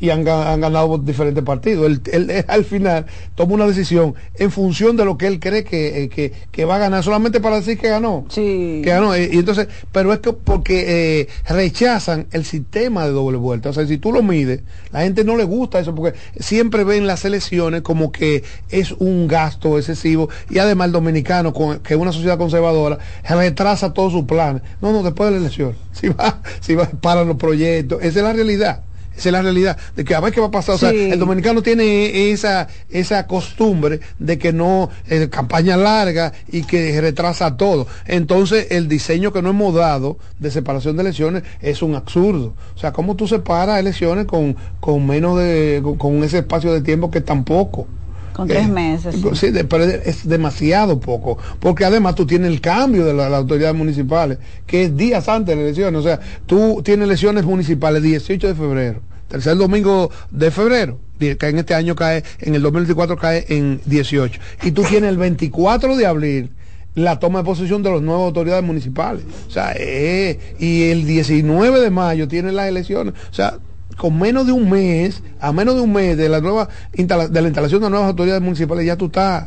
Y han, han ganado diferentes partidos. Él, él al final toma una decisión en función de lo que él cree que, que, que va a ganar, solamente para decir que ganó. Sí. Que ganó. Y entonces, pero es que porque eh, rechazan el sistema de doble vuelta. O sea, si tú lo mides, la gente no le gusta eso, porque siempre ven las elecciones como que es un gasto excesivo, y además el dominicano, con, que es una sociedad conservadora, retrasa todos sus planes. No, no, después de la elección. Si va, si va, paran los proyectos. Esa es la realidad. Esa es la realidad, de que a ver qué va a pasar. Sí. O sea, el dominicano tiene esa esa costumbre de que no, eh, campaña larga y que retrasa todo. Entonces, el diseño que no hemos dado de separación de elecciones es un absurdo. O sea, ¿cómo tú separas elecciones con, con menos de, con, con ese espacio de tiempo que tampoco? Con tres meses. Eh, sí, de, pero es demasiado poco, porque además tú tienes el cambio de la, las autoridades municipales, que es días antes de las elecciones. O sea, tú tienes elecciones municipales dieciocho de febrero, tercer domingo de febrero, que en este año cae, en el dos mil veinticuatro cae en dieciocho, y tú tienes el veinticuatro de abril la toma de posesión de las nuevas autoridades municipales. O sea, eh, y el diecinueve de mayo tienen las elecciones. O sea, con menos de un mes, a menos de un mes de la nueva instala, de la instalación de nuevas autoridades municipales, ya tú estás.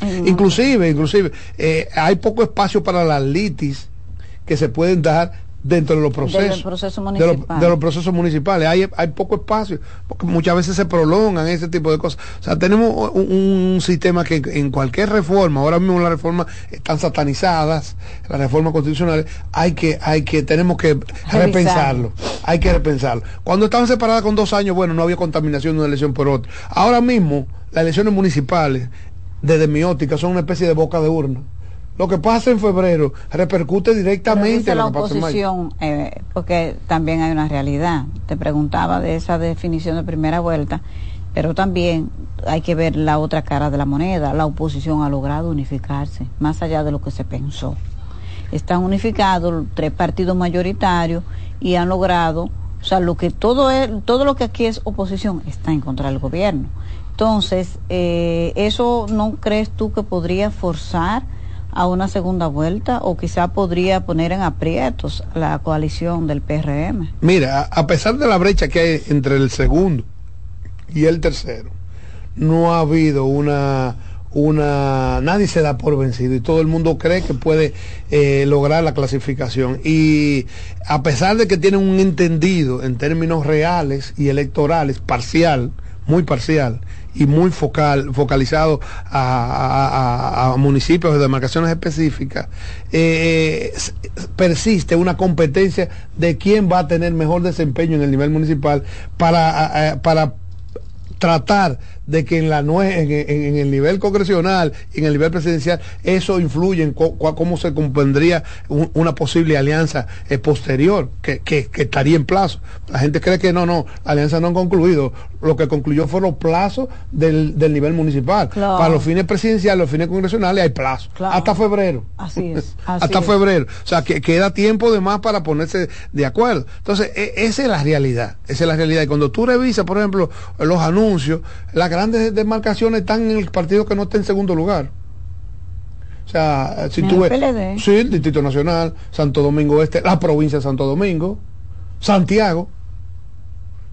Ay, no. Inclusive, inclusive, eh, hay poco espacio para las litis que se pueden dar dentro de los procesos, proceso de, lo, de los procesos municipales. Hay, hay poco espacio, porque muchas veces se prolongan ese tipo de cosas. O sea, tenemos un, un sistema que en cualquier reforma, ahora mismo las reformas están satanizadas, las reformas constitucionales, hay que, hay que, tenemos que Revisar. repensarlo, hay que repensarlo. Cuando estaban separadas con dos años, bueno, no había contaminación de una elección por otra. Ahora mismo, las elecciones municipales, desde mi óptica, son una especie de boca de urna. Lo que pasa en febrero repercute directamente en la oposición, eh, porque también hay una realidad. Te preguntaba de esa definición de primera vuelta, pero también hay que ver la otra cara de la moneda. La oposición ha logrado unificarse, más allá de lo que se pensó. Están unificados tres partidos mayoritarios y han logrado, o sea, lo que todo es, todo lo que aquí es oposición está en contra del gobierno. Entonces, eh, ¿eso no crees tú que podría forzar a una segunda vuelta, o quizá podría poner en aprietos la coalición del P R M? Mira, a pesar de la brecha que hay entre el segundo y el tercero, no ha habido una una nadie se da por vencido, y todo el mundo cree que puede eh, lograr la clasificación. Y a pesar de que tiene un entendido en términos reales y electorales parcial, muy parcial y muy focal, focalizado a, a, a municipios de demarcaciones específicas, eh, persiste una competencia de quién va a tener mejor desempeño en el nivel municipal para, a, para tratar de que en, la nue- en, en, en el nivel congresional y en el nivel presidencial eso influye en co- co- cómo se compondría un, una posible alianza eh, posterior, que, que, que estaría en plazo. La gente cree que no, no, alianzas no han concluido. Lo que concluyó fueron los plazos del, del nivel municipal. Claro. Para los fines presidenciales, los fines congresionales hay plazos. Claro. Hasta febrero. Así es. Así hasta es. febrero. O sea, que queda tiempo de más para ponerse de acuerdo. Entonces, e- esa es la realidad. Esa es la realidad. Y cuando tú revisas, por ejemplo, los anuncios, la grandes demarcaciones están en el partido que no está en segundo lugar. O sea, si tú ves, P L D. Sí, el Distrito Nacional, Santo Domingo Este, la provincia de Santo Domingo, Santiago.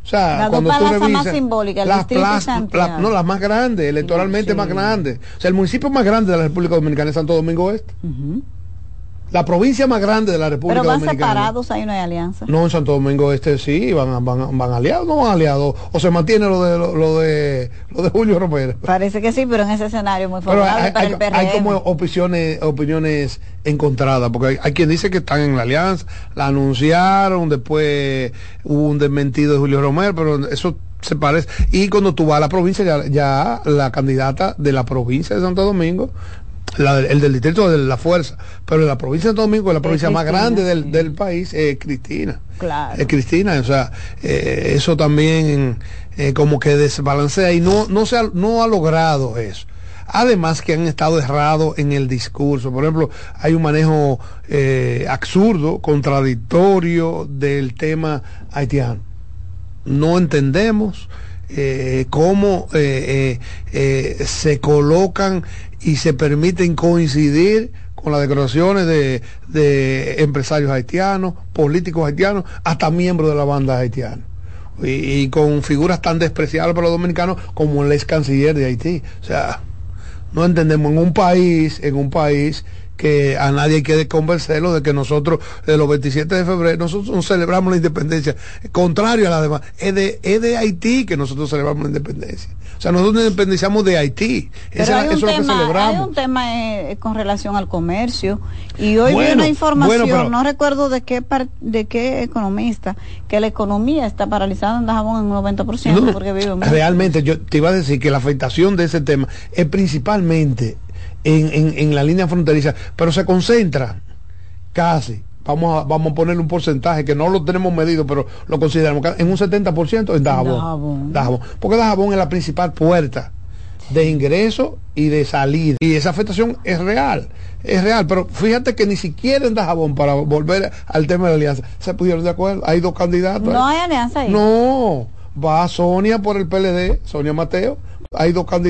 O sea, la cuando tú revisas las plazas, la, no las más grandes, electoralmente sí, sí. más grandes. O sea, el municipio más grande de la República Dominicana es Santo Domingo Este. Uh-huh. La provincia más grande de la República Dominicana. Pero van separados, ahí no hay alianza. No, en Santo Domingo Este sí, van, van, van aliados, no van aliados. O se mantiene lo de lo, lo de lo de Julio Romero. Parece que sí, pero en ese escenario muy favorable hay, para hay, el P R M. Hay como opiniones, opiniones encontradas, porque hay, hay quien dice que están en la alianza, la anunciaron, después hubo un desmentido de Julio Romero, pero eso se parece. Y cuando tú vas a la provincia, ya, ya la candidata de la provincia de Santo Domingo, La del, el del distrito de la fuerza, pero en la provincia de Santo Domingo, la provincia Cristina, más grande del, sí. del país, es eh, Cristina. Claro. Eh, Cristina, o sea, eh, eso también eh, como que desbalancea y no, no, se ha, no ha logrado eso. Además que han estado errados en el discurso. Por ejemplo, hay un manejo eh, absurdo, contradictorio del tema haitiano. No entendemos eh, cómo eh, eh, eh, se colocan y se permiten coincidir con las declaraciones de, de empresarios haitianos, políticos haitianos, hasta miembros de la banda haitiana. Y, y con figuras tan despreciables para los dominicanos como el ex canciller de Haití. O sea, no entendemos en un país, en un país que a nadie hay que convencerlo de que nosotros, de los veintisiete de febrero, nosotros celebramos la independencia, contrario a las demás. Es de, es de Haití que nosotros celebramos la independencia. O sea, nosotros nos independizamos de Haití. Esa, hay un eso tema, es lo que celebramos. Hay un tema eh, con relación al comercio. Y hoy bueno, vi una información, bueno, pero, no recuerdo de qué par, de qué economista, que la economía está paralizada en Dajabón en un noventa por ciento. No, porque vive realmente, yo te iba a decir que la afectación de ese tema es principalmente En, en, en la línea fronteriza, pero se concentra casi, vamos a, vamos a ponerle un porcentaje que no lo tenemos medido, pero lo consideramos en un setenta por ciento en Dajabón, Dajabón. Dajabón. Porque Dajabón es la principal puerta de ingreso y de salida, y esa afectación es real, es real, pero fíjate que ni siquiera en Dajabón, para volver al tema de la alianza, se pudieron de acuerdo, hay dos candidatos. No hay alianza ahí. No, va Sonia por el P L D, Sonia Mateo, hay dos candidatos.